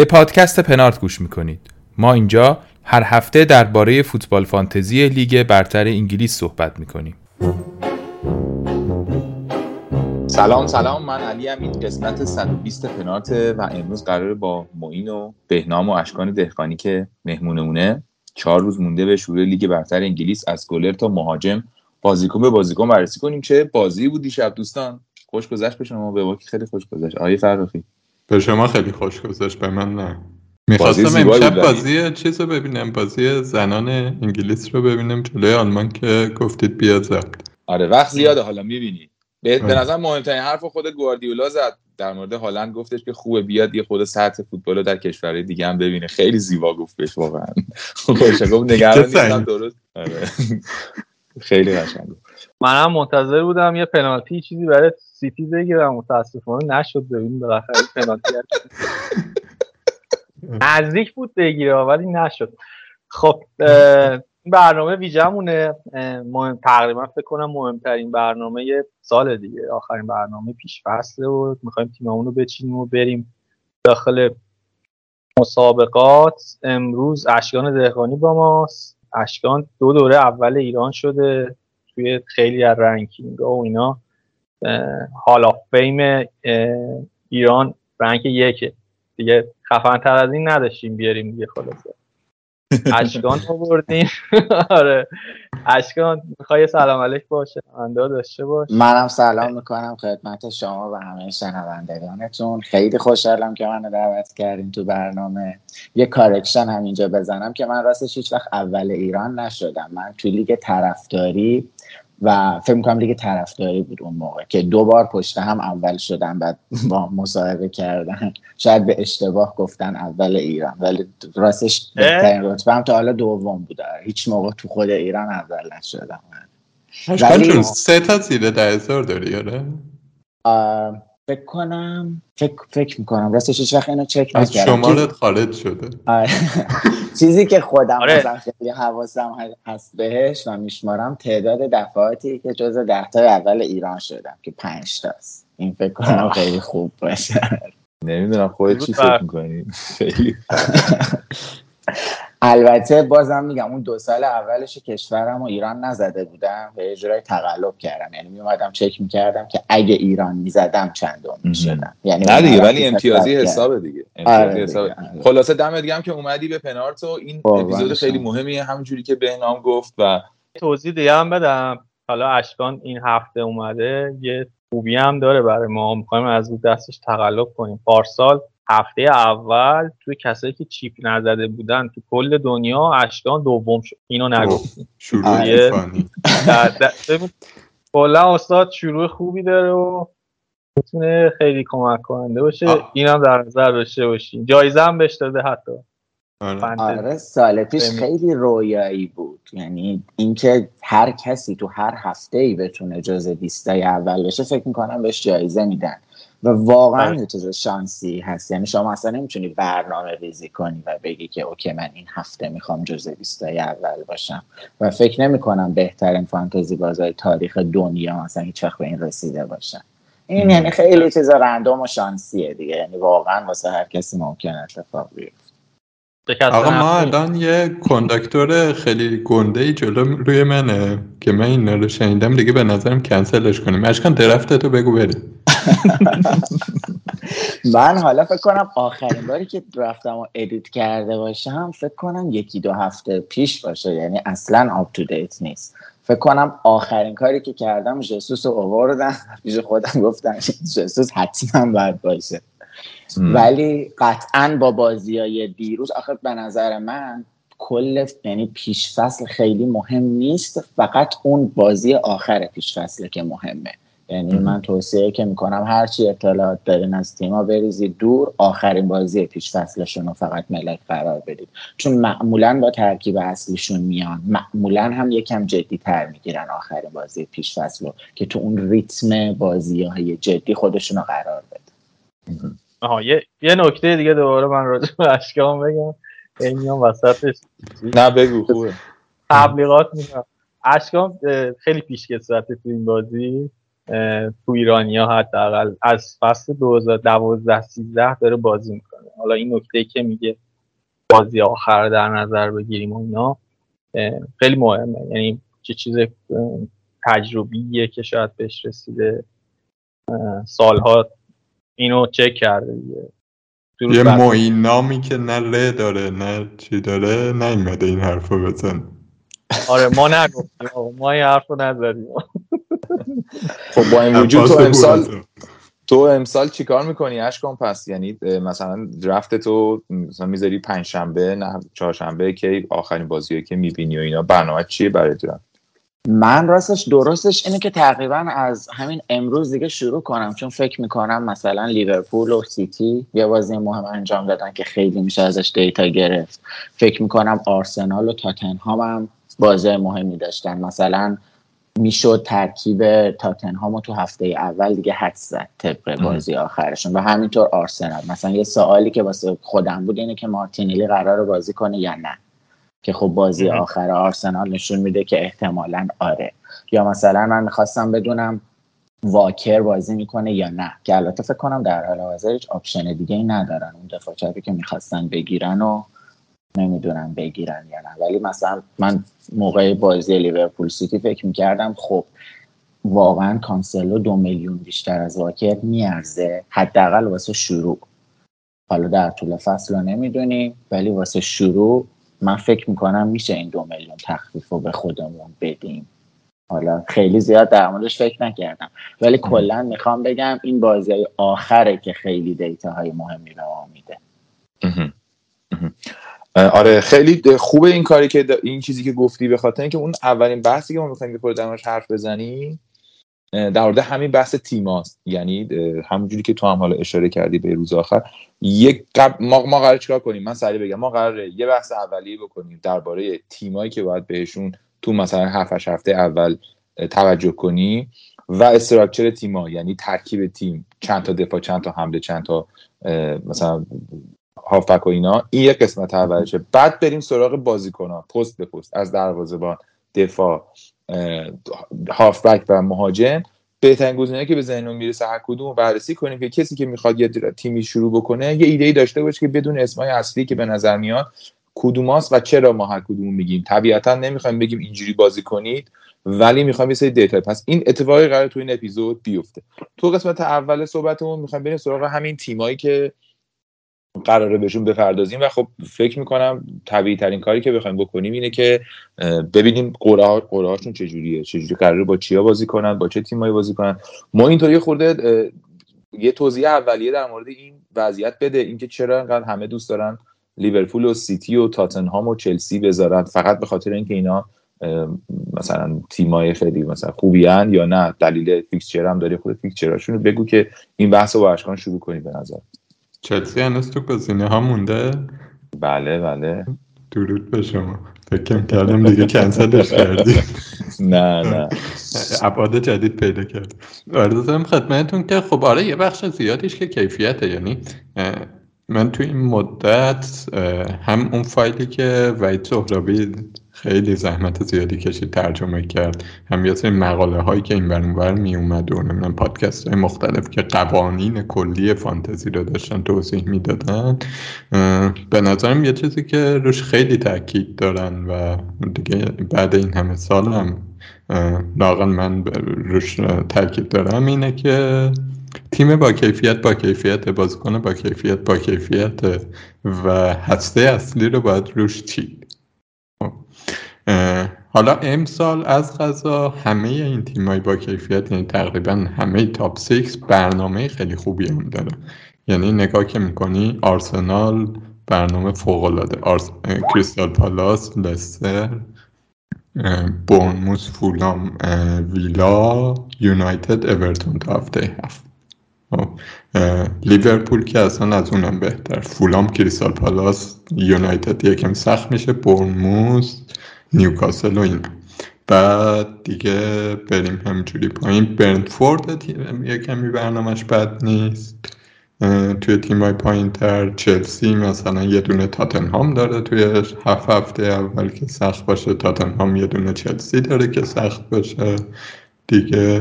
به پادکست پنارت گوش میکنید. ما اینجا هر هفته درباره فوتبال فانتزی لیگ برتر انگلیس صحبت میکنیم. سلام، من علی ام. این قسمت 120 پنارت و امروز قراره با معین و بهنام و اشکان دهقانی که مهمونمونه 4 روز مونده به شروع لیگ برتر انگلیس از گلر تا مهاجم بازیکن به بازیکن بررسی کنیم. چه بازی بود دیشب دوستان؟ خوش گذشت به شما؟ به واقعی خیلی خوش گذشت. آقای فرخی به شما خیلی خوش گذشت، به من نه. می‌خواستم امشب بازی چیزو ببینم، بازی زنان انگلیس رو ببینم جلوی آلمان که گفتید بیا زد. آره وقت زیاده، حالا می‌بینی. به نظر مهمترین حرف خود گواردیولا زد در مورد هالند، گفتش که خوبه بیاد یه خود سطح فوتبالو در کشورهای دیگه هم ببینه. خیلی زیبا گفتش واقعا. خوشا گفت نگران نیستم درست. خیلی قشنگه. منم منتظر بودم یه پنالتی چیزی برای سیتی بگیرم، متاسفانه نشد. ببین بالاخره پنالتی نزدیک بود بگیره ولی نشد. خب برنامه ویژمونه، مهم تقریبا فکر کنم مهمترین برنامه سال دیگه، آخرین برنامه پیش فصله و می‌خوایم تیممون رو بچینیم و بریم داخل مسابقات. امروز اشکان دهقانی با ماست. اشکان 2 دوره اول ایران شده توی خیلی از رنکینگ‌ها و اینا، هال آف فیم ایران رنک 1 دیگه، خفن‌تر از این نداشتیم بیاریم دیگه. خلاصه اشکان آوردین. آره اشکان می‌خوای سلام علیک باشه اندا داشته باش. منم سلام میکنم خدمت شما و همه شنوندگانتون. خیلی خوشحالم که منو دعوت کردین تو برنامه. یه کارکشن همینجا بزنم که من راستش هیچ وقت اول ایران نشدم. من تو لیگ طرفداری و فکر می‌کنم لیگ طرفداری بود اون موقع که 2 بار پشت هم اول شدن، بعد با مصاحبه کردن شاید به اشتباه گفتن اول ایران، ولی راستش بهترین رتبه‌ام تا حالا 2 بود. هیچ موقع تو خود ایران اول نشدم. ولی 3 تا زیر 10,000 داری آره؟ فکر می‌کنم راستش هیچ وقت اینو چک نکردم. از شمالت خالد شده. چیزی که خودم مثلا خیلی حواسم هست بهش و میشمارم تعداد دفعاتی که جز 10 تا اول ایران شدم که 5 تاست. این فکر کنم خیلی خوب باشه. نمیدونم خودت چی فکر می‌کنی. البته بازم میگم اون 2 سال اولش کشورم و ایران نزده بودم و یه جورای تقلب کردم، یعنی میومدم چک میکردم که اگه ایران میزدم چندم میشدم، یعنی نه دیگه ولی امتیازی حساب دیگه امتیازی حساب. خلاصه دمت گرم که اومدی به پنارتو. این اپیزود خیلی مهمیه همونجوری که بهنام گفت. و توضیح دیگه هم بدم، حالا اشکان این هفته اومده یه خوبی هم داره برای ما، میخوایم از اون دستش تقلب کنیم. پارسال هفته اول توی کسایی که چیپ نزده بودن تو کل دنیا اشکان 2 شد. اینو نگفتیم. شروعی فنی. کلا استاد شروع خوبی داره و میتونه خیلی کمک کننده باشه. اینم در نظر داشته باشین. جایزه هم بهش داده حتی. آره سال پیش خیلی رویایی بود، یعنی اینکه هر کسی تو هر هفته‌ای بتونه جز 20 اول بشه فکر می‌کنم بهش جایزه میدن. و واقعا یه چیز شانسی هست، یعنی شما اصلا نمیتونی برنامه ریزی کنی و بگی که اوکی من این هفته میخوام جزو 20 اول باشم و فکر نمی کنم بهترین فانتزی بازار تاریخ دنیا اصلا هیچ وقت به این رسیده باشن. این یعنی خیلی چیز رندوم و شانسیه دیگه، یعنی واقعا واسه هر کسی ممکن اتفاق بیفته. آقا ما الان یه کنداکتور خیلی گندهی جلو روی منه که من این رو شنیدم دیگه به نظرم کنسلش کنیم. اشکان درفتتو بگو بریم. من حالا فکر کنم آخرین باری که رفتم و ادیت کرده باشم فکر کنم 1-2 هفته پیش باشه، یعنی اصلا آپ تو دیت نیست. فکر کنم آخرین کاری که کردم جسوس رو آوردم پیش خودم، گفتم جسوس حتما باید باشه. ولی قطعا با بازیای دیروز آخر به نظر من کل یعنی پیش فصل خیلی مهم نیست، فقط اون بازی آخر پیش فصله که مهمه. یعنی من توصیه که میکنم هرچی اطلاعات دارین از تیما بریزید دور، آخرین بازی پیش فصلشون رو فقط ملک قرار بدید، چون معمولاً با ترکیب اصلیشون میان، معمولاً هم یکم جدی تر میگیرن آخرین بازی پیش فصل رو که تو اون ریتم بازی های جدی خودشون رو قرار بدن. آها یه نکته دیگه دوباره من راجع به اشکام بگم، این میام وسطش. نه بگو خوبه. تبلیغات میکنم. اشکام خیلی پیشکسوته تو این بازی. تو ایرانیا حداقل از فصل 2012-13 داره بازی میکنه. حالا این نکته که میگه بازی آخر در نظر بگیریم و اینا خیلی مهمه، یعنی چه چیز تجربیه که شاید بهش رسیده، سالها اینو چک کرده دیگه. یه معینامی که نه له داره نه چی داره نمیده این حرفو بزن. آره ما نگفتیم، ما این حرفو نزدیم. خب با این وجود تو امسال چیکار میکنی اشکان؟ پس یعنی مثلا درفت تو مثلا میذاری پنجشنبه نه چهارشنبه که آخرین بازیه که میبینی و اینا، برنامه چیه برای درفت؟ من راستش درستش اینه که تقریبا از همین امروز دیگه شروع کنم، چون فکر میکنم مثلا لیورپول و سیتی یه بازی مهم انجام دادن که خیلی میشه ازش دیتا گرفت. فکر میکنم آرسنال و تاتنهام هم بازی مهمی داشتن، مثلا میشد ترکیب تاتنهام رو تو هفته اول دیگه حدس زد طبق بازی آخرشون، و همینطور آرسنال. مثلا یه سوالی که واسه خودم بود اینه که مارتینلی قراره بازی کنه یا نه، که خب بازی آخر آرسنال نشون میده که احتمالاً آره. یا مثلا من میخواستم بدونم واکر بازی میکنه یا نه، که البته فکر کنم در حال حاضر هیچ آپشن دیگه ای ندارن، اون دفاع چپی که میخواستن بگیرن و نمیدونم بگیرن یا نه. ولی مثلا من موقع بازی لیورپول سیتی فکر میکردم خب واقعا کانسلو 2 میلیون بیشتر از واکر میارزه حداقل واسه شروع؟ حالا در طول فصل رو نمیدونیم، ولی واسه شروع من فکر میکنم میشه این 2 میلیون تخفیف رو به خودمون بدیم. حالا خیلی زیاد در موردش فکر نکردم، ولی کلا میخوام بگم این بازی آخره که خیلی دیتاهای مهمی رو میده. آره خیلی خوبه این کاری که این چیزی که گفتی، به خاطر اینکه اون اولین بحثی که ما میخوایم که در موردش حرف بزنیم در مورد همین بحث تیماست. یعنی همونجوری که تو هم حالا اشاره کردی به روز آخر، یک ما قراره چیکار کنیم؟ من سریع بگم، ما قراره یه بحث اولیه بکنیم درباره تیمایی که باید بهشون تو مثلا 7 هفته اول توجه کنیم و استراکچر تیم‌ها، یعنی ترکیب تیم، چند تا دفاع، چند تا حمله، چند تا مثلا هافبک و اینا. این یه قسمت اولشه. بعد بریم سراغ بازیکن‌ها پست به پست، از دروازه‌بان، دفاع، هافبک و مهاجم. بهترین گزینه‌ای که به ذهنمون میرسه هر کدوم رو بررسی کنیم که کسی که میخواد یه تیمی شروع بکنه یه ایده‌ای داشته باشه که بدون اسمای اصلی که به نظر میاد کدوماست و چرا ما هر کدوم میگیم. طبیعتا نمیخوایم بگیم اینجوری بازی کنید، ولی میخوایم یه سری دیتا. پس این اتفاقی قراره تو این اپیزود بیفته. تو قسمت اول صحبتمون میخوایم بریم سراغ همین تیمایی که قراره بهشون بپردازیم و خب فکر میکنم طبیعی ترین کاری که بخوایم بکنیم اینه که ببینیم قرعه‌هاشون چجوریه، چجوری قراره با چیا بازی کنن، با چه تیمایی بازی کنن. ما اینطوری خورده یه توضیح اولیه در مورد این وضعیت بده، اینکه چرا انقدر همه دوست دارن لیورپول و سیتی و تاتنهام و چلسی بذارن، فقط به خاطر اینکه اینا مثلا تیمای خیلی مثلا خوبی ان یا نه، دلیل فیکسچر هم داره. خود فیکسچراشونو بگو که این بحث رو با اشکان شروع کنیم. به نظر چلسی هنوز تو گزینه ها مونده؟ بله درود به شما. فکرم کردم دیگه کنسلش کردی. نه ابعاد جدید پیدا کرد. عرضم خدمتتون که خب آره یه بخش زیادیش که کیفیته. یعنی من تو این مدت هم اون فایلی که وحید سهرابی خیلی زحمت زیادی کشید ترجمه کرد، هم یه سری مقاله هایی که این برانور می اومد و نمیدونم پادکست های مختلف که قوانین کلی فانتزی رو داشتن توضیح میدادن، به نظرم یه چیزی که روش خیلی تاکید دارن و دیگه بعد این همه سال هم لااقل من روش تاکید دارم اینه که تیم با کیفیت، بازیکن با کیفیت و هسته اصلی رو باید روش چید. حالا امسال از قضا همه این تیمای با کیفیت، یعنی تقریبا همه تاپ 6 برنامه خیلی خوبی هم داره. یعنی نگاه که میکنی آرسنال برنامه فوق‌العاده، کریستال پالاس، لستر، بورنموث، فولام، ویلا، یونایتد، اورتون تا هفته 7. لیورپول که اصلا از اونم بهتر، فولام، کریستال پالاس، یونایتد یکم سخت میشه، بورنموث، نیوکاسل و اینا. بعد دیگه بریم همینجوری پایین، برنتفورد یکمی برنامهش بد نیست توی تیمای پایین تر. چلسی مثلا یه دونه تاتنهام داره توی 7 هفته اول که سخت باشه، تاتنهام یه دونه چلسی داره که سخت باشه دیگه.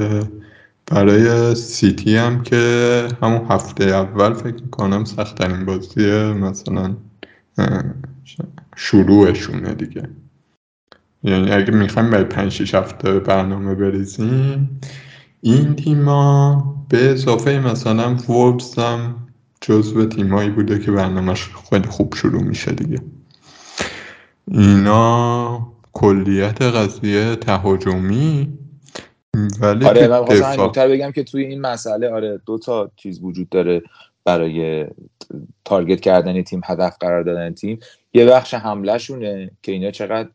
برای سیتی هم که همون هفته اول فکر میکنم سخت ترین بازیه، مثلا شروعشونه دیگه. یعنی اگه میخوایم برای 5-6 هفته برنامه بریزیم این تیما، به اضافه مثلا وولفز هم جزو تیمایی بوده که برنامهش خیلی خوب شروع میشه دیگه. اینا کلیت قضیه تهاجمی. ولی آره من خواستم اینطور بگم که توی این مسئله آره دو تا چیز وجود داره برای تارگت کردن تیم، هدف قرار دادن تیم. یه بخش حمله شونه که اینا چقدر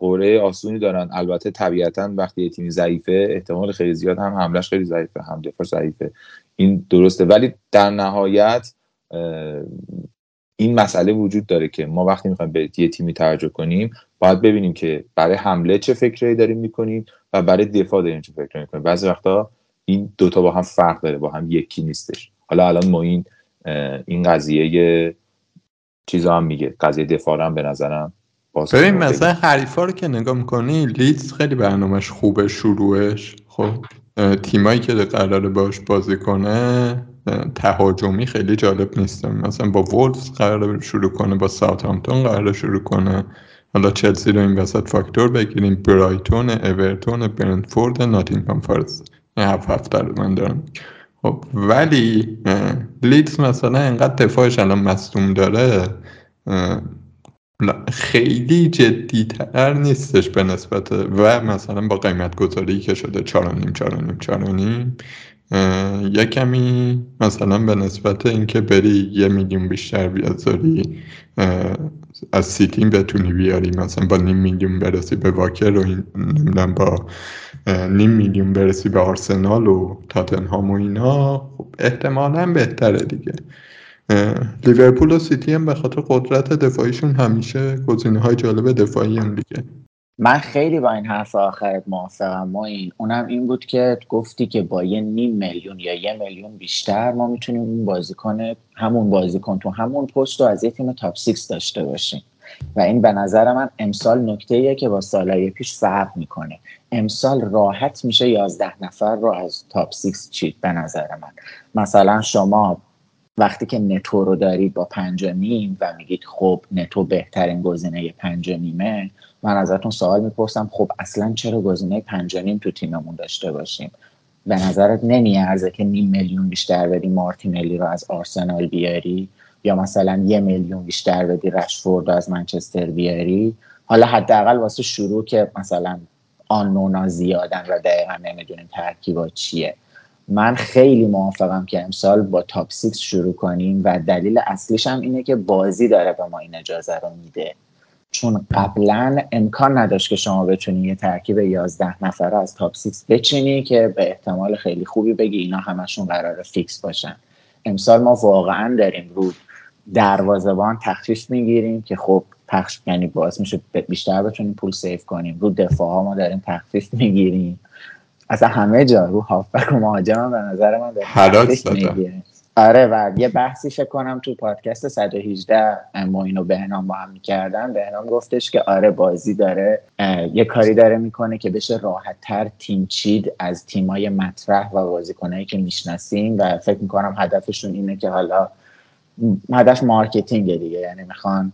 قرعه آسونی دارن. البته طبیعتاً وقتی یه تیمی ضعیفه احتمال خیلی زیاد هم حملهش خیلی ضعیفه، هم دفاعش ضعیفه، این درسته. ولی در نهایت این مسئله وجود داره که ما وقتی میخوایم به یه تیمی توجه کنیم باید ببینیم که برای حمله چه فکری داریم میکنیم و برای دفاع داریم چه فکری میکنیم. بعضی وقتا این دوتا با هم فرق داره، با هم یکی نیستش. حالا الان ما این قضیه چیزا هم میگه، قضیه دفاع هم به نظرم ببین مثلا حریفا رو که نگاه میکنی، لیدز خیلی برنامهش خوبه شروعش، خب تیمایی که قراره باش بازی کنه تهاجمی خیلی جالب نیستن. مثلا با وولفز قراره شروع کنه، با ساوثهامپتون قراره شروع کنه، حالا چلسی رو این وسط فاکتور بگیریم، برایتون، اورتون، برنتفورد، ناتینگهام فارست، این هفته رو من دارم. خب ولی لیدز مثلا اینقدر دفاعش الان مصدوم داره، خیلی جدی‌تر نیستش به نسبت و مثلا با قیمت گذاری که شده 4.5 یک کمی مثلا به نسبت اینکه بری 1 میلیون بیشتر بیازاری از سیتی بتونی بیاری، مثلا با 0.5 میلیون برسی به واکر و نمیدونم با 0.5 میلیون برسی به آرسنال و تاتنهام و اینا، احتمالاً بهتره دیگه. لیورپول و سیتی هم به خاطر قدرت دفاعیشون همیشه گزینه‌های جالب دفاعی هم دیگه. من خیلی با این حرف آخرت موافقم. ما اونم این بود که گفتی که با 0.5 میلیون یا 1 میلیون بیشتر ما میتونیم اون بازیکن، همون بازیکن تو همون پست رو از یه تیم تاپ 6 داشته باشیم و این به نظر من امسال نکته‌ایه که با سالهای پیش فرق میکنه. امسال راحت میشه 11 نفر رو از تاپ 6 چید به نظر من. مثلا شما وقتی که نتو رو دارید با 5.5 و میگید خب نتو بهترین گزینه 5.5، من ازتون سوال میپرسم خب اصلا چرا گزینه 5.5 تو تیممون داشته باشیم؟ به نظرت نمیارزه که 0.5 میلیون بیشتر بدی مارتینلی رو از آرسنال بیاری، یا مثلا 1 میلیون بیشتر بدی رشفورد رو از منچستر بیاری؟ حالا حداقل واسه شروع که مثلا آنونا زیادن و دقیقا نمیدونیم ترکیبا چیه. من خیلی موافقم که امسال با تاپ 6 شروع کنیم و دلیل اصلیش هم اینه که بازی داره به ما این اجازه رو میده، چون قبلا امکان نداشت که شما بتونی یه ترکیب 11 نفره از تاپ 6 بچینی که به احتمال خیلی خوبی بگی اینا همشون قراره فیکس باشن. امسال ما واقعا داریم رو دروازه‌بان تخفیف میگیریم که خب پخش یعنی باعث میشه بیشتر بتونیم پول سیف کنیم، رو دفاع‌ها ما داریم تخفیف میگیریم، اصلا همه جا رو هافبک و مهاجم به نظر من حراس میگیره. آره و یه بحثی فکر کنم تو پادکست 118 ما اینو بهنام با هم می‌کردن، بهنام گفتش که آره بازی داره یه کاری داره میکنه که بشه راحت‌تر تیم چید از تیمای مطرح و بازیکنایی که میشناسیم و فکر میکنم هدفشون اینه که حالا هدف مارکتینگ دیگه، یعنی میخوان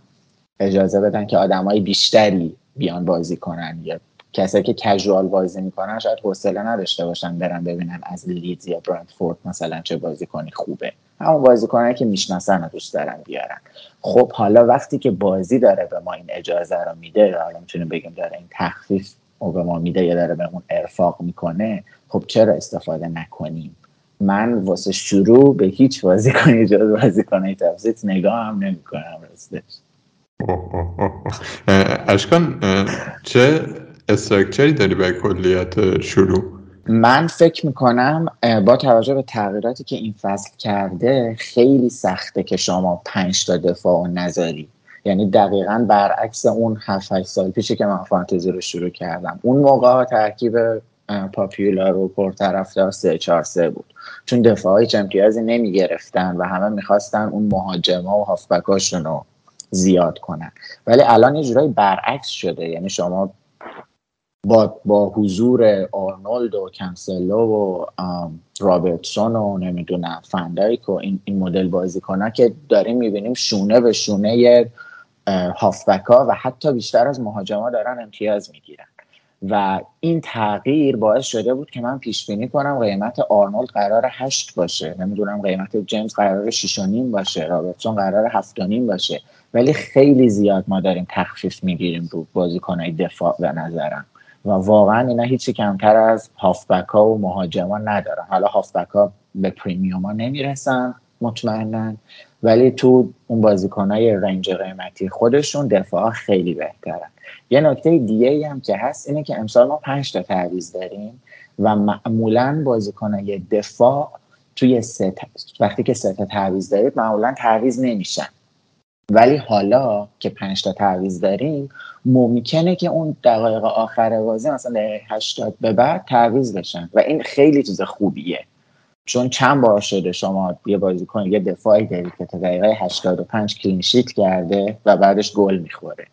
اجازه بدن که آدمای بیشتری بیان بازی کنن. یا کسایی که کژوال بازی میکنن شاید حوصله نداشته باشن برن ببینن از لیدز یا برنتفورد مثلا چه بازیکنی خوبه، همون بازیکنایی که میشناسن دوست دارن بیارن. خب حالا وقتی که بازی داره به ما این اجازه رو میده، حالا میتونیم بگیم داره این تخفیف رو به ما میده یا داره بهمون ارفاق میکنه، خب چرا استفاده نکنیم؟ من واسه شروع به هیچ بازیکنی جز بازیکنای تفسیت نگاه هم نمیکنم راستش. اشکان چه استراکچری داری برای کلیت شروع؟ من فکر میکنم با توجه به تغییراتی که این فصل کرده خیلی سخته که شما 5 تا دفاع نذاری. یعنی دقیقاً برعکس اون 7-8 سال پیشه که من فانتزی رو شروع کردم. اون موقع ترکیب پاپیولار و پرطرفدار 3-4-3 بود، چون دفاعی هیچ امتیازی نمیگرفتن و همه میخواستن اون مهاجما و هافبکاشون رو زیاد کنن. ولی الان یه جورایی برعکس شده، یعنی شما با حضور آرنولد و کانسلو و رابرتسون و نمیدونم فندایک و این مدل بازیکن‌ها که داریم میبینیم شونه به شونه هافبک‌ها و حتی بیشتر از مهاجما دارن امتیاز میگیرن و این تغییر باعث شده بود که من پیش بینی کنم قیمت آرنولد قرار 8 باشه، نمیدونم قیمت جیمز قرار 6.5 باشه، رابرتسون قرار 7.5 باشه، ولی خیلی زیاد ما داریم تخفیف میگیریم رو بازیکن‌های دفاع به نظرم و واقعا اینا هیچی کمتر از هافبک ها و مهاجما ندارن. حالا هافبک ها به پریمیوم ها نمیرسن مطمئنن، ولی تو اون بازیکنای رنج قیمتی خودشون دفاع ها خیلی بهترن. یه نکته دیگه هم که هست اینه که امسال ما 5 تعویض داریم و معمولا بازیکنای دفاع توی وقتی که 3 تعویض دارید معمولا تعویض نمیشن، ولی حالا که 5 تعویض داریم ممکنه که اون دقایق آخر بازی مثلا دقیقه 80 به بعد تعویض بشن و این خیلی چیز خوبیه، چون چند بار شده شما یه بازیکن یه دفاعی دارید که تا دقیقه 85 کلین شیت کرده و بعدش گل میخوره.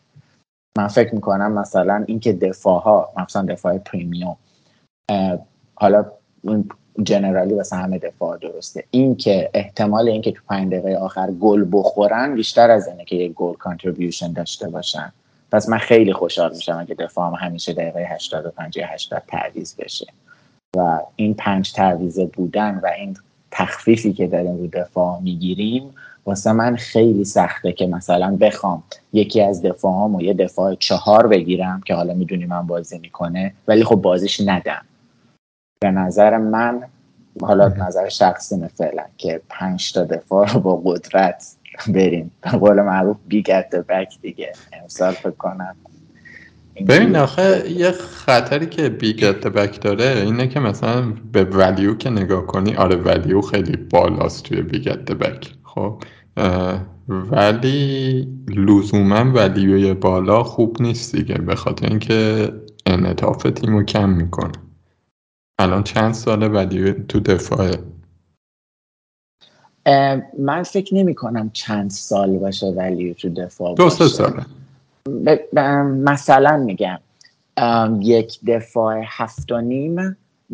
من فکر میکنم مثلا اینکه دفاعها مثلا دفاع پریمیوم، حالا جنرالی واسه همه دفاع درسته، این که احتمال اینکه تو 5 دقیقه آخر گل بخورن بیشتر از اینه که یه گل کانتریبیوشن داشته باشن. پس من خیلی خوشحال میشم اگه دفاعم همیشه دقیقه 85 یا 80 تعویض بشه و این 5 تعویض بودن و این تخفیفی که داریم رو دفاع میگیریم واسه من خیلی سخته که مثلا بخوام یکی از دفاعامو یه دفاع 4 بگیرم که حالا میدونی من بازی میکنه ولی خب بازیش ندم. به نظر من، حالا نظر شخصیمه فعلا، که 5 دفاع رو با قدرت بریم، به قول معروف بیگ ات د بک دیگه امسال فکر کنم. ببین آخه یه خطری که بیگ ات د بک داره اینه که مثلا به ولیو که نگاه کنی، آره ولیو خیلی بالاست توی بیگ ات د بک، خب ولی لزوما ولیوی بالا خوب نیست دیگه، به خاطر اینکه انعطاف تیمو کم میکنه. الان چند ساله ولیو تو دفاعه؟ من فکر نمی کنم چند سال باشه ولیو تو دفاع باشه، 2-3 ساله مثلا میگم 1.5 دفاع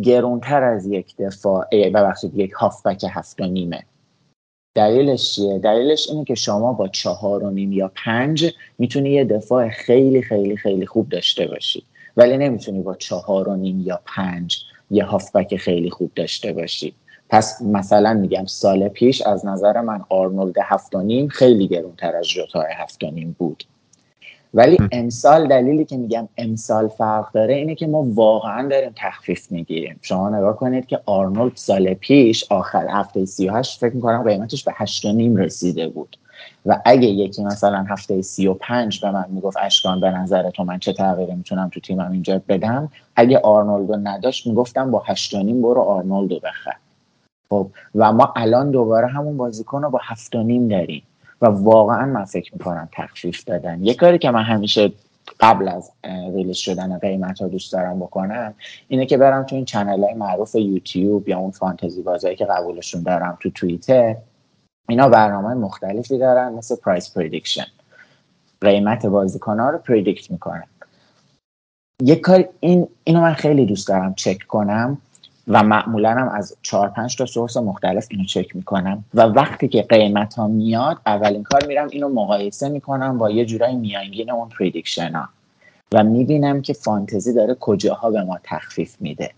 گرونتر از 1 هافبک 7.5. دلیلش چیه؟ دلیلش اینه که شما با 4.5 یا 5 میتونی یه دفاع خیلی خیلی خیلی خوب داشته باشی، ولی نمیتونی با 4.5 یا 5 یه هافبک خیلی خوب داشته باشی. پس مثلا میگم سال پیش از نظر من آرنولد 7.5 خیلی گرونتر از جوتا 7.5 بود، ولی امسال دلیلی که میگم امسال فرق داره اینه که ما واقعا داریم تخفیف میگیریم. شما نگاه کنید که آرنولد سال پیش آخر هفته 38 فکر میکنم قیمتش به 8.5 رسیده بود و اگه یکی مثلا هفته 35 به من میگفت اشکان به نظر تو من چه تغییری میتونم تو تیمم اینجا بدم، اگه آرنولدو نداشت میگفتم با 8.5 برو آرنولدو بخر. خب و ما الان دوباره همون بازیکن رو با 7.5 داریم و واقعا من فکر میکنم تخفیف دادن یه کاری که من همیشه قبل از ریلیز شدن قیمت ها دوست دارم بکنم اینه که برم تو این چنل های معروف یوتیوب یا اون فانتزی بازایی که قبولشون دارم، تو توییتر، اینا برنامه مختلفی دارن مثل پرایس پردیکشن، قیمت بازیکن ها رو پردیکت میکنن. یه کار اینو من خیلی دوست دارم چک کنم و معمولا هم از 4-5 سورس مختلف اینو چک میکنم و وقتی که قیمت ها میاد اولین کار میرم اینو مقایسه میکنم با یه جورای میانگین اون پردیکشن ها و میبینم که فانتزی داره کجاها به ما تخفیف میده.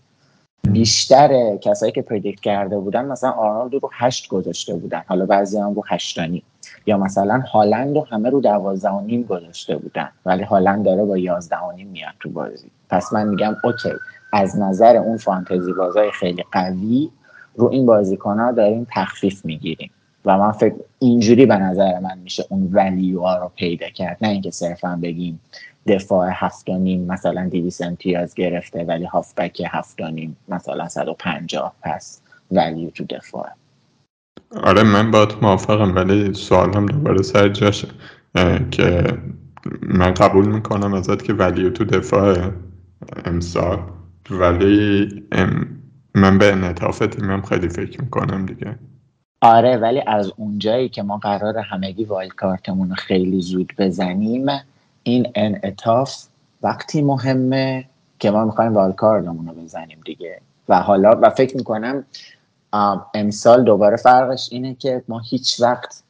بیشتر کسایی که پردیکت کرده بودن مثلا آرنولد رو 8 گذاشته بودن، حالا بعضی هم رو 8.5، یا مثلا هالند رو همه رو 12.5 گذاشته بودن ولی هالند داره با 11.5 میاد تو بازی. پس من میگم اوکی، از نظر اون فانتزی بازای خیلی قوی رو این بازیکن‌ها داریم تخفیف میگیریم و من فکر اینجوری به نظر من میشه اون ولیوها رو پیدا کرد، نه اینکه صرفا بگیم دفاع 7.5 مثلا 200 امتیاز گرفته ولی هافبک 7.5 مثلا 150، پس ولیو تو دفاع. آره من باید موافقم، ولی سوالم دوباره سر جاشه که من قبول میکنم ازت که ولیو تو دفاع امسال، ولی من به انعطاف تیمم خیلی فکر میکنم دیگه. آره ولی از اونجایی که ما قراره همگی وایلد کارتمون رو خیلی زود بزنیم، این انعطاف وقتی مهمه که ما میخوایم والکاردمون رو بزنیم دیگه. و حالا و فکر میکنم امسال دوباره فرقش اینه که ما هیچ وقت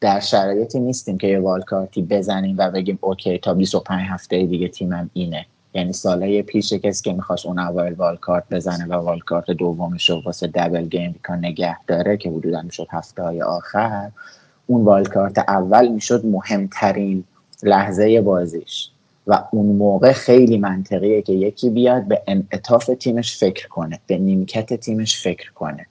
در شرایطی نیستیم که یه والکارتی بزنیم و بگیم اوکی تا 25 هفته دیگه تیمم اینه. یعنی سالهای پیش کسی که میخواست اون اول والکارت بزنه و والکارت دومش رو واسه دبل گیم کار نگه داره که حدودا میشد هفته های آخر، اون والکارت اول میشد مهمترین لحظه بازیش و اون موقع خیلی منطقیه که یکی بیاد به انعطاف تیمش فکر کنه، به نیمکت تیمش فکر کنه.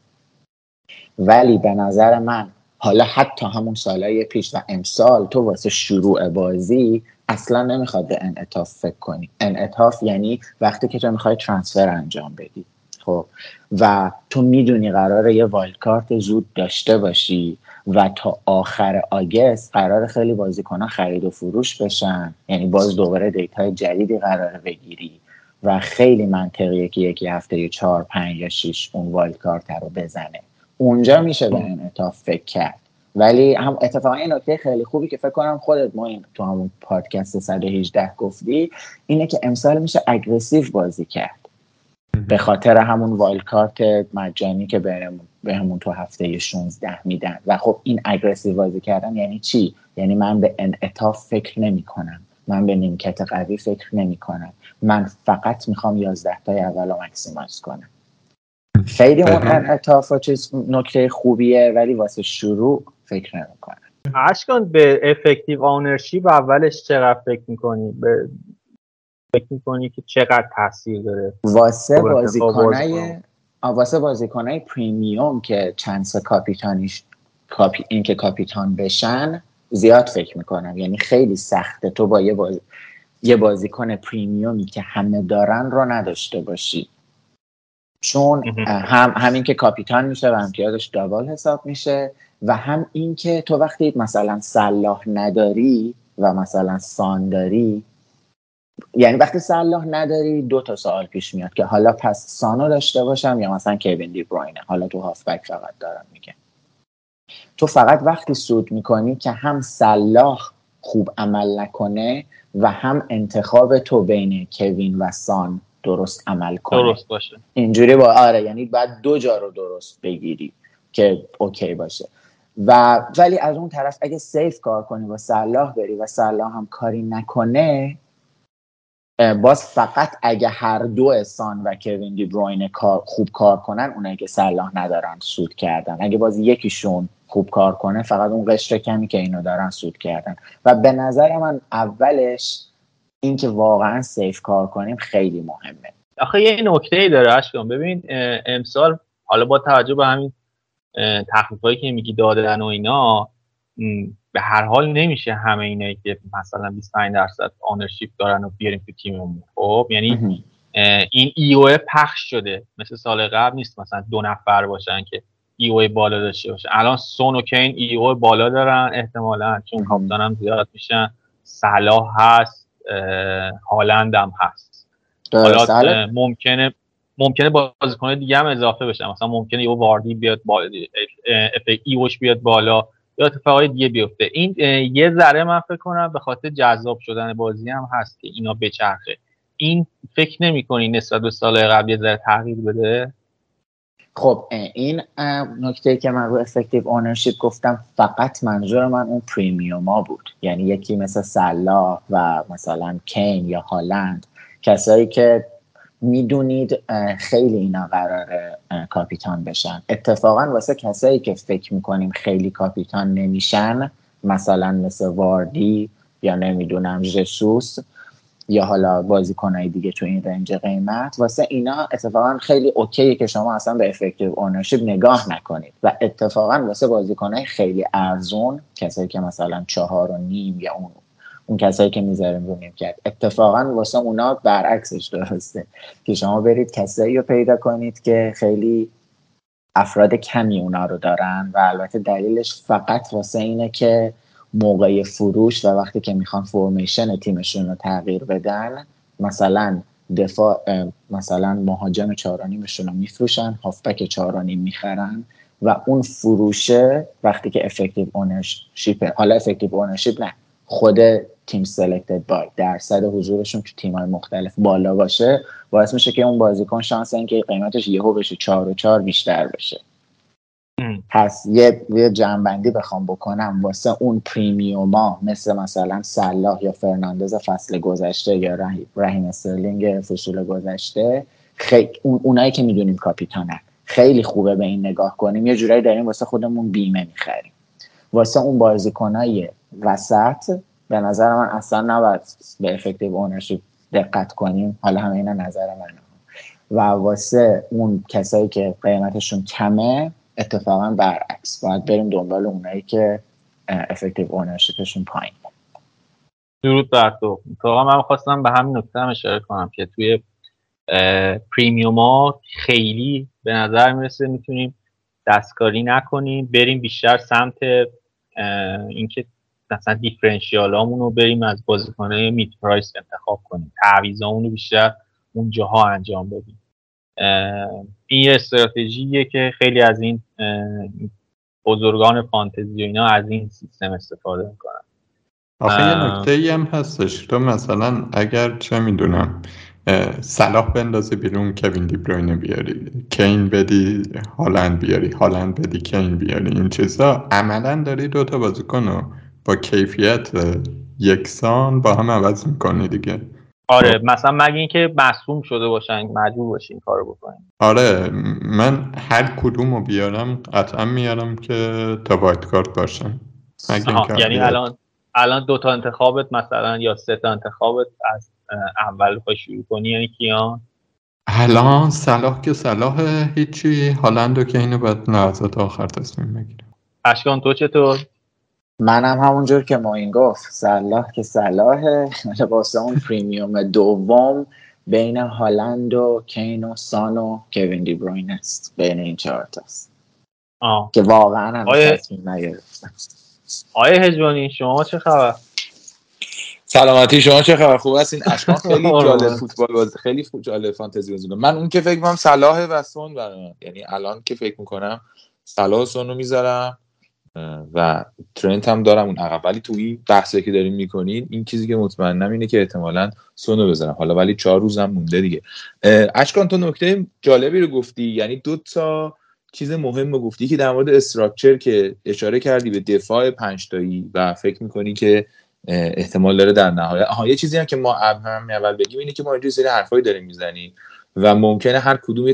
ولی به نظر من حالا حتی همون سالهای پیش و امسال تو واسه شروع بازی اصلا نمیخواد به انعطاف فکر کنی. انعطاف یعنی وقتی که تو میخوای ترانسفر انجام بدی، خب، و تو میدونی قراره یه والکارت زود داشته باشی و تا آخر آگست قراره خیلی بازیکنان خرید و فروش بشن، یعنی باز دوباره دیتای جدیدی قراره بگیری و خیلی منطقیه که یکی هفته یا 4، 5 یا 6 اون والکارت رو بزنه. اونجا میشه به انعطاف فکر کرد. ولی هم اتفاقا این نکته خیلی خوبی که فکر کنم خودت ما این تو همون پادکست 118 گفتی اینه که امسال میشه اگریسیو بازی کرد به خاطر همون والکارت مجانی که به همون تو هفته 16 میدن. و خب این اگریسیو بازی کردن یعنی چی؟ یعنی من به انعطاف فکر نمی کنم، من به نیمکت قوی فکر نمی کنم، من فقط میخوام 11 تای اولو ماکسیمایز کنم. خیلی اون انعطاف و چیز نکته خوبیه ولی واسه شروع فکر نمی‌کنه. اشکان به افکتیو آنرشیپ اولش چقدر فکر می‌کنی؟ فکر می‌کنی که چقدر تاثیر داره؟ واسه بازیکنای پریمیوم که چانس کاپیتانیش این که کاپیتان بشن زیاد فکر می‌کنم. یعنی خیلی سخته تو با یه بازیکن پریمیومی که همه دارن رو نداشته باشی. چون همین که کاپیتان میشه و امتیازش دابل حساب میشه و هم این که تو وقتی مثلا صلاح نداری و مثلا سان داری، یعنی وقتی صلاح نداری دو تا سوال پیش میاد که حالا پس سانو داشته باشم یا مثلا کوین دی بروینه. حالا تو هافبک فقط دارم میگم. تو فقط وقتی سود میکنی که هم صلاح خوب عمل نکنه و هم انتخاب تو بین کوین و سان درست عمل کنه، درست باشه. اینجوری با یعنی بعد دو جا رو درست بگیری که اوکی باشه. و ولی از اون طرف اگه سیف کار کنی و صلاح بری و صلاح هم کاری نکنه، باز فقط اگه هر دو سان و کوین دی بروینه خوب کار کنن، اونایی که صلاح ندارن سود کردن. اگه باز یکیشون خوب کار کنه، فقط اون قشر کمی که اینو دارن سود کردن. و به نظر من اولش این که واقعا سیف کار کنیم خیلی مهمه. آخه یه نکته‌ای داره اشکان. ببین امسال حالا با توجه به همین تخفیفایی که میگی دادن و اینا، به هر حال نمیشه همه اینایی که مثلا 25% آنرشیپ دارن و بیاریم تو تیممون. خب یعنی این ایو پخش شده، مثل سال قبل نیست مثلا 2 نفر باشن که ایو بالا داشته باشن. الان سون و کین ایو بالا دارن احتمالاً، چون کاپیتان هم زیاد میشن، صلاح هست، هالند هم هست. حالا ممکنه بازیکن دیگه هم اضافه بشن، مثلا ممکنه یه واردی بیاد بالا، ایوش بیاد بالا، یا اتفاقای دیگه بیفته. این یه ذره من فکر کنم به خاطر جذاب شدن بازی هم هست که اینا بچرخه. این فکر نمی‌کنی نسبت به سال قبل یه ذره تغییر بده؟ خب این نکته که من رو افکتیو اونرشیپ گفتم، فقط منظور من اون پریمیوما بود. یعنی یکی مثل صلاح و مثلا کین یا هالند، کسایی که میدونید خیلی اینا قراره کاپیتان بشن. اتفاقا واسه کسایی که فکر میکنیم خیلی کاپیتان نمیشن، مثلا مثل واردی یا نمیدونم ژسوس یا حالا بازیکنای دیگه تو این رنج قیمت، واسه اینا اتفاقا خیلی اوکیه که شما اصلا به افکتیو اونرشیپ نگاه نکنید. و اتفاقا واسه بازیکنای خیلی ارزون، کسایی که مثلا 4.5 یا اون کسایی که میذاریم رو نیمکت، اتفاقا واسه اونا برعکسش درسته که شما برید کسایی رو پیدا کنید که خیلی افراد کمی اونا رو دارن. و البته دلیلش فقط واسه اینه که موقع فروش و وقتی که میخوان فرمیشن تیمشون رو تغییر بدن، مثلا دفاع، مثلا مهاجم 4.5شون رو میفروشن، هافبک 4.5 میخرن و اون فروشه وقتی که افکتیو اونرشیپ، حالا افکتیو اونرشیپ نه، خود تیم سلکتد بای، درصد حضورشون تو تیم‌های مختلف بالا باشه، باعث میشه که اون بازیکن شانس اینکه قیمتش یهو بشه 4 بیشتر بشه. پس یه جنبندی بخوام بکنم واسه اون پریمیوما مثلا صلاح یا فرناندز فصل گذشته یا رحیم استرلینگ فصل گذشته، خیلی اونایی که میدونیم کاپیتانن، خیلی خوبه به این نگاه کنیم، یه جورایی داریم واسه خودمون بیمه میخریم. واسه اون بازیکنای وسط به نظر من اصلا نباید به افکتیو اونرشیپ دقت کنیم، حالا همه اینا نظر منه، و واسه اون کسایی که قیمتشون کمه اتفاقا برعکس باید بریم دنبال اونایی که افکتیو اونرشیپشون پایینه. درود بر تو. اتفاقا من خواستم به همین نکته هم اشاره کنم که توی پریمیوما خیلی به نظر میرسه میتونیم دستکاری نکنیم، بریم بیشتر سمت اینکه مثلا دیفرنشیالامون رو بریم از بازیکن‌های مید پرایس انتخاب کنیم، تعویضامون رو بیشتر اونجاها انجام بدیم. این استراتژیه که خیلی از این بزرگان فانتزی و اینا از این سیستم استفاده میکنن. آخه یه نکته‌ای هم هستش، تو مثلا اگر چه میدونم صلاح بندازی بیرون، کوین دی بروینه بیاری، کین بدی هالند بیاری، هالند بدی کین بیاری، این چیزا عملاً داری دوتا بازیکن رو با کیفیت یکسان با هم عوض میکنی دیگه. آره مثلا مگه اینکه معصوم شده باشن مجبور باشین کارو بکنین. آره من هر کدومو بیارم قطعا میارم که تا وایت کارت باشن. یعنی الان دو تا انتخابت مثلا یا سه تا انتخابت از اول بخوای شروع کنی یعنی کیان؟ الان صلاح که صلاح هیچی، هالندو که اینو بعد نهایت تا آخر تصمیم بگیرم. اشکان تو چطور؟ منم همونجور که ما این گفت، صلاح که صلاحه، واسه اون پریمیوم دوم بین هالند و کین و سان و کوین دی بروین است، بین این چهار تاست که واقعا هم تصمیم نگرفتم. آیه هجوانی شما چه خبر؟ سلامتی شما چه خبر؟ خوب هستین؟ اشکان خیلی جالب فوتبال بازی، خیلی جالب فانتزی بازی. من اون که فکر می‌کنم صلاح و سون برام، یعنی الان که فکر می‌کنم صلاح و سون رو می‌ذارم و ترنت هم دارم اون عقب، ولی تو این بحثی که داریم میکنین این چیزی که مطمئنم اینه که احتمالاً سونو بزنم حالا، ولی 4 هم مونده دیگه. اشکان تو نکته جالبی رو گفتی، یعنی دو تا چیز مهم رو گفتی که در مورد استراکچر که اشاره کردی به دفاع 5 و فکر میکنی که احتمال داره در نهایت یه چیزی هم که ما اول بگیم اینه که ما اینجوری سری حرفایی داریم میزنیم و ممکنه هر کدوم یه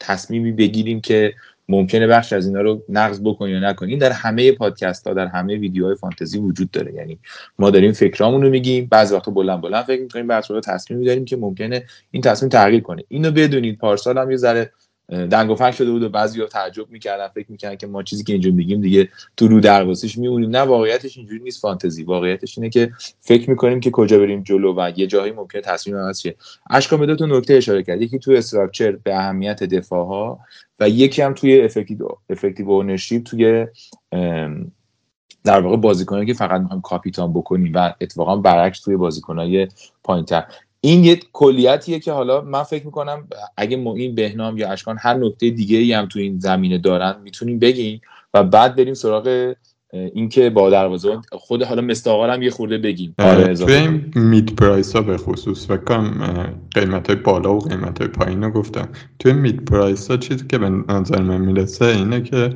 تصمیمی بگیریم که ممکنه بخش از اینا رو نقض بکنی یا نکنی. این در همه پادکست ها، در همه ویدیوهای فانتزی وجود داره، یعنی ما داریم فکرامون رو میگیم، بعضی وقتا بلند فکر می‌کنیم، بعضی وقتا تصمیم می‌گیریم که ممکنه این تصمیم تغییر کنه. اینو بدونید پارسال هم یه ذره دنگ و فنگ شده بود و بعضیا تعجب می‌کردن، فکر می‌کردن که ما چیزی که اینجوری میگیم دیگه تو رو دروازه‌ش میمونیم. نه، واقعیتش اینجوری نیست. فانتزی واقعیتش اینه که فکر می‌کنیم که کجا بریم جلو و یه جایی ممکنه تصمیم عوض شه. اشکان به دو تا نکته اشاره کرد، یکی تو استراکچر به اهمیت دفاع‌ها و یکی هم توی افکتیو اونرشیپ، توی در واقع بازیکنایی که فقط می‌خوایم کاپیتان بکنیم و اتفاقا برعکس توی بازیکنای پایین‌تر. این یه کلیتیه که حالا من فکر میکنم اگه معین، بهنام یا اشکان هر نکته دیگه‌ای هم تو این زمینه دارن میتونیم بگیم و بعد بریم سراغ این که با دروازه خود حالا مستاقا هم یه خورده بگیم. آره تو این مید پرایس ها به خصوص و کم قیمت بالا و قیمت پایین رو گفتم، تو این مید پرایس ها چیزی که به نظر من میرسه اینه که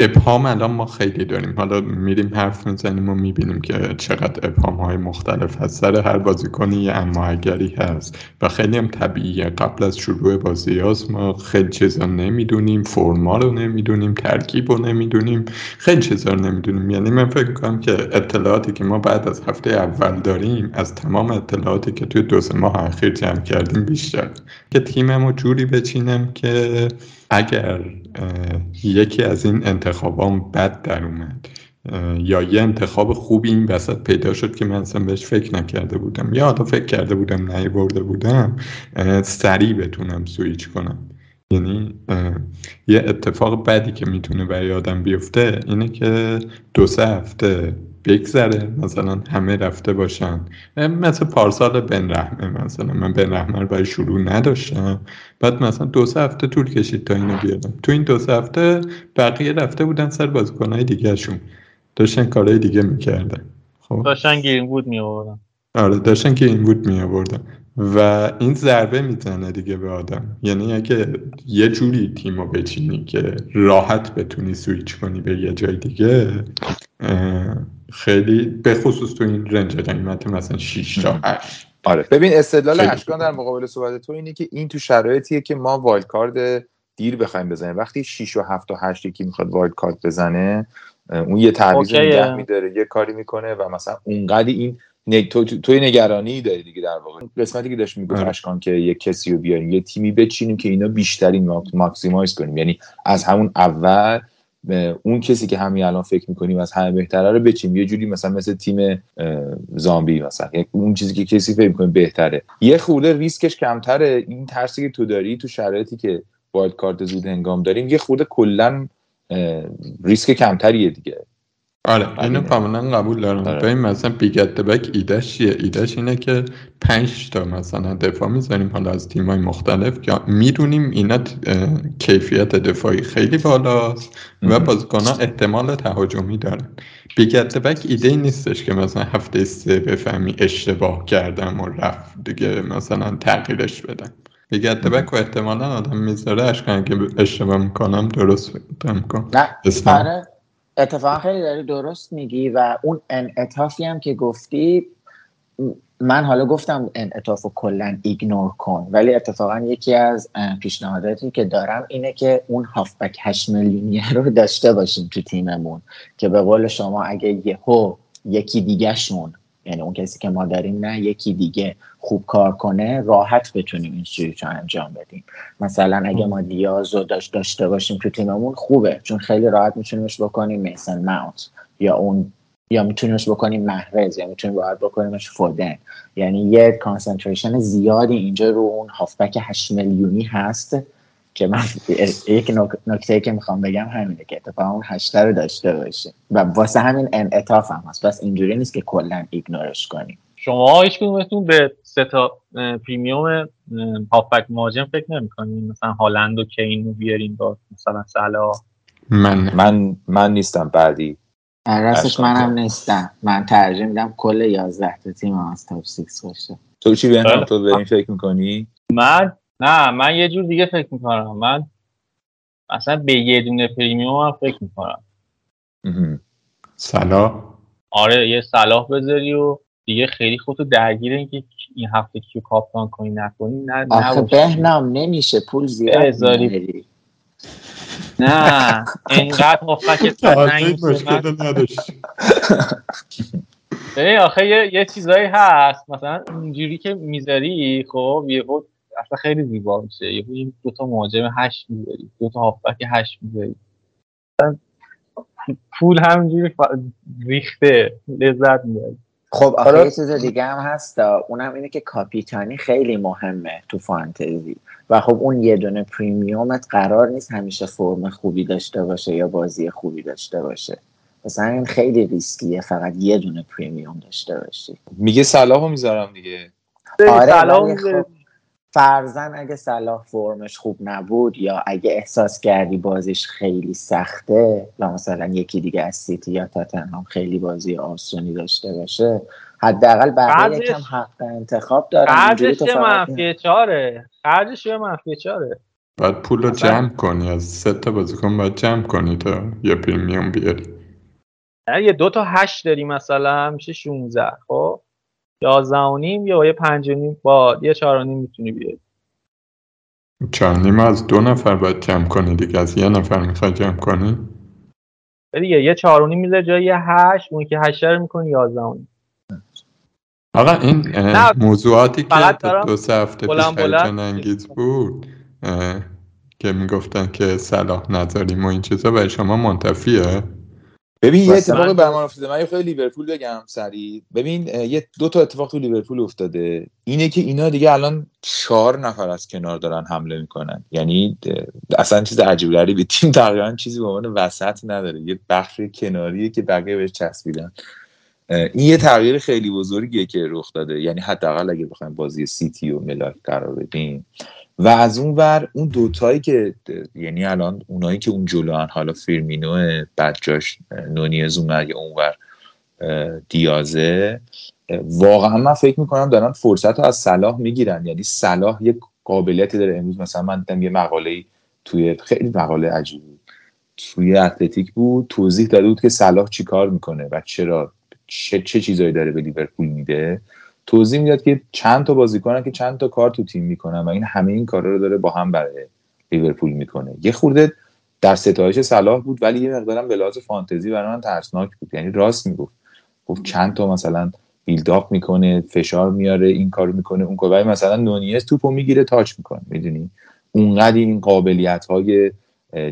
ابهام الان ما خیلی داریم، حالا میریم حرف میزنیم و میبینیم که چقدر ابهام‌های مختلف هست سر هر بازیکنی، یه اما اگری هست و خیلی هم طبیعیه. قبل از شروع بازی هاست ما خیلی چیزا نمیدونیم، فرما رو نمیدونیم، ترکیب رو نمیدونیم، خیلی چیزا رو نمیدونیم. یعنی من فکر میکنم که اطلاعاتی که ما بعد از هفته اول داریم از تمام اطلاعاتی که توی 2-3 ماه اخیر جمع کردیم بیشتر، که تیممو جوری بچینم که اگر یکی از این انتخابام بد در اومد یا یه انتخاب خوبی این وسط پیدا شد که من اصلا بهش فکر نکرده بودم یا حتی فکر کرده بودم نیاورده بودم، سریع بتونم سویچ کنم. یعنی یه اتفاق بعدی که میتونه برای آدم بیفته اینه که 2-3 هفته بگذره، مثلا همه رفته باشن، مثل پارسال بن رحمه، مثلا من بن رحمه رو برای شروع نداشتم، بعد مثلا 2-3 هفته طول کشید تا اینو بیارم. تو این 2-3 هفته بقیه رفته بودن سر بازیکن‌های دیگه‌شون، داشتن کارهای دیگه میکردن. خب داشتن گرین‌وود می آوردن. آره داشتن گرین‌وود می آوردن و این ضربه میزنه دیگه به آدم، یعنی اگه یه جوری تیمو بچینی که راحت بتونی سویچ کنی به یه جای دیگه، خیلی به خصوص تو این رنج قیمت مثلا 6 تا 8. آره ببین استدلال اشکان در مقابل صحبت تو اینه که این تو شرایطیه که ما وایلد کارت دیر بخوایم بزنیم. وقتی 6 و 7 و 8 یکی میخواد وایلد کارت بزنه، اون یه تعویض نگه میداره، یه کاری میکنه و مثلا اونقدر این توی نگرانی داری دیگه. در واقع قسمتی که داشت میگفت اشکان که یه کسی رو بیاریم، یه تیمی بچینیم که اینا بیشترین ماکسیمایز کنیم، یعنی از همون اول اون کسی که همین الان فکر میکنیم از همه بهتره رو بچینیم، یه جوری مثلا مثل تیم زامبی مثلا، یعنی اون چیزی که کسی فکر میکنه بهتره، یه خورده ریسکش کمتره. این ترسی که تو داری تو شرایطی که وایلد کارت زود هنگام داریم یه خورده کلا ریسک کمتریه دیگه. آره اینو کاملا قبول دارم. ببین مثلا بیگت بک ایدهش چیه؟ ایدهش اینه که 5 تا مثلا دفاع می‌ذاریم حالا از تیم‌های مختلف که می‌دونیم اینا کیفیت دفاعی خیلی بالاست و بازیکن‌ها احتمال تهاجمی دارن. بیگت بک ایده نیستش که مثلا هفته 3 بفهمی اشتباه کردم و رفت دیگه مثلا تغییرش بدم. بیگت بک و احتمالاً آدم می‌ذاره اشکان که اشتباه می‌کنم درست می‌کنم. نه اتفاقا خیلی داری درست میگی و اون انعطافی هم که گفتی، من حالا گفتم انعطاف رو کلن ایگنور کن، ولی اتفاقا یکی از پیشنهاداتی که دارم اینه که اون هافبک 8 میلیونیه رو داشته باشیم تو تیممون که به قول شما اگه یهو یکی دیگه شون، یعنی اون کسی که ما داریم نه، یکی دیگه خوب کار کنه، راحت بتونیم این سویچ رو انجام بدیم. مثلا اگه ما دیاز رو داشته باشیم تو تیممون خوبه، چون خیلی راحت میتونیمش بکنیم میسن ماونت یا میتونیمش بکنیم محرز، یا میتونیم راحت بکنیمش فودن. یعنی یه کانسنتریشن زیادی اینجا رو اون هافبک 8 میلیونی هست که من یک نکته که میخوام بگم همینه که اتفاقا اون هشته رو داشته باشیم و واسه همین انعطاف هم هست، بس اینجوری نیست که کلا ایگنورش کنیم. شما هیچ کدومتون به سه تا پریمیوم هافبک مهاجم فکر نمی‌کنین؟ مثلا هالند و کین رو بیارین با مثلا صلاح؟ من نیستم بعدی. راستش منم نیستم. من ترجیح میدم کل 11 تا تیم از تاپ 6 باشه. تو چی بهنام تو به این فکر می‌کنی؟ من یه جور دیگه فکر میکنم. من اصلا به یه دونه پریمیوم هم فکر میکنم. صلاح؟ آره یه صلاح بذاری و دیگه خیلی خودتو درگیر اینکه این هفته کیو کاپتان کنی نکنی نه. آخه بهنام نمیشه پول زیاد می‌گیری. نه اینقدر هافبک تنگ مشکل نداشت. ببین آخه یه چیزایی هست مثلا اینجوری که میذاری خب یه بود اصلا خیلی زیبا میشه، یه این دوتا مهاجم 8 میذاری، دوتا هافبک 8 میذاری، پول همینجوری ریخته لذت میبری. خب آخه یه چیز دیگه هم هست، اونم اینه که کاپیتانی خیلی مهمه تو فانتزی و خب اون یه دونه پریمیومت قرار نیست همیشه فرم خوبی داشته باشه یا بازی خوبی داشته باشه، مثلا این خیلی ریسکیه فقط یه دونه پریمیوم داشته باشی. میگه صلاحو میذارم دیگه. آره صلاحو فرضاً اگه صلاح فرمش خوب نبود یا اگه احساس کردی بازیش خیلی سخته و مثلا یکی دیگه از سیتی یا تاتنهام خیلی بازی آسونی داشته باشه، حداقل بقیه یکم حق انتخاب دارن. خرجش -4 خرجش -4 بعد پول رو جمع کنی از 3 تا بازیکن باید جمع کنی تا یه پریمیوم بیاری. یه 2 تا 8 داری مثلا میشه 16 خب 11.5 یا یه 5.5 با یه 4.5 میتونی بیاری. 4.5 از 2 نفر باید جمع کنی دیگه، از 1 نفر میخوای جمع کنی دیگه. یه 4.5 میذاری جای یه 8، اون که 8 رو میکنی 11.5. آقا این موضوعاتی که 2 هفته پیش خیلی انگیز بود که میگفتن که صلاح نذاریم و این چیزا برای شما منتفیه؟ ببین یه اتفاقی برام افتاده، من یه خیلی لیورپول بگم سریع. ببین یه 2 تا اتفاق تو لیورپول افتاده، اینه که اینا دیگه الان 4 نفر از کنار دارن حمله میکنن، یعنی اصلا چیز عجیب غریبی تیم تقریبا چیزی به عنوان وسط نداره، یه بخش کناریه که بقیه بهش چسبیدن. این یه تغییر خیلی بزرگیه که رخ داده، یعنی حداقل اگه بخوایم بازی سیتی و ملان قرار بدیم. و از اون ور اون دوتایی که یعنی الان اونایی که اون جلوان، حالا فیرمینو بعد جاش نونیز اومد یا اون ور دیازه، واقعا من فکر میکنم دارن فرصت رو از صلاح میگیرن. یعنی صلاح یک قابلیتی داره. امروز مثلا من دیدم یه مقاله توی خیلی مقاله عجیب توی اتلتیک بود، توضیح داده بود که صلاح چیکار میکنه و چرا چه چیزایی داره به لیورپول میده. توضیح میداد که چند تا بازیکنن که چند تا کار تو تیم میکنن و این همه این کارا رو داره با هم برای لیورپول میکنه. یه خورده در ستایش صلاح بود، ولی یه مقدارم به لحاظ فانتزی برای من ترسناک بود. یعنی راست میگفت، گفت چند تا مثلا بیلداپ میکنه، فشار میاره، این کارو میکنه، اون کارو. مثلا نونیز توپو میگیره، تاچ میکنه، میدونی اونقدر این قابلیت‌های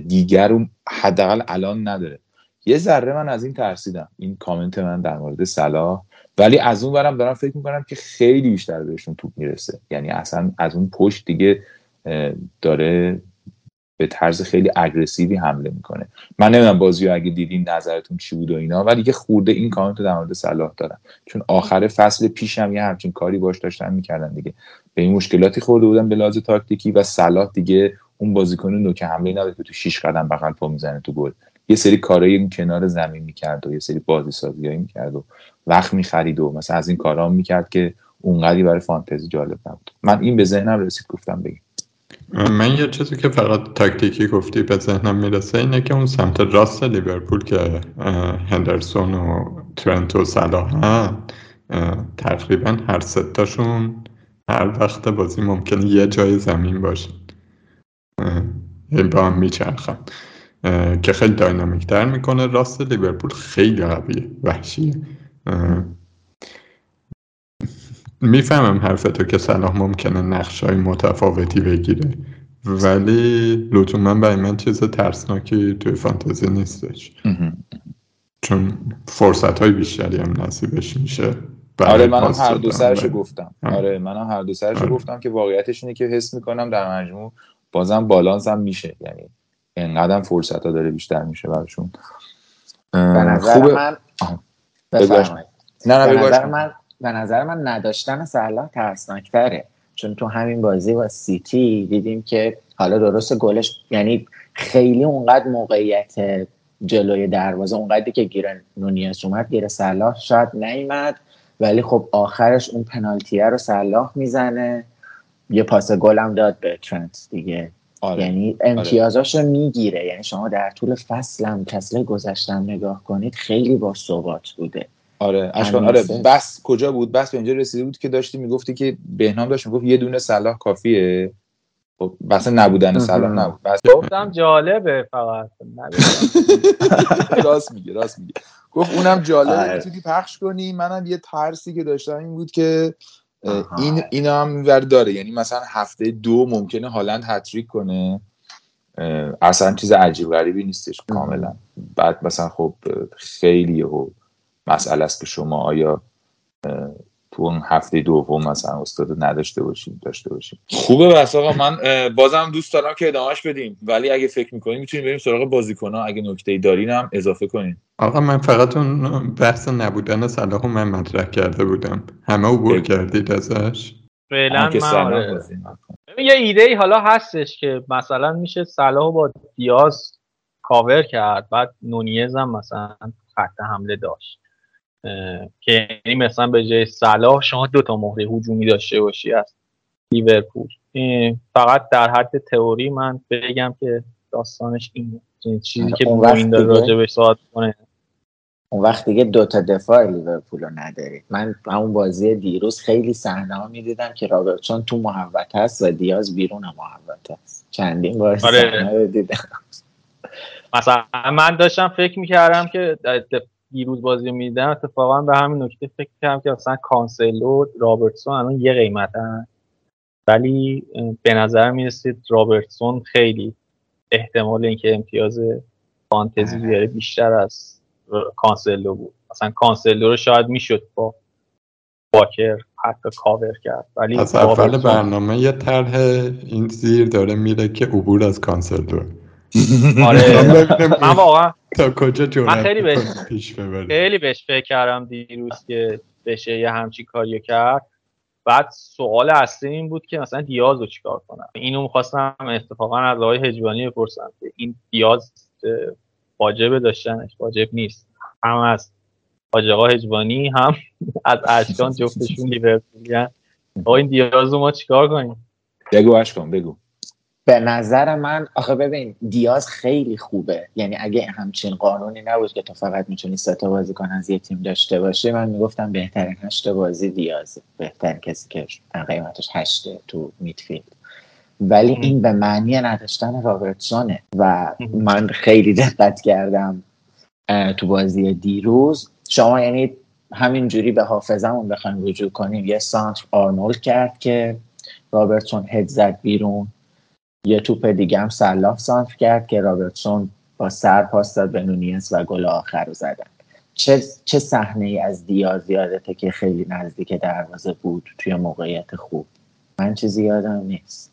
دیگر رو حداقل الان نداره. یه ذره من از این ترسیدم، این کامنت من در مورد صلاح. ولی از اون برم دارم فکر میکنم که خیلی بیشتر بهشون توپ میرسه. یعنی اصلا از اون پشت دیگه داره به طرز خیلی اگریسیوی حمله میکنه. من نمیدونم بازیو اگه دیدین نظرتون چی بود و اینا، ولی یه خورده این کامنت در مورد صلاح دارم، چون آخر فصل پیشم یه همچین کاری باش داشتن میکردن دیگه. به این مشکلاتی خورده بودن به لحاظ تاکتیکی و صلاح دیگه اون بازیکن نوک حمله نبود که تو 6 قدم بغل پا میزنه تو گل. یه سری کارایی کنار زمین میکرد و یه سری بازیسازیایی میکرد و وقت میخرید و مثلا از این کارا میکرد که اونقدی برای فانتزی جالب نبود. من این به ذهنم رسید گفتم بگم. من یه چیزی که فقط تاکتیکی گفتی به ذهنم میرسه اینه که اون سمت راست لیورپول که هندرسون و ترنت و صلاح تقریبا هر ستاشون هر وقت بازی ممکنه یه جای زمین باشه، با هم میچرخن، که خیلی داینامیک تر میکنه. راست لیورپول خیلی قویه، وحشیه. میفهمم حرفتو که صلاح ممکنه نقشای متفاوتی بگیره، ولی لزوما برای من چیز ترسناکی توی فانتزی نیستش، چون فرصت‌های بیشتری هم نصیبش میشه. آره منم هر دو سرشو گفتم. آره منم هر دو سرشو گفتم که واقعیتش اینه که حس میکنم در مجموع بازم بالانسم میشه، یعنی انقدرم فرصت‌ها داره بیشتر میشه براشون. خوبه. من به نظر من نداشتن صلاح ترسناک‌تره، چون تو همین بازی با سیتی دیدیم که حالا درست گلش یعنی خیلی اونقدر موقعیت جلوی دروازه اونقدری که گیر نونیز اومد گیر صلاح شاید نیومد، ولی خب آخرش اون پنالتیه رو صلاح میزنه، یه پاس گل هم داد به ترنت دیگه. آره. یعنی امتیازاشو میگیره. یعنی شما در طول فصل گذشتم نگاه کنید خیلی با ثبات بوده. آره اشکان. آره بس کجا بود؟ بس به اینجا رسیده بود که داشتی میگفتی که بهنام داشت میگفت یه دونه صلاح کافیه. بس نبودن صلاح نبود. بس گفتم جالبه فقط راست میگه. گفت اونم جالبه میتونی پخش کنی. منم یه ترسی که داشتم این بود که اینا هم داره، یعنی مثلا هفته دو ممکنه هالند هتریک کنه، اصلا چیز عجیب غریبی نیستش کاملا. بعد مثلا خب خیلی مسئله است که شما آیا تو اون هفته دوم مثلا استاد نداشته باشیم داشته باشیم. خوبه. بس آقا من بازم دوست دارم که ادامهش بدیم، ولی اگه فکر میکنیم میتونیم بریم سراغ بازیکن‌ها، اگه نکته‌ای دارین هم اضافه کنین. آقا من فقط اون بحث نبودن صلاحو من مطرح کرده بودم، همه عبور کردید ازش فعلا. من یه ایده‌ای حالا هستش که مثلا میشه صلاحو با دیاز کاور کرد، بعد نونیز هم مثلا خط حمله داشت که یعنی مثلا به جای صلاح شما دو تا مهره هجومی داشته باشی از لیورپول. فقط در حد تئوری من بگم که داستانش اینه، چیزی که ببین در راجبش صحبت کنه. اون وقت دیگه دو تا دفاع لیورپول رو ندارید. من همون بازی دیروز خیلی صحنه‌ها می‌دیدم که رابرتسون تو محوطه است و دیاز بیرون محوطه است. چندین بار صحنه دیدم. مثلا من داشتم فکر می‌کردم که دیروز بازی می‌دیدم، اتفاقا به همین نکته فکر کردم که مثلا کانسلو رابرتسون الان یه قیمتن، ولی به نظر می‌رسید رابرتسون خیلی احتمال اینکه امتیاز فانتزی بیاره بیشتر از کانسلو بود. مثلا کانسلو رو شاید میشد با باکر حتی کاور کرد، ولی از اول برنامه یه طرح این زیر داره میره که عبور از کانسلو. آره من واقعا تا کجا جرأت خیلی بهش فکر کردم دیروز که بشه یه همچی کاری کرد. بعد سوال اصلی این بود که مثلا دیاز رو چیکار کنم. اینو می‌خواستم اتفاقا از آقای هجوانی بپرسم که این دیاز واجبه داشتنش واجب نیست، هم از حاج آقا هجوانی هم از اشکان، جفتشون لیورپولیان. آقا این دیازو ما چیکار کنیم؟ بگو اشکان بگو. به نظر من آخه ببین دیاز خیلی خوبه، یعنی اگه همچین قانونی نبود که تو فقط میتونی 3 تا بازیکن از یک تیم داشته باشی، من میگفتم بهترین 8 بازی دیاز، بهترین کسی که قیمتش 8 تو میدفیلد. ولی این به معنی نداشتن رابرتسونه و من خیلی دقت کردم تو بازی دیروز. شما یعنی همینجوری به حافظمون بخوایم رجوع کنیم، یه سانتر آرنولد کرد که رابرتسون هد زد بیرون، یه توپ دیگه هم سلاف سانتر کرد که رابرتسون با سر پاس داد به نونیز و گل آخر رو زدن. چه صحنه‌ای از دیاز یادته که خیلی نزدیک دروازه بود توی موقعیت خوب؟ من چیزی یادم نیست.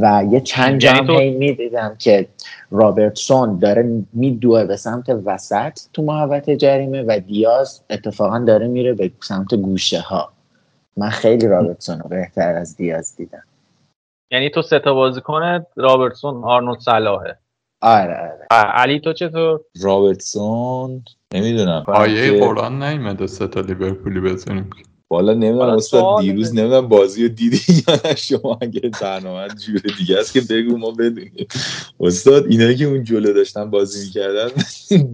و یه چند جمعه میدیدم که رابرتسون داره میدوه به سمت وسط تو محوطه جریمه و دیاز اتفاقا داره میره به سمت گوشه ها. من خیلی رابرتسون رو بهتر از دیاز دیدم. یعنی تو سه تا بازیکن رابرتسون، آرنولد، صلاحه. آره. علی تو چطور؟ رابرتسون نمیدونم. آیه قرآن نیومده سه تا لیورپولی بزنیم. والا نمیدونم استاد، دیروز نمیدونم بازیو دیدی یا شما، اگه برنامه جور دیگه است که بگو ما بدونیم. استاد اینا که اون جلو داشتن بازی میکردن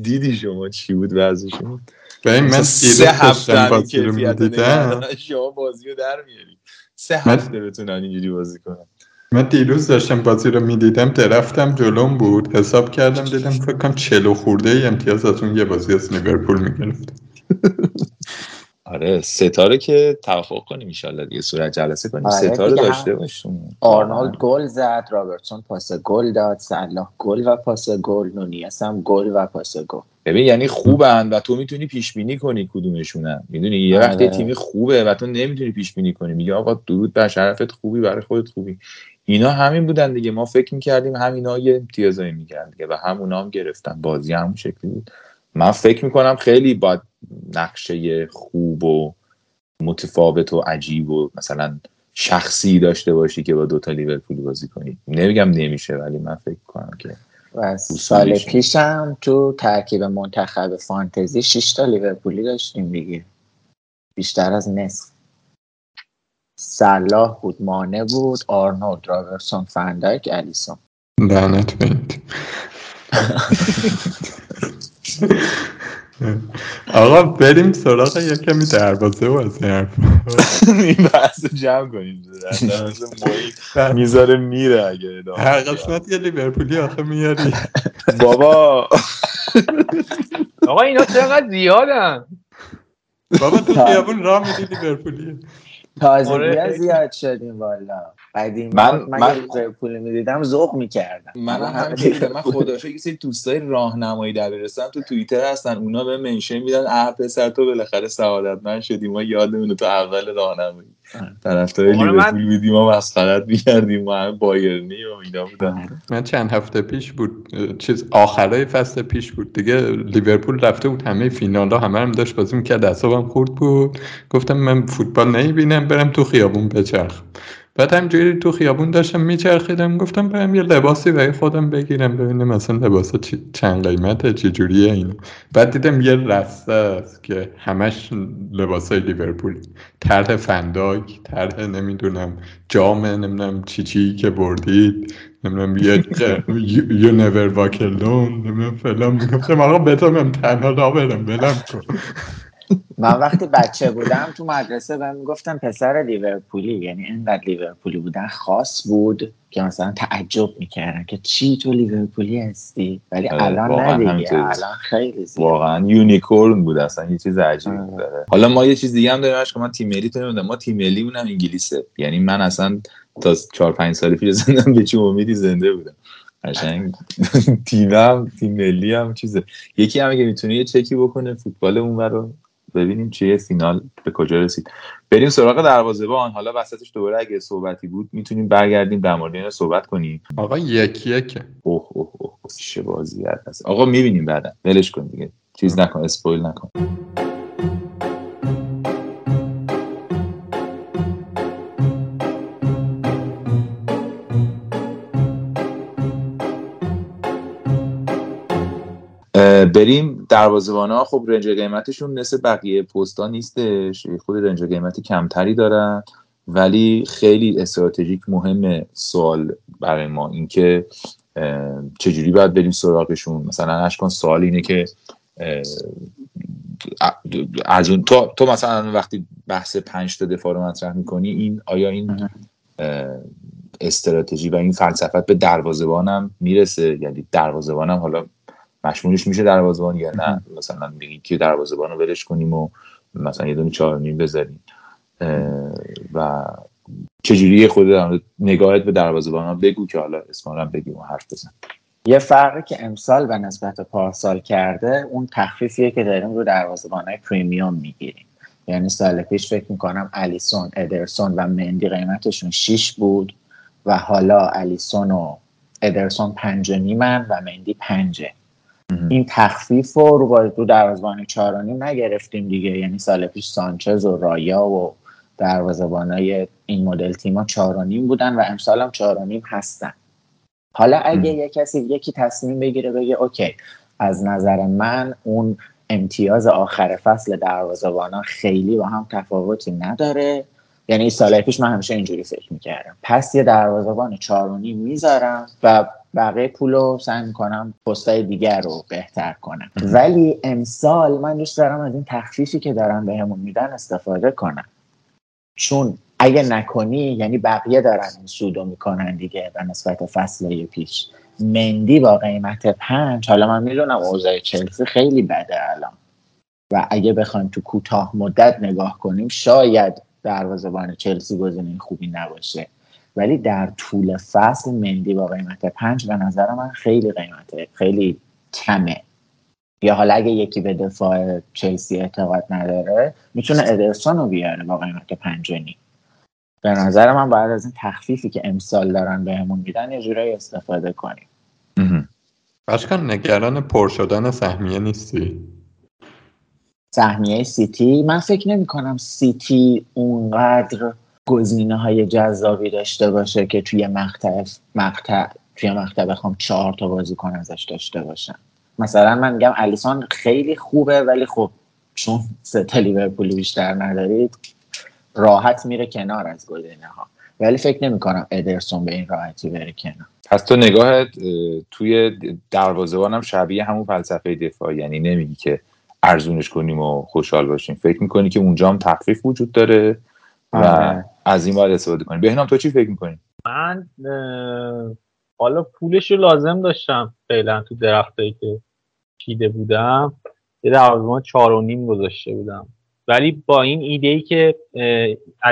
دیدی شما چی بود وضعشون؟ ببین من 3 هفته بازی رو می‌دیدم، شما بازیو در میارید. 3 هفته بتونن اینجوری بازی کنن. من دیروز داشتم بازی رو می‌دیدم، درفتم جلوم بود، حساب کردم دیدم فکر کنم 40 خورده امتیاز از اون یه بازی از لیورپول می‌گرفت. آره ستاره که توافق کنیم ان شاءالله دیگه، صورت جلسه کنیم. آره ستاره داشته باشیم. آرنولد گل زد، رابرتسون پاس گل داد، صلاح گل و پاس گل، نونیز هم گل و پاس گل. ببین یعنی خوبن و تو میتونی پیش بینی کنی کدومشونن، میدونی یه وقتی تیمی خوبه و تو نمیتونی پیش بینی کنی، میگه آقا درود بر شرفت، خوبی برای خودت خوبی. اینا همین بودن دیگه، ما فکر می‌کردیم همینا یه امتیازایی می‌گیرن دیگه و همونا هم گرفتن، بازی همون شکلی بود. من فکر میکنم خیلی با نقشه خوب و متفاوت و عجیب و مثلا شخصی داشته باشی که با 2 تا لیورپول بازی کنی، نمیگم نمیشه ولی من فکر کنم که سال پیشم تو ترکیب منتخب فانتزی 6 تا لیورپولی داشتیم دیگه، بیشتر از نصف. صلاح بود، مانه بود، آرنولد، رابرتسون، فان دایک، الیسون. لعنت بهت. آقا بریم سراغ یک کمی دروازه و از این حرف این بحث جمع کنیم. دروازه محیط میذاره میره اگه هر قسمت یه لیورپولی آخه میاری بابا. آقا اینا چقدر زیادن بابا، تو خیابون راه میدی لیورپولیه. تازگی‌ها زیاد شدیم والا. من لیورپول می‌دیدم ذوق می‌کردم. من خداشکر یه سری دوستای راهنمایی دبیرستان تو توییتر هستن، اونا به منشن میدن اه پسر تو بالاخره سعادتمند شدیم، ما یادمونه تو اول راهنمایی طرفدار لیورپول بودیم، ما مسخرهت می‌کردیم، ما بایرنی و اینا بودن. من چند هفته پیش بود، چیز آخرای فصل پیش بود دیگه، لیورپول رفته بود همه فینال‌ها، همه داشت بازی می‌کرد، اعصابم خورد بود، گفتم من فوتبال نمی‌بینم برم تو خیابون بچرخ. بعد همجوری تو خیابون داشتم میچرخیدم، گفتم برم یه لباسی برای خودم بگیرم ببینم مثلا لباسا چند قیمته چه جوریه اینو. بعد دیدم یه رسته است که همش لباسای لیورپول، طرح فنداک، طرح نمیدونم جام نمیدونم چی که بردید، نمیدونم یه never walk alone، نمیدونم فلان. گفتم آقا بتونم تنها را برم تو. من وقتی بچه بودم تو مدرسه بهم میگفتن پسر لیورپولی، یعنی اینقدر لیورپولی بودن خاص بود که مثلا تعجب میکردن که چی تو لیورپولی هستی، ولی الان نه، الان خیلی زیاد واقعا یونیکورن بود، اصلا یه چیز عجیبی بود. حالا ما یه چیز دیگه هم داریم که من تیم ملی تو نمیدونم، ما تیم ملی اونم انگلیسه، یعنی من اصلا تا 4-5 سال پیش زندم به چه امیدی زنده بودم. قشنگ تیمم تیم ملی هم چیزه، یکی هم که میتونه یه چکی بکنه فوتبال اونورا ببینیم چیه فینال به کجا رسید. بریم سراغ دروازه‌بان. حالا وسطش دوباره اگه صحبتی بود میتونیم برگردیم در مورد اینا صحبت کنیم. آقا یکی اوه اوه اوه چه بازی هست. آقا میبینیم بعدا، ولش کن دیگه، چیز نکن، اسپویل نکن. بریم دروازه‌بان‌ها. خب رنج قیمتشون مثل بقیه پست‌ها نیستش، خود رنج قیمت کمتری دارن، ولی خیلی استراتژیک مهمه. سوال برای ما این که چجوری باید بریم سراغشون. مثلا اشکان سوال اینه که از اون تو مثلا وقتی بحث 5 تا دفاع رو مطرح میکنی، این آیا این استراتژی و این فلسفت به دروازه‌بانم میرسه؟ یعنی دروازه‌بانم حالا مشمولش میشه دروازه‌بان یا نه؟ مثلا میگی که دروازه‌بان رو ولش کنیم و مثلا یه دونه 4.5 بذاریم و چجوری خود نگاهت به دروازه‌بانم بگو که حالا اسمارم بگیم و حرف بزن. یه فرقی که امسال به نسبت پارسال کرده اون تخفیفیه که داریم رو دروازه‌بان‌های پریمیوم میگیریم. یعنی سال پیش فکر میکنم الیسون، ادرسون و مندی قیمتشون 6 بود و حالا الیسون و ادرسون 5.5 و مندی 5. این تخفیف رو دروازه‌بان 4.5 نگرفتیم دیگه. یعنی سال پیش سانچز و رایا و دروازه‌بانای این مدل تیم‌ها 4.5 بودن و امسال هم 4.5 هستن. حالا اگه یکی تصمیم بگیره بگه اوکی، از نظر من اون امتیاز آخر فصل دروازه‌بانا خیلی با هم تفاوتی نداره، یعنی سال پیش من همیشه اینجوری فکر میکردم، پس یه دروازه‌بان 4.5 میذارم و بقیه پولو سعی میکنم پستای دیگر رو بهتر کنم. ولی امسال من دوست دارم از این تخفیفی که دارم بهمون میدن استفاده کنم، چون اگه نکنی یعنی بقیه دارن این سودو میکنن دیگه به نسبت فصلهای پیش. مندی با قیمت 5، حالا من میدونم اوضاع چلسی خیلی بده الان و اگه بخوایم تو کوتاه مدت نگاه کنیم شاید دروازه‌بان چلسی گزینه خوبی نباشه، ولی در طول فصل مندی با قیمت 5 به نظر من خیلی کمه. یا حالا اگه یکی به دفاع چلسی اعتقاد نداره میتونه ادرسون رو بیاره با قیمت 5.5. به نظر من باید از این تخفیفی که امسال دارن بهمون میدن یه جورایی استفاده کنیم. اشکان نگران پر شدن سهمیه نیستی؟ سهمیه سیتی؟ من فکر نمی‌کنم سیتی اونقدر گزینه‌های جذابی داشته باشه که توی مقطع بخوام 4 تا بازیکن ازش داشته باشم. مثلا من میگم الیسون خیلی خوبه، ولی خب چون 3 تا لیورپول بیشتر ندارید راحت میره کنار از گزینه ها، ولی فکر نمی کنم ادرسون به این راحتی بره کنار. پس تو نگاهت توی دروازه‌بانم شبیه همون فلسفه دفاعی، یعنی نمیگی که ارزونش کنیم و خوشحال باشیم، فکر میکنی که اونجا هم تخفیف وجود داره و از این باید استفاده کنیم. بهنام تو چی فکر میکنی؟ من حالا پولش رو لازم داشتم فعلا تو درختایی که چیده بودم یه دروازه‌بان 4.5 گذاشته بودم، ولی با این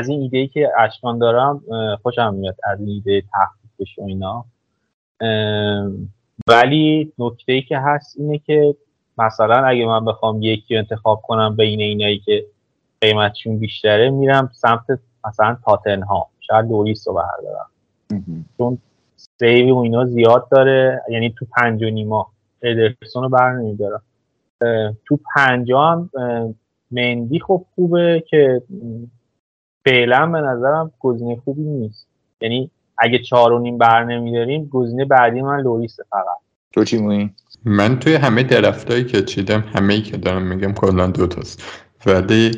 ایده‌ای که اشکان دارم خوشم میاد از این ایده تخفیفش و اینا. ولی نکته‌ای که هست اینه که مثلا اگه من بخوام یکی انتخاب کنم بین اینایی که قیمتشون بیشتره، میرم سمت مثلا تاتنهام، شاید لوریس رو بردارم چون سیو و اینا زیاد داره، یعنی تو 5.5 ادرسون رو برنمیدارم. تو 5 هم مندی خب خوبه که فعلا به نظرم گزینه خوبی نیست، یعنی اگه 4.5 برنمیداریم گزینه بعدی من لوریس. فقط تو چی مویی؟ من توی همه درفتایی که چیدم، همه ای که دارم میگم کلا 2 تاست، ولی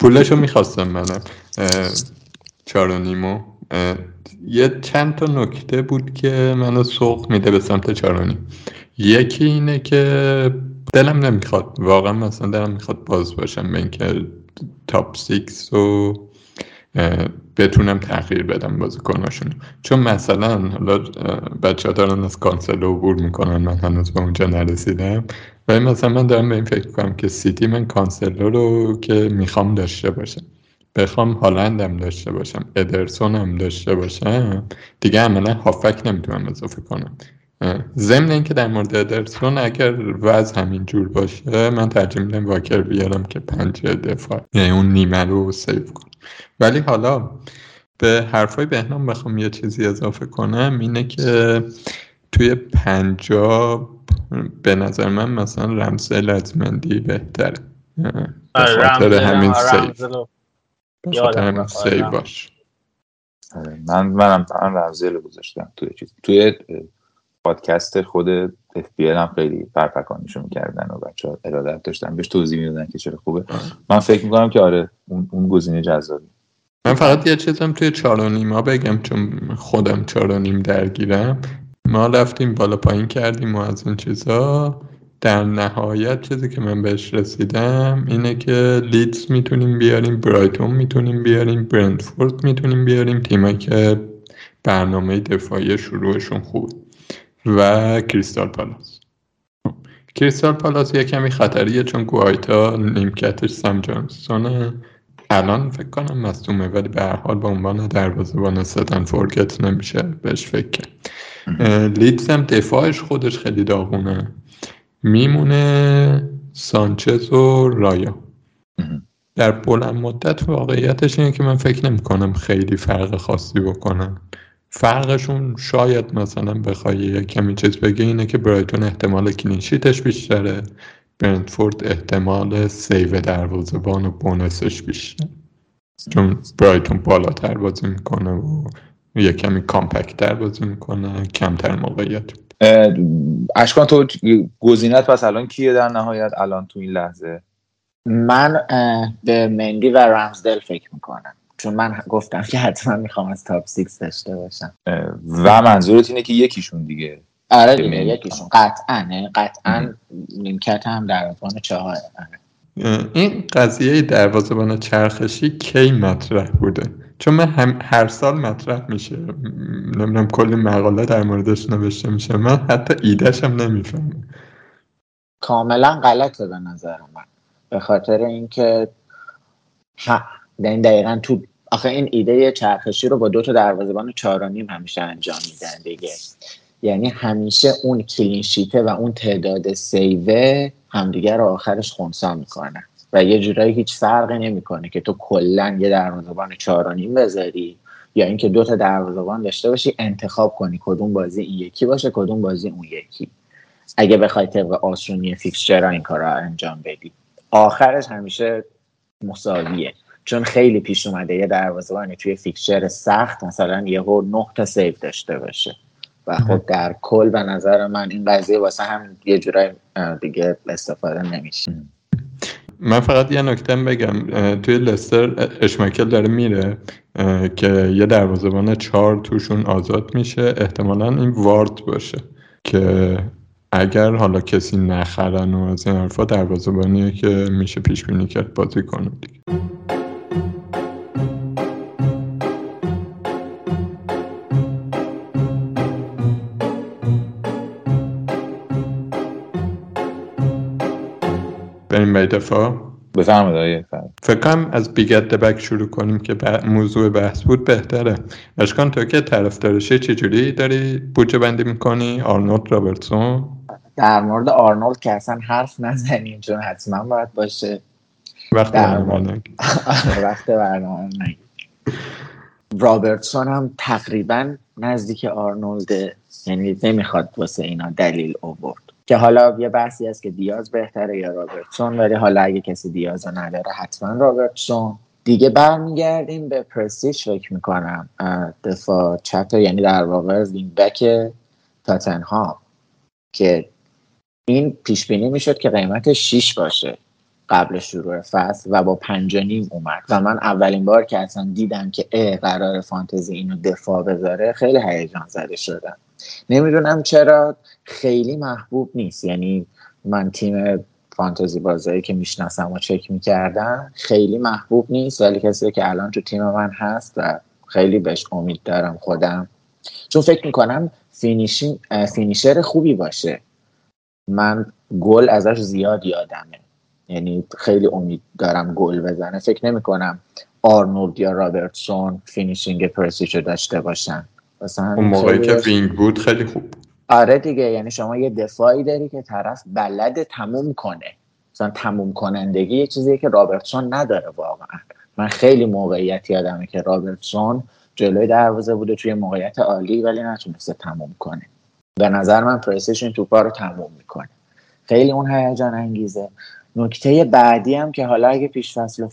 پولشو میخواستم منم 4.5. یه چند تا نکته بود که منو سوق میده به سمت 4.5. یکی اینه که دلم نمیخواد، واقعا مثلا دلم میخواد باز باشم به اینکه تاپ 6 رو بتونم تغییر بدم بازیکناشونو، چون مثلا حالا بچه‌ها دارن از کانسلو عبور میکنن، من هنوز به اونجا نرسیدم، ولی مثلا من دارم به این فکر میکنم که سیتی من کانسلو رو که میخوام داشته باشم، بخوام هالندم داشته باشم، ادرسونم داشته باشم، دیگه عملا هافک نمیتونم اضافه کنم. ضمن اینکه در مورد ادرسون اگر وضع همینجور باشه من ترجیح میدم واکر بیارم که 5 دفاع، یعنی اون نیمه رو سیو کنم. ولی حالا به حرفای بهنام بخوام یه چیزی اضافه کنم اینه که توی 50 به نظر من مثلا رمزل از مندی بهتره، به خاطر همین سیو، به خاطر همین سیو باش. منم رمزل گذاشتم توی پادکست خود FBL هم خیلی پرپکانیشو میکردن و بچه‌ها ارادت داشتن بهش توضیح میدادن که چرا خوبه. من فکر میکنم که آره اون گزینه جذابه. من فقط یه چیزم توی 4.5 بگم چون خودم 4.5 درگیرم. ما رفتیم بالا پایین کردیم و از این چیزا. در نهایت چیزی که من بهش رسیدم اینه که لیدز میتونیم بیاریم، برایتون میتونیم بیاریم، برنتفورد میتونیم بیاریم، تیمایی که برنامه دفاعی شروعشون خوبه، و کریستال پالاس. کریستال پالاس یه کمی خطریه چون گوایتا نیمکتش سم جانسونه، الان فکر کنم مصدومه، ولی به هر حال به عنوان دروازه‌بان استنفورد نمیشه بهش فکر کرد. لیدز هم دفاعش خودش خیلی داغونه، میمونه سانچز و رایا. در بلند مدت واقعیتش اینه که من فکر نمی کنم خیلی فرق خاصی بکنن. فرقشون شاید مثلا بخوای یک کمی چیز بگه اینه که برایتون احتمال کلینشیتش بیشتره، برنتفورد احتمال سیو دروازه‌بان و بونسش بیشتره چون برایتون بالاتر بازی میکنه و یک کمی کامپکت تر بازی میکنه، کمتر موقعیت. اشکان تو گزینت پس الان کیه در نهایت الان تو این لحظه؟ من به مندی و رمزدل فکر میکنم چون من گفتم که حتما میخوام از تاپ 6 داشته باشم. و منظورت اینه که یکیشون دیگه؟ آره دیگه یکیشون قطعا نیمکت هم دروازه‌بان 4. این قضیه دروازه‌بان چرخشی کی مطرح بوده؟ چون من هر سال مطرح میشه، نمیدونم کلی مقاله در موردش نوشته میشه، من حتی ایده‌ش هم نمیفهمم. کاملا غلطه به نظر من، به خاطر اینکه دقیقاً تو آخه این ایده چرخشی رو با 2 تا دروازه‌بان 4.5 همیشه انجام میدن دیگه، یعنی همیشه اون کلینشیته و اون تعداد سیوه همدیگه رو آخرش خونسا میکنن و یه جورایی هیچ فرقی نمیکنه که تو کلا یه دروازه‌بان 4.5 بذاری یا اینکه 2 تا دروازه‌بان داشته باشی، انتخاب کنی کدوم بازی این یکی باشه کدوم بازی اون یکی. اگه بخوای طبق آسونی فیکسچرها این کارا انجام بدی آخرش همیشه مساویه، چون خیلی پیش اومده یه دروازه‌بان توی فیکسچر سخت مثلا یهو 9 تا سیو داشته باشه و خب در کل به نظر من این قضیه واسه هم یه جورایی دیگه استفاده نمیشه. من فقط یه نکته بگم، توی لستر اشمکل داره میره که یه دروازه‌بان 4 توشون آزاد میشه، احتمالاً این وارد باشه که اگر حالا کسی نخرن و از این حرفا دروازه‌بانیه که میشه پیش بینی کرد بازی کنه دیگه. بریم به دفاع. بفرمایید. فکر کنم از بیگت دبک شروع کنیم که موضوع بحث بود بهتره. اشکان تو که طرفدارشی چجوری داری بودجه بندی میکنی؟ آرنولد، رابرتسون. در مورد آرنولد که اصلا حرف نزنیم چون حتما باید باشه، وقت برنامه نگیم. رابرتسون هم تقریبا نزدیک آرنولده، یعنی نمیخواد واسه اینا دلیل آورد که حالا یه بحثی هست که دیاز بهتره یا رابرتسون، ولی حالا اگه کسی دیاز رو نداره حتما رابرتسون دیگه. برمیگردیم به پرسیش فکر میکنم، دفاع چپ، یعنی در واقع وینگ بک تاتنهام که این پیش بینی میشد که قیمت 6 باشه قبل شروع فصل و با 5.5 اومد و من اولین بار که اصلا دیدم که قرار فانتزی اینو دفاع بذاره خیلی هیجان زده شدم. نمیدونم چرا خیلی محبوب نیست، یعنی من تیم فانتزی بازایی که میشناسم و چک میکردم خیلی محبوب نیست، ولی کسی که الان تو تیم من هست و خیلی بهش امید دارم خودم، چون فکر میکنم فینیشر خوبی باشه. من گل ازش زیاد یادمه، یعنی خیلی امید دارم گل بزنه. فکر نمیکنم آرنولد یا رابرتسون فینیشینگ پرسیشو داشته باشن. اون موقعی که وینگ بود خیلی خوب. آره دیگه، یعنی شما یه دفاعی داری که طرف بلد تموم کنه، مثلا تموم کنندگی یه چیزیه که رابرتسون نداره واقعا. من خیلی موقعیت یادمه که رابرتسون جلوی دروازه بوده توی موقعیت عالی ولی نتونسته تموم کنه. به نظر من پرسیشن توپا رو تموم میکنه، خیلی اون هیجان انگیزه. نکته بعدی هم که حالا اگه پیش فصل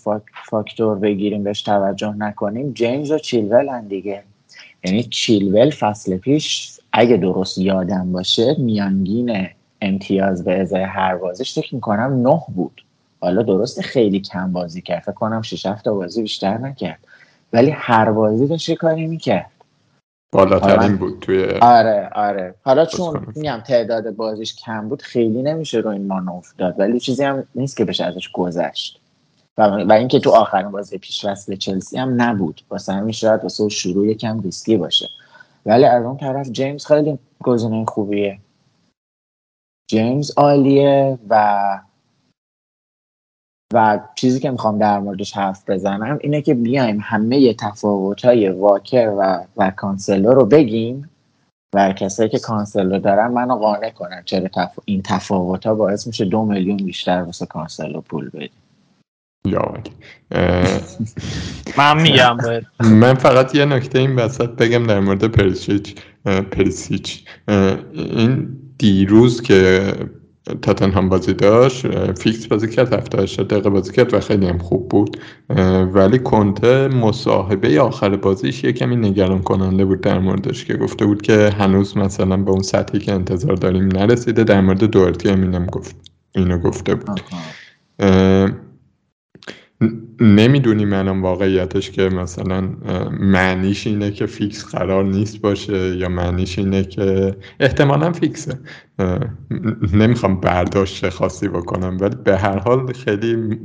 فاکتور بگیریم بهش توجه نکنیم، جیمز و چیلول دیگه، یعنی چیلول فصل پیش اگه درست یادم باشه میانگین امتیاز به ازای هر بازیش فکر میکنم 9 بود. حالا درسته خیلی کم بازی کرد، فکر کنم 6-7 تا بازی بیشتر نکرد، ولی هر بازی داشت یه کاری میکرد، بالاترین بود توی آره. حالا چون میگم تعداد بازیش کم بود خیلی نمیشه رو این مانور داد، ولی چیزی هم نیست که بشه ازش گذشت. و اینکه تو آخرین بازی پیش‌وصل چلسی هم نبود، واسه همین شاید واسه شروع یکم ریسکی باشه. ولی از اون طرف جیمز خیلی گزینه خوبیه، جیمز عالیه. و چیزی که میخوام در موردش حرف بزنم اینه که بیایم همه تفاوت‌های واکر و کانسلو رو بگیم و کسایی که کانسلو دارن منو قانع کنن چرا این تفاوت‌ها باعث میشه 2 میلیون بیشتر واسه کانسلو پول بدیم. من میگم باید. من فقط یه نکته این وسط بگم در مورد پریسیچ. این دیروز که تاتنهام بازی داشت فیکس بازی کرد، 70 دقیقه بازی کرد و خیلی هم خوب بود، ولی کنته مصاحبه آخر بازیش یه کمی نگران کننده بود در موردش، که گفته بود که هنوز مثلا به اون سطحی که انتظار داریم نرسیده. در مورد دوارتی هم اینو گفته بود. نمیدونیم الان واقعیتش که مثلا معنیش اینه که فیکس قرار نیست باشه یا معنیش اینه که احتمالا فیکسه. نمیخوام برداشت خاصی بکنم، ولی به هر حال خیلی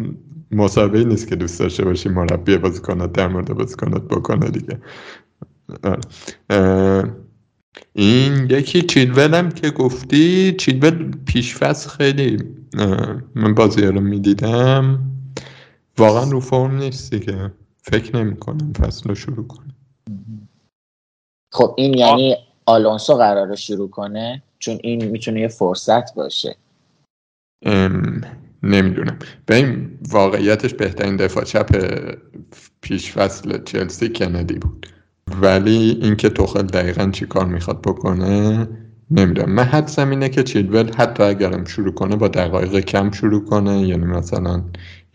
مصاحبه‌ای نیست که دوست داشته باشی مربی بازیکنات در مورد بازیکنات بکنه دیگه. این یکی چیلول هم که گفتی، چیلول پیش‌فصل خیلی من بازی‌ها رو میدیدم، واقعا رو فرم نیستی که فکر نمی‌کنم فصل رو شروع کنه. خب این یعنی آلونسو قراره شروع کنه، چون این میتونه یه فرصت باشه. نمیدونم. ببین واقعیتش بهترین دفاع چپ پیش فصل چلسی کندی بود، ولی اینکه توخل دقیقاً چی کار میخواد بکنه نمیدونم. من حدسم اینه که چیلول حتی اگرم شروع کنه با دقایق کم شروع کنه، یعنی مثلا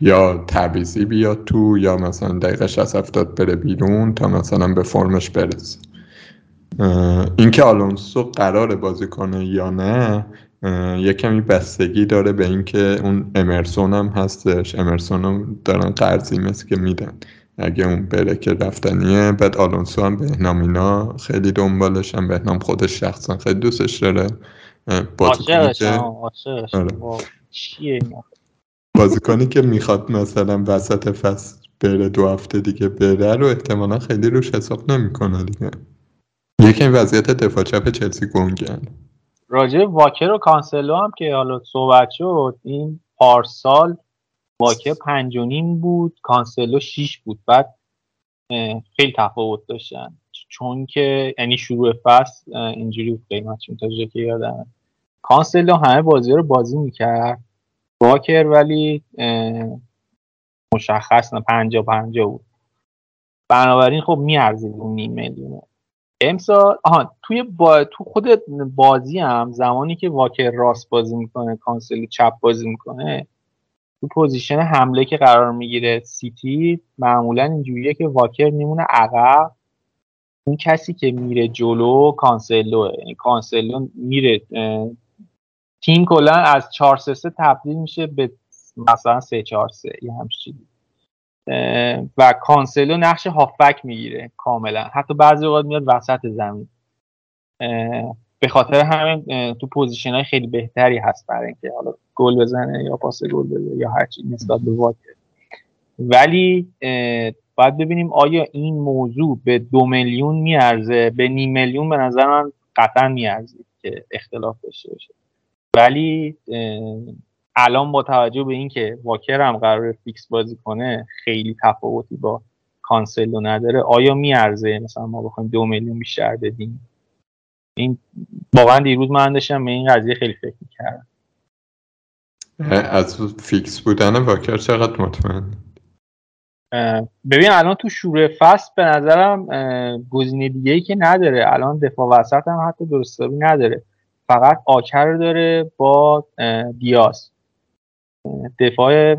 یا تعویضی بیاد تو یا مثلا دقیقه 60-70 بره بیرون تا مثلا به فرمش برسه. اینکه آلونسو قراره بازی کنه یا نه یک کمی بستگی داره به اینکه اون امرسون هم هستش، امرسون هم دارن قرضی مثل که میدن، اگه اون بره که رفتنیه. بعد آلونسو هم بهنام اینا خیلی دنبالش، هم بهنام خودش شخصا خیلی دوستش داره، بازیکنی که میخواد مثلا وسط فصل بره 2 هفته دیگه بره رو احتمالا خیلی روش حساب نمیکنه دیگه. یکی وضعیت دفاع چپ چلسی گنگن. راجع واکر و کانسلو هم که حالا صحبت شد، این پارسال واکر 5.5 بود، کانسلو 6 بود. بعد خیلی تفاوت داشتن، چون که یعنی شروع فصل اینجوری بود قیمتشون تا جایی که یادم، کانسلو همه بازی‌ها رو بازی میکرد، واکر ولی مشخص نه 50-50 بود. بنابراین خب میارزید اون نیم میلیونه. امسال تو خود بازی هم زمانی که واکر راست بازی میکنه کانسلو چپ بازی میکنه، تو پوزیشن حمله که قرار میگیره سیتی معمولا اینجوریه که واکر میمونه عقب، اون کسی که میره جلو کانسلوه. یعنی کانسلو میره، تیم کلا از 4-3-3 تبدیل میشه به مثلا 3-4-3 یه همچین چیزی، و کانسلو نقش هافبک میگیره کاملا، حتی بعضی وقت میاد وسط زمین. به خاطر همین تو پوزیشن‌های خیلی بهتری هست برای اینکه حالا گل بزنه یا پاس گل بده یا هر چیزی نسبت به واکر. ولی باید ببینیم آیا این موضوع به 2 میلیون میارزه؟ به نیم میلیون به نظر من قطعا میارزه که اختلاف داشته باشه، ولی الان با توجه به اینکه واکر هم قراره فیکس بازی کنه خیلی تفاوتی با کانسلو نداره، آیا میارزه مثلا ما بخوایم 2 میلیون بیشتر بدیم؟ این واقعا دیروز من داشتم به این قضیه خیلی فکر می‌کردم. از فیکس بودن واکر چقدر مطمئن؟ ببین الان تو شروع فصل به نظرم گزینه دیگه‌ای که نداره، الان دفاع وسط هم حتی درست حسابی نداره، فقط آکر رو داره با دیاز. دفاع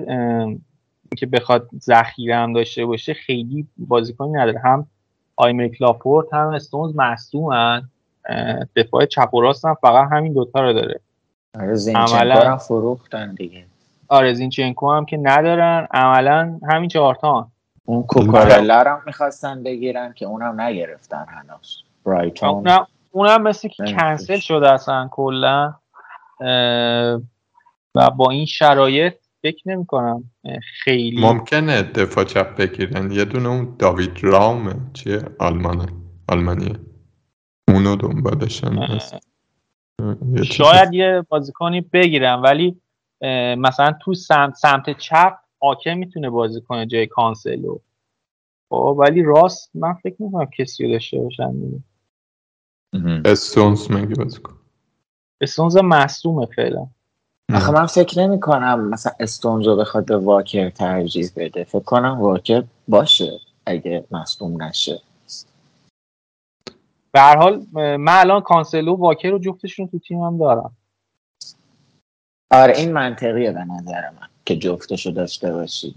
که بخواد ذخیره هم داشته باشه خیلی بازیکنی نداره، هم آیمریک لاپورت هم استونز مصدومن، دفاع چپ و راست هم فقط همین دوتا رو داره. آره زینچنکو هم فروختن دیگه. آره زینچنکو هم که ندارن، عملا همین چهارتان. اون کوکارلا رو هم میخواستن بگیرن که اونم نگرفتن هنوز. برایتون اونم مثل که کنسل شده اصلا کلا، و با این شرایط فکر نمی کنم خیلی ممکنه دفاع چپ بگیرن. یه دونه اون داوید رامه چیه آلمانیه اونو دنبالشن، شاید یه بازیکنی بگیرن، ولی مثلا تو سمت چپ آکه میتونه بازی کنه جای کانسلو، ولی راست من فکر نمی‌کنم کسی رو داشته باشن. استونز مگه بازی کنه؟ استونز معصومه فعلا. آخه من فکر نمی‌کنم مثلا استونز رو بخواد به واکر ترجیح بده، فکر کنم واکر باشه اگه معصوم نشه. به هر حال من الان کانسلو و واکر رو جفتشون تو تیمم دارم. آره این منطقیه به نظر من که جفتشو داشته باشی،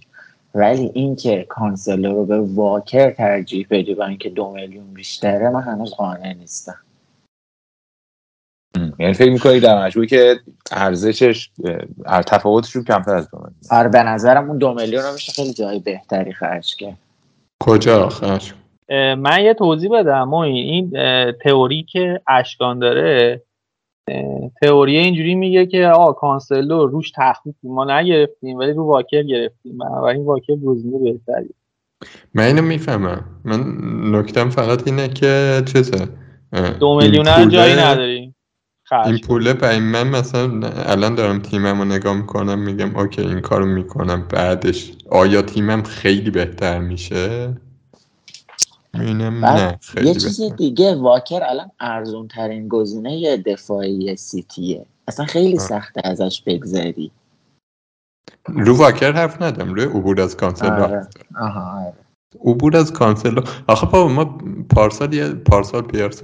ولی این که کانسلو رو به واکر ترجیح بدی با اینکه 2 میلیون بیشتره من هنوز قانع نیستم. یعنی فکر میکنی در مجموع که ارزشش تفاوتش رو کمتر از 2 میلیون؟ آره به نظرم اون 2 میلیون رو میشه خیلی جای بهتری خرج کرد. کجا خرج؟ من یه توضیح بدم. این تئوری که اشکان داره، تئوریه اینجوری میگه که آقا کانسلو روش تخفیف ما نگرفتیم ولی رو واکر گرفتیم، بنابراین واکر گزینه بهتریه. من اینو میفهمم، من نکتم فقط اینه که چطه 2 میلیون هم جایی نداریم خرش. این پوله برای من مثلا الان دارم تیمم رو نگاه میکنم میگم اوکی این کارو میکنم، بعدش آیا تیمم خیلی بهتر میشه؟ نه. یه چیز دیگه واکر الان ارزون ترین گزینه یه دفاعی سیتیه، اصلا خیلی سخته ازش بگذری. رو واکر حرف ندم، روی عبور از کانسلو. آره. عبور از کانسلو آخه بابا ما پارسال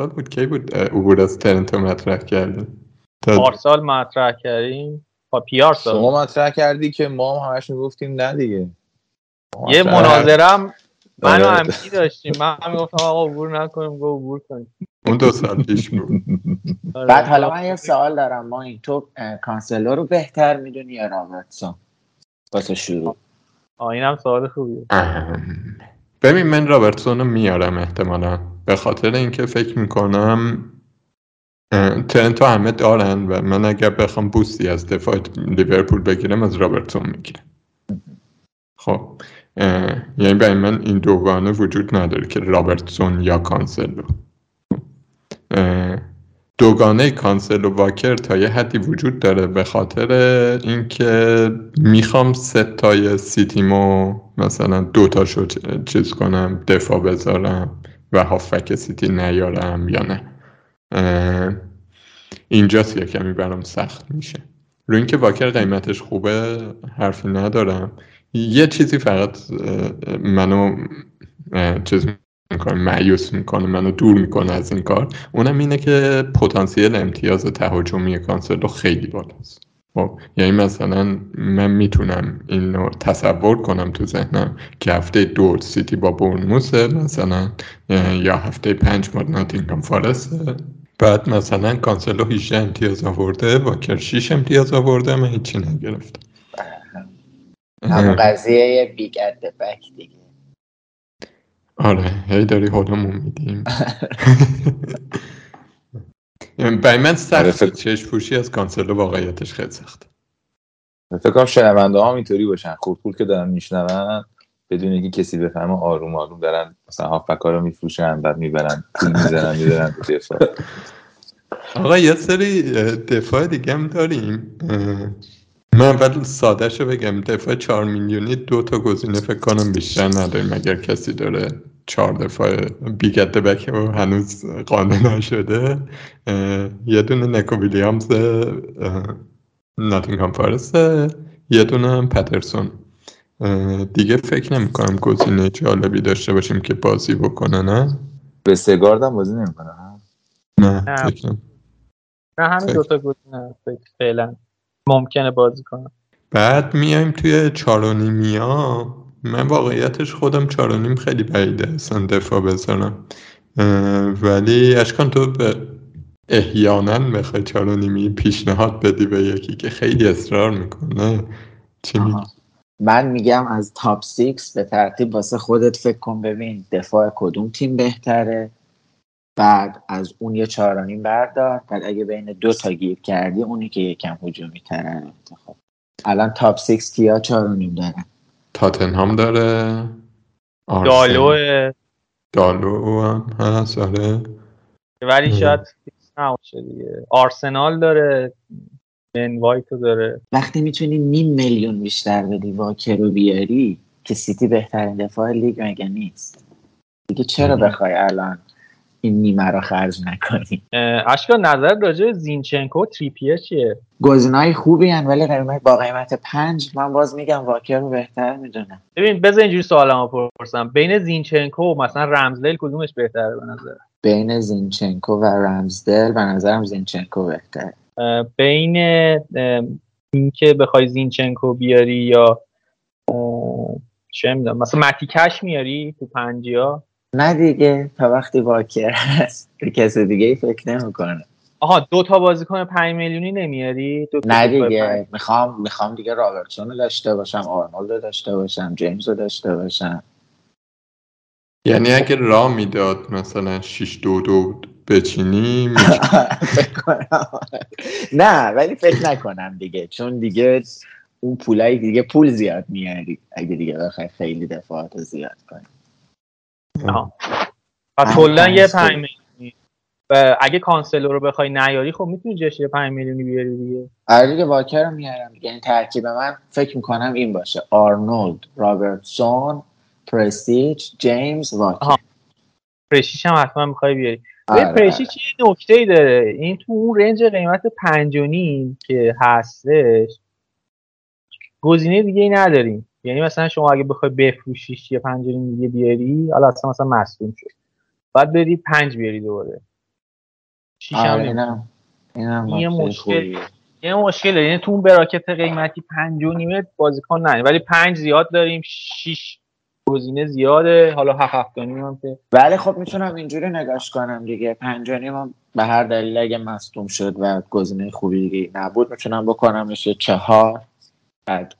بود کی بود عبور از ترنتو مطرح کردیم، پارسال مطرح کردیم با پیارسال شما مطرح کردی که ما هم همش میگفتیم نه دیگه. یه مناظرم منو همکی داشتیم، من هم گفتم آقا عبور نکنیم، گفت عبور کنیم. اون 2 سال پیش بود. بعد حالا من یه سوال دارم، ما این تو کانسلو رو بهتر میدونی یا رابرتسون؟ واسه شروع اینم سوال خوبیه. ببین من رابرتسون رو میارم احتمالا به خاطر اینکه فکر میکنم ترنتو همه دارن و من اگر بخوام بوستی از دفاع لیورپول بگیرم از رابرتسون میگیرم. خب یعنی برای من این دوگانه وجود نداره که رابرتسون یا کانسلو. دوگانه کانسلو و واکر تا یه حدی وجود داره به خاطر اینکه میخوام 3 تای سیتیمو مثلا 2 تاشو چیز کنم دفاع بذارم و هافک سیتی نیارم یا نه، اینجاست یه کمی برام سخت میشه. رو اینکه واکر قیمتش خوبه حرفی ندارم، یه چیزی فقط منو چیز میکنه، مایوس میکنه، منو دور میکنه از این کار، اونم اینه که پتانسیل امتیاز تهاجمی کانسلو خیلی بالاست. خب یعنی مثلا من میتونم اینو تصور کنم تو ذهنم که هفته 2 سیتی با بورنموث مثلا، یا هفته 5 با ناتینگهام فارست، بعد مثلا کانسلو 18 امتیاز آورده واکر 6 امتیاز آورده من هیچی نگرفتم. هم قضیه بیگ ات د بک دیگه. آره هی داری حالمون میدیم. برای من سخت چشم‌پوشی از کانسلو واقعیتش خیلی سخت. فکر کنم شنونده ها اینطوری باشن، خورپول که دارن میشنون بدون اینکه کسی بفهمه آروم آروم دارن مثلا هافبک‌ها رو میفروشن بعد میبرن پول میذارن تو دفاع. آقا یه سری دفاع دیگه هم داریم. من اول ساده شو بگم، دفاع 4 میلیونی 2 تا گزینه فکر کنم بیشتر نداریم. اگر کسی داره 4 دفاع بیگت بک و هنوز قانع نشده، یه دونه نکو ویلیامز ناتینگهام فارست، یه دونه هم پترسون دیگه. فکر نمی کنم گزینه جالبی داشته باشیم که بازی بکنه. نه به سگاردم بازی نمی کنه. نه فکر نمی نه همین 2 تا گزینه فعلا ممکنه بازی کنم. بعد میایم توی 4.5. من واقعیتش خودم 4.5 خیلی بعیده اصلا دفاع بزنم، ولی اشکان تو احیانا میخوای 4.5 پیشنهاد بدی به یکی که خیلی اصرار میکنه چی میگی؟ من میگم از تاپ 6 به ترتیب واسه خودت فکر کن ببین دفاع کدوم تیم بهتره، بعد از اون یه 4.5 بردار، بعد اگه بین دو تا گیر کردی اونی که یکم هجومی تره انتخاب. الان تاپ 6 کیا 4.5 دارن؟ تاتنهام داره، دالو هم هست آره، ولی شاید نباشه دیگه. آرسنال داره، من وایتو داره. وقتی میتونی 5 میلیون بیشتر بدی واکر رو بیاری که سیتی بهترین دفاع لیگ مگه نیست دیگه، چرا بخوای الان این نیمه رو خرج نکنی؟ اشکا نظر راجع زینچنکو و تریپیه چیه؟ گزینه‌های خوبی هن ولی با قیمت 5 من باز میگم واکر رو بهتر میدونم. ببین بذار اینجوری سوالمو بپرسم، بین زینچنکو و مثلا رمزدیل کدومش بهتره به نظر؟ بین زینچنکو و رمزدیل به نظرم زینچنکو بهتره. بین اینکه بخوای زینچنکو بیاری یا چه میدونم مثلا متیکش میاری تو 5 نه دیگه، تا وقتی واکر هست به کسی دیگه ای فکر نمیکنه. آها 2 بازیکن 5 میلیونی نمیاری؟ نه دیگه، میخوام دیگه رابرتسون رو داشته باشم، آرنولد رو داشته باشم، جیمز رو داشته باشم. یعنی اگه را میداد مثلا 6-2-2 بچینی نه، ولی فکر نکنم دیگه، چون دیگه اون پولای دیگه پول زیاد میاری اگه دیگه بخوای خیلی دفعات زیاد کنی. و طولا یه 5 میلیونی و اگه کانسلو رو بخوای نیاری خب میتونی جاش 5 میلیونی بیاری دیگه. آره واکر رو میارم دیگه. یعنی ترکیب من فکر میکنم این باشه: آرنولد، رابرتسون، پرستیج، جیمز، واکر. پرستیج هم حتما میخوای بیاری. پرستیج یه نکته‌ای داره، این تو اون رنج قیمت 5.5 که هستش گزینه دیگه‌ای نداریم. یعنی مثلا شما اگه بخوای بفروشیش یه 5.5 دیگه بیاری، حالا اصلا مثلا مصدوم شد بعد بری 5 بیاری دوباره 6 هم اینم یه مشکل یعنی تو اون براکت قیمتی 5.5 بازیکن نداری، ولی 5 زیاد داریم، 6 گزینه زیاده، حالا 7.5 هم که ولی خب میتونم اینجوری نگاش کنم دیگه. 5.5 هم به هر دلیل اگه مصدوم شد و گزینه خوبی دیگه نبود میتونم بکنمش 4، بعد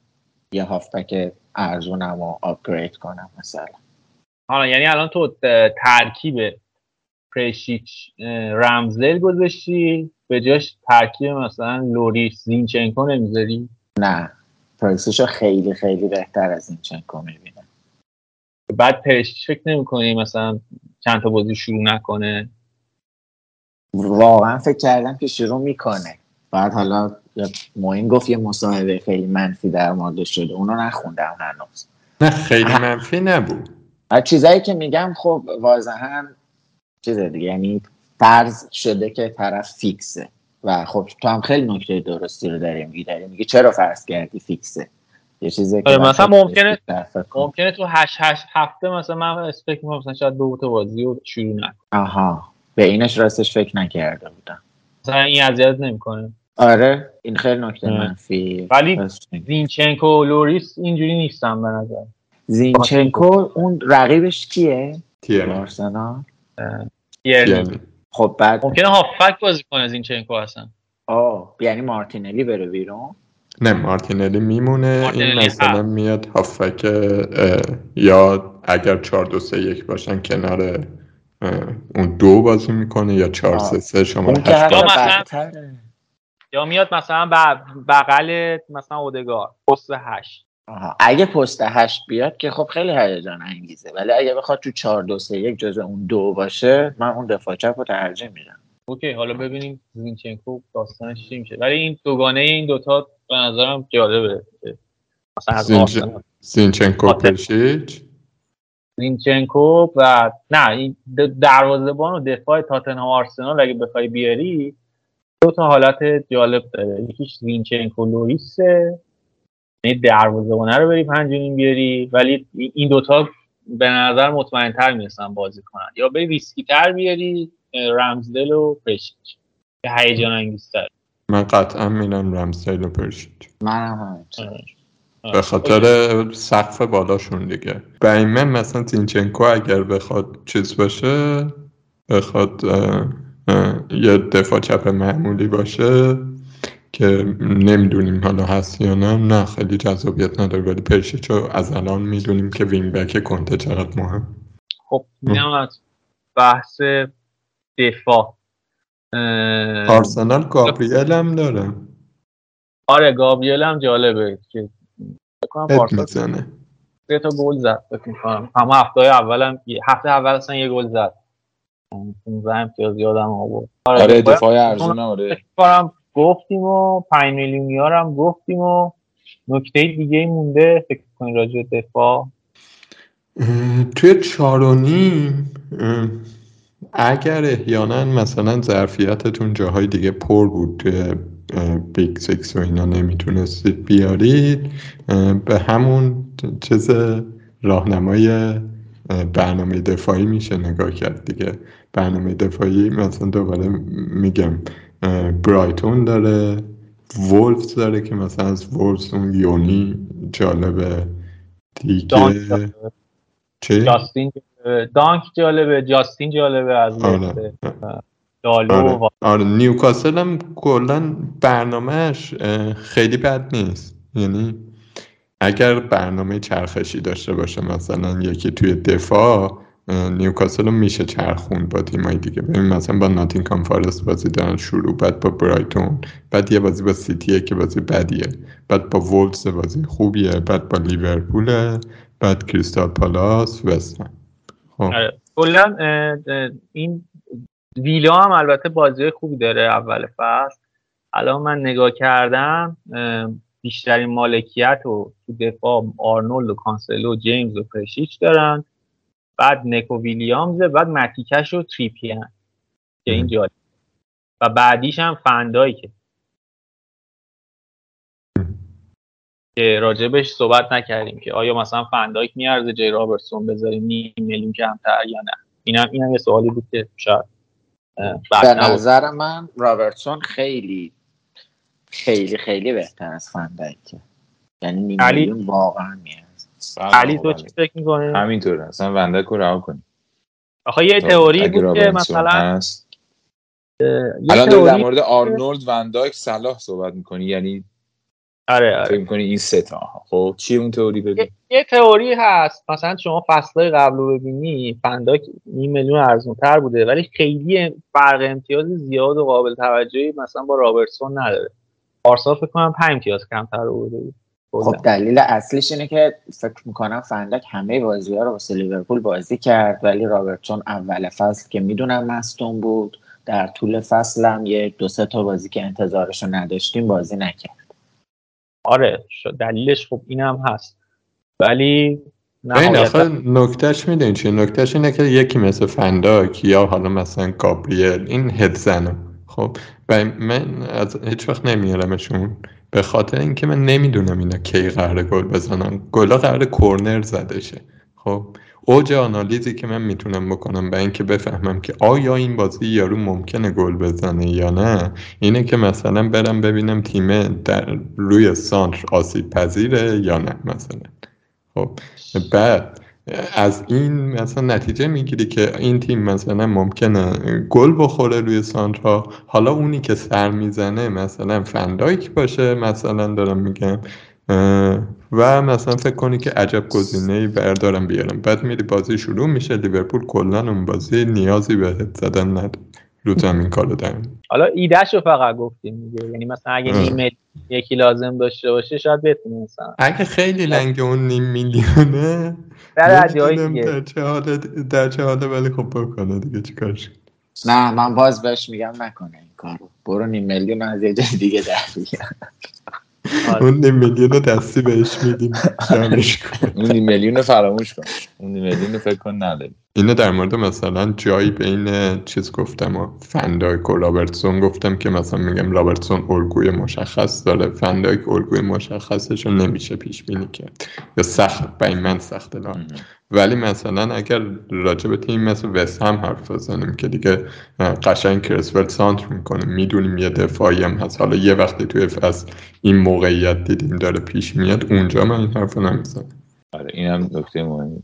یه هافبک ارزونم و آپگرید کنم مثلا. حالا یعنی الان تو ترکیب پرشیچ رمزدیل گذاشتی، به جاش ترکیب مثلا لوریس زینچنکو نمیذاری؟ نه، پرشیچ خیلی خیلی بهتر از زینچنکو میبینم. بعد پرشیچ فکر نمی‌کنی مثلا چند تا بازی شروع نکنه؟ واقعا فکر کردم که شروع میکنه، بعد حالا موین گفت یه مصاحبه خیلی منفی در مورد شده، اونو نخوندم هنوز. نه خیلی منفی نبود، چیزایی که میگم خب واضحا چیز دیگه، یعنی فرض شده که طرف فیکسه و خب تو هم خیلی نکته درستی رو داری میگی چرا فرض کردی فیکسه یه چیزی که مثلا ممکنه تو 8 هفته مثلا من اسپک مثلا شاید 2 بازی رو شروع نکنه. آها به اینش راستش فکر نکرده بودم، مثلا این اذیت نمیکنه. آره این خیلی نکته منفی. ولی زینچنکو و لوریس اینجوری نیستن به نظر. زینچنکو اون رقیبش کیه؟ آرسنال. تیرنی. خب بعد ممکنه هافبک بازی کنه زینچنکو اصلا. یعنی مارتینلی بره بیرون؟ نه مارتینلی میمونه، مارتینلی این مثلا میاد هافبک، یا اگر 4-2-3-1 باشن کنار اون 2 بازی میکنه، یا 4-3-3 شما هشت یا میاد مثلا بغل مثلا اودگار پست 8. اگه پست 8 بیاد که خب خیلی هیجان انگیزه، ولی اگه بخواد تو 4-2-3-1 جزء اون 2 باشه من اون دفاع چپ رو ترجیح میدم. اوکی حالا ببینیم زینچنکو داستانش چی میشه، ولی این دوگانه این دوتا به نظرم جالبه. مثلا از زینچنکو پرشیچ، زینچنکو و نه این دروازه‌بان و دفاع تاتنهام آرسنال اگه بخوای بیاری 2 حالت جالب داره. یکیش زینچنکو لوریسه، یعنی دروازه‌بان رو بری 5.5 بیاری، ولی این 2 به نظر مطمئن‌تر میرسن بازی کنن، یا بری ریسکی‌تر بیاری رمزدیل و پرشیچ که هیجان انگیزتر. من قطعا میرم رمزدیل و پرشیچ، منم به خاطر سقف بالاشون دیگه. برای من مثلا زینچنکو اگر بخواد چیز باشه، بخواد یه دفاع چپ معمولی باشه که نمیدونیم حالا هست یا نه خیلی جذابیت نداره، ولی پرشیچ رو از الان میدونیم که وینگ بک کنته چقدر مهم. خب میام بحث دفاع. آرسنال گابریل هم داره. آره گابریل هم جالبه که بکنم میزنه یه تا گل زد بکنم همه هفته اول اصلا یه گل زد 15 امتیاز یادم آورد. آره دفاع ارزونه آره فکرم گفتیم و 5 میلیونیار هم گفتیم و نکته دیگه مونده فکر کنید راجع به دفاع توی 4.5 اگر احیانا مثلا ظرفیتتون جاهای دیگه پر بود توی بیگ سیکس و اینا نمیتونستید بیارید به همون چیز راهنمای برنامه دفاعی میشه نگاه کرد دیگه. برنامه دفاعی مثلا دوباره میگم برایتون داره، وولفز داره که مثلا از وولفز اون یونی جالبه دیگه، چه؟ جاستین جالبه از آره. دالو آره. آره. نیوکاسل هم کلا برنامهش خیلی بد نیست، یعنی اگر برنامه چرخشی داشته باشه مثلا یکی توی دفاع نیوکاسل میشه چرخون با تیمای دیگه. ببین مثلا با ناتینگهام فارست بازی دارن شروع، بعد با برایتون، بعد یه بازی با سیتیه که بازی بدیه، بعد با وولفز بازی خوبیه، بعد با لیورپوله، بعد کریستال پالاس، وستهم. کلا این ویلا هم البته بازی خوبی داره اول فصل. الان من نگاه کردم بیشترین مالکیت رو تو دفاع آرنولد و کانسلو و جیمز و پرشیچ دارن، بعد نکو ویلیامز، بعد متیکش و تریپین که این جالب، و بعدیش هم فندایکه که راجبش صحبت نکردیم که آیا مثلا فندایک میارزه جای رابرتسون بذاریم میلیون کمتر یا نه. اینم یه سوالی بود که شاید به نظر من رابرتسون خیلی خیلی خیلی بهتر از فندایکه، یعنی میلیون واقعا میارزه. علی تو چی فکر می‌کنی؟ همینطوره اصلا وندک رو رها کنیم. آخه یه تئوری بود که مثلا الان در مورد آرنولد، وندایک، صلاح صحبت می‌کنی، یعنی آره فکر می‌کنی این سه تا خب چی اون تئوری بگی؟ یه تئوری هست مثلا شما فصل‌های قبل رو ببینی وندایک 2 میلیون ارزان‌تر بوده ولی خیلی فرق امتیاز زیاد و قابل توجهی مثلا با رابرتسون نداره. آرسنال فکر کنم 5 امتیاز کمتر بوده. خب دلیل اصلیش اینه که فکر میکنم فندک همه بازی‌ها رو واسه لیورپول بازی کرد ولی رابرتسون اول فصل که میدونم مستون بود، در طول فصل هم یه دو سه تا بازی که انتظارش رو نداشتیم بازی نکرد. آره دلیلش خب اینم هست ولی این آخه نکتهش میدونی چیه؟ نکتهش اینه که یکی مثل فندک یا حالا مثلا گابریل این هدزنه خب و من از هیچ وقت نمیارمشون به خاطر اینکه من نمیدونم اینا کی قراره گل بزنن. گلا قراره کورنر زده شه. خب اوج آنالیزی که من میتونم بکنم برای اینکه بفهمم که آیا این بازی یارو ممکنه گل بزنه یا نه اینه که مثلا برم ببینم تیمه در روی سانتر آسیب پذیره یا نه مثلا. خب بعد از این مثلا نتیجه میگیری که این تیم مثلا ممکنه گل بخوره روی سانترها، حالا اونی که سر میزنه مثلا فندایک باشه مثلا دارم میگم و مثلا فکر کنی که عجب گزینه‌ای بردارم بیارم، بعد میری بازی شروع میشه لیورپول کلا اون بازی نیازی به هد زدن نداره رو زمین کارو دارن. حالا ایدهشو فقط گفتیم دیگه، یعنی مثلا اگه نیم یکی لازم داشته باشه شاید بتونه مثلا اگه خیلی لنگ اون نیم میلیونه در جای دیگه در چه حالت ولی خب بکنه دیگه چیکارش. نه من باز بهش میگم نکنه این کارو، برو نیم میلیون از یه جای دیگه در بیار. اون نیم میلیونو دستی بهش میدیم جمعش کن، اون نیم میلیونو فراموش کن، اون نیم میلیونو فکر کن نداری. اینو در مورد مثلا جایی بین چیز گفتم و فندایک و رابرتسون گفتم که مثلا میگم رابرتسون الگوی مشخص داره، فندایک الگوی مشخصش رو نمیشه پیش بینی کرد یا سخت برای من سخته داره. ولی مثلا اگر راجع به تیم مثل وستهم حرف بزنیم که دیگه قشنگ کرسفلد سانتر میکنه، میدونیم یه دفاعی هم هست، حالا یه وقتی توی فصل این موقعیت دیدیم داره پیش میاد، اونجا من این حرفو نمیزنم. آره اینم نکته مهمه.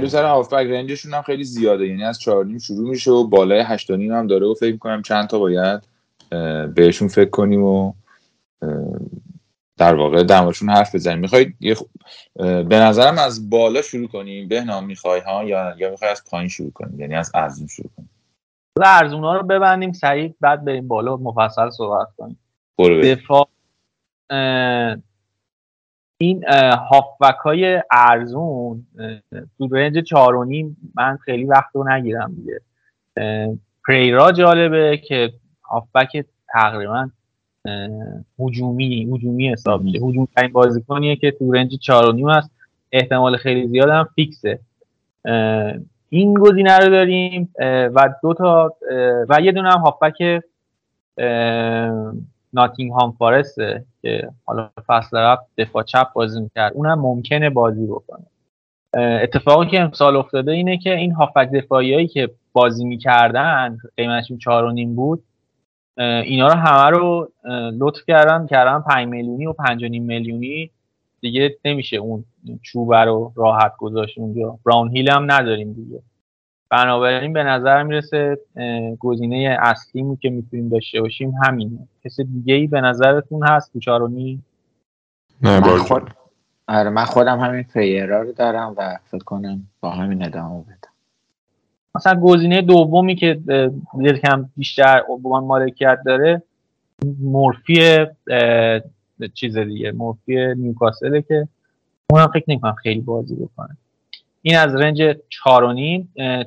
بریم سر هافبک. رنجشون هم خیلی زیاده، یعنی از 4.5 شروع میشه و بالای 8.5 هم داره و فکر می‌کنم چند تا باید بهشون فکر کنیم و در واقع دماشون حرف بزنیم. می‌خواید به نظرم از بالا شروع کنیم بهنام، می‌خوای ها یا می‌خوای از پایین شروع کنیم، یعنی از ارزون شروع کنیم؟ ارزونا رو ببندیم سریع بعد بریم بالا مفصل صحبت کنیم. دفاع این هافبک‌های ارزون تو رنج 4.5 من خیلی وقت رو نگیرم دیگه. پریرا جالبه که هافبک تقریبا هجومی حساب میشه، هجوم ترین بازیکنیه که تو رنج 4.5 هست، احتمال خیلی زیاد هم فیکسه. این گزینه رو داریم و دو تا و یه دونه هم هافبک ناتینگهام فارسته که حالا فصل رفت دفاع چپ بازی میکرد، اونم ممکنه بازی بکنه. اتفاقی که امسال افتاده اینه که این هافبک دفاعیایی که بازی میکردن قیمتشون 4.5 بود، اینا رو همه رو لطف کردن 5 میلیونی و 5.5 میلیونی، دیگه نمیشه اون چوبه رو راحت گذاشت اونجا. براون هیل هم نداریم دیگه، بنابراین به نظر میرسه گزینه اصلیمون که میتونیم داشته باشیم همینه. کسی دیگه ای به نظرتون هست کوچارونی؟ نه آره من خودم همین فیرا رو دارم و فکر کنم با همین ادامه بدم. مثلا گزینه دومی که یکم بیشتر با من مالکیت داره مورفی چیز دیگه، مورفی نیوکاسل که اونم فکر نمی‌کنم خیلی بازی بکنه. این از رنج 4.5.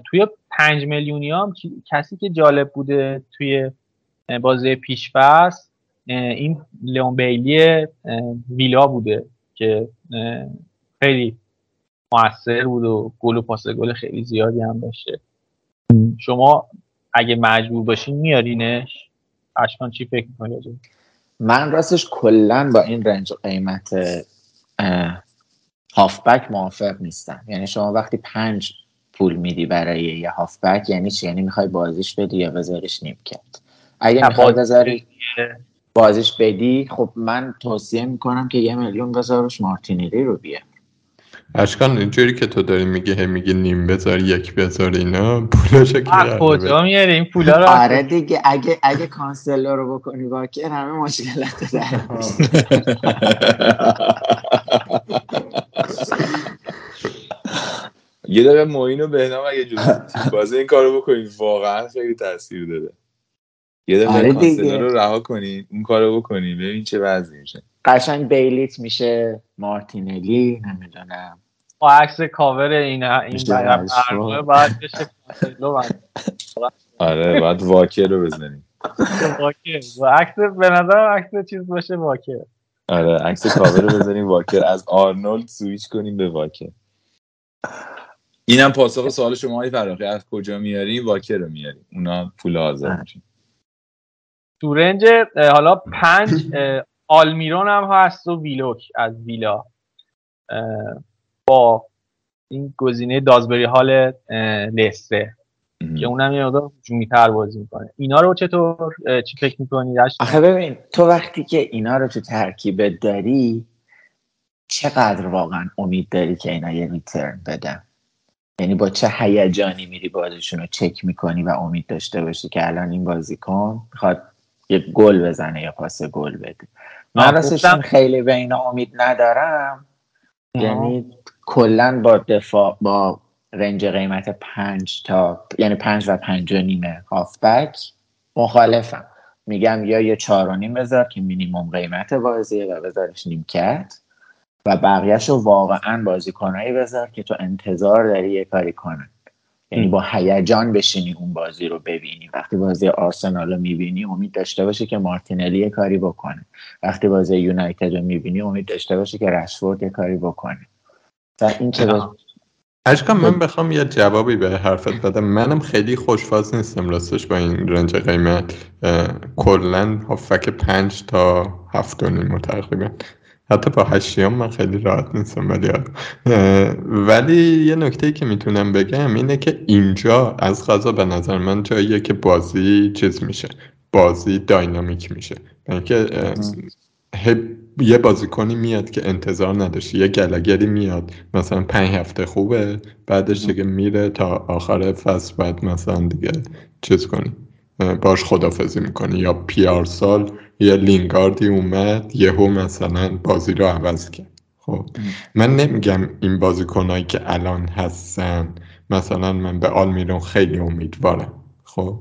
توی 5 میلیونی هم کسی که جالب بوده توی بازی پیش فصل این لیون بیلی ویلا بوده که خیلی مؤثر بود و گل و پاس گل خیلی زیادی هم داشته. شما اگه مجبور باشین میارینش؟ اشکان چی فکر می‌کنید؟ من راستش کلاً با این رنج قیمت هافبک موافق نیستم. یعنی شما وقتی 5 پول میدی برای یه هافبک یعنی چی؟ یعنی میخوای بازیش بدی یا بذاریش نیمکت؟ اگه میخوای بذاری بازیش بدی، خب من توصیه میکنم که 1 میلیون بذارش مارتینلی رو بیار. اشکان اینجوری که تو داری میگه نیم بذار یک بذار اینا پولاشو کی میاره؟ کجا میاره این پولا رو؟ آره دیگه اگه کانسلر رو بکنی واکر همه مشکلات در میشه. یه دفعه معین و بهنام اگه جوری بازی این کارو بکنید واقعا خیلی تاثیر داده. یه دفعه کانسلر رو رها کنید اون کارو بکنید ببین چه وضعی میشه. قشنگ بیلیت میشه مارتینلی نمیدونم با عکس کاور این برای برنامه باید بشه آره باید واکر رو بزنیم واکر و عکس به نظر عکس چیز باشه واکر آره عکس کاور رو بزنیم واکر از آرنولد سویچ کنیم به واکر. اینم پاسخ سوال شما های فراخی از کجا میاری واکر رو میاری اونا پول حاضر میشه تو رنج حالا 5 آلمیرون هم هست و ویلوک از ویلا با این گزینه دازبری هال لسته که اونم یه مقدار هجومی‌تر بازی میکنه. اینا رو چطور چی فکر میکنید؟ آخه ببین تو وقتی که اینا رو تو ترکیب داری چقدر واقعا امید داری که اینا یه ریترن بدن؟ یعنی با چه هیجانی میری بازیشون رو چک میکنی و امید داشته باشی که الان این بازیکن میخواد یه گل بزنه یا پاس گل بده. من راستشون خیلی به اینا امید ندارم. یعنی کلن با دفاع با رنج قیمت 5 تا یعنی 5 و 5.5 هافبک مخالفم. میگم یا یه 4.5 بذار که مینیمم قیمت بازیه و بذارش نیمکت و بقیهشو واقعا بازیکنایی بذار که تو انتظار داری یه کاری کنن. یعنی با هیجان بشینی اون بازی رو ببینی. وقتی بازی آرسنال رو میبینی امید داشته باشه که مارتینلی یه کاری بکنه. وقتی بازی یونایتد رو میبینی امید داشته باشه که رشفورد یه کاری بکنه. اشکان من بخوام یه جوابی به حرفت بدم، منم خیلی خوشفاز نیستم راستش با این رنج قیمت. کلن هافک 5 تا 7.5 تقریبا حتی با 8 من خیلی راحت نیستم ولی یه نکته‌ای که میتونم بگم اینه که اینجا از قضا به نظر من جاییه که بازی چیز میشه، بازی داینامیک میشه، یعنی که یه بازیکنی میاد که انتظار نداشتی، یه گلگلی میاد مثلا 5 هفته خوبه، بعدش دیگه میره تا آخر فصل بعد مثلا دیگه چیز کنی، باش خدافظی میکنی. یا پیارسال یه لینگاردی اومد یهو مثلا بازی رو عوض کرد. خب من نمیگم این بازیکنایی که الان هستن، مثلا من به آلمیرون خیلی امیدوارم، خب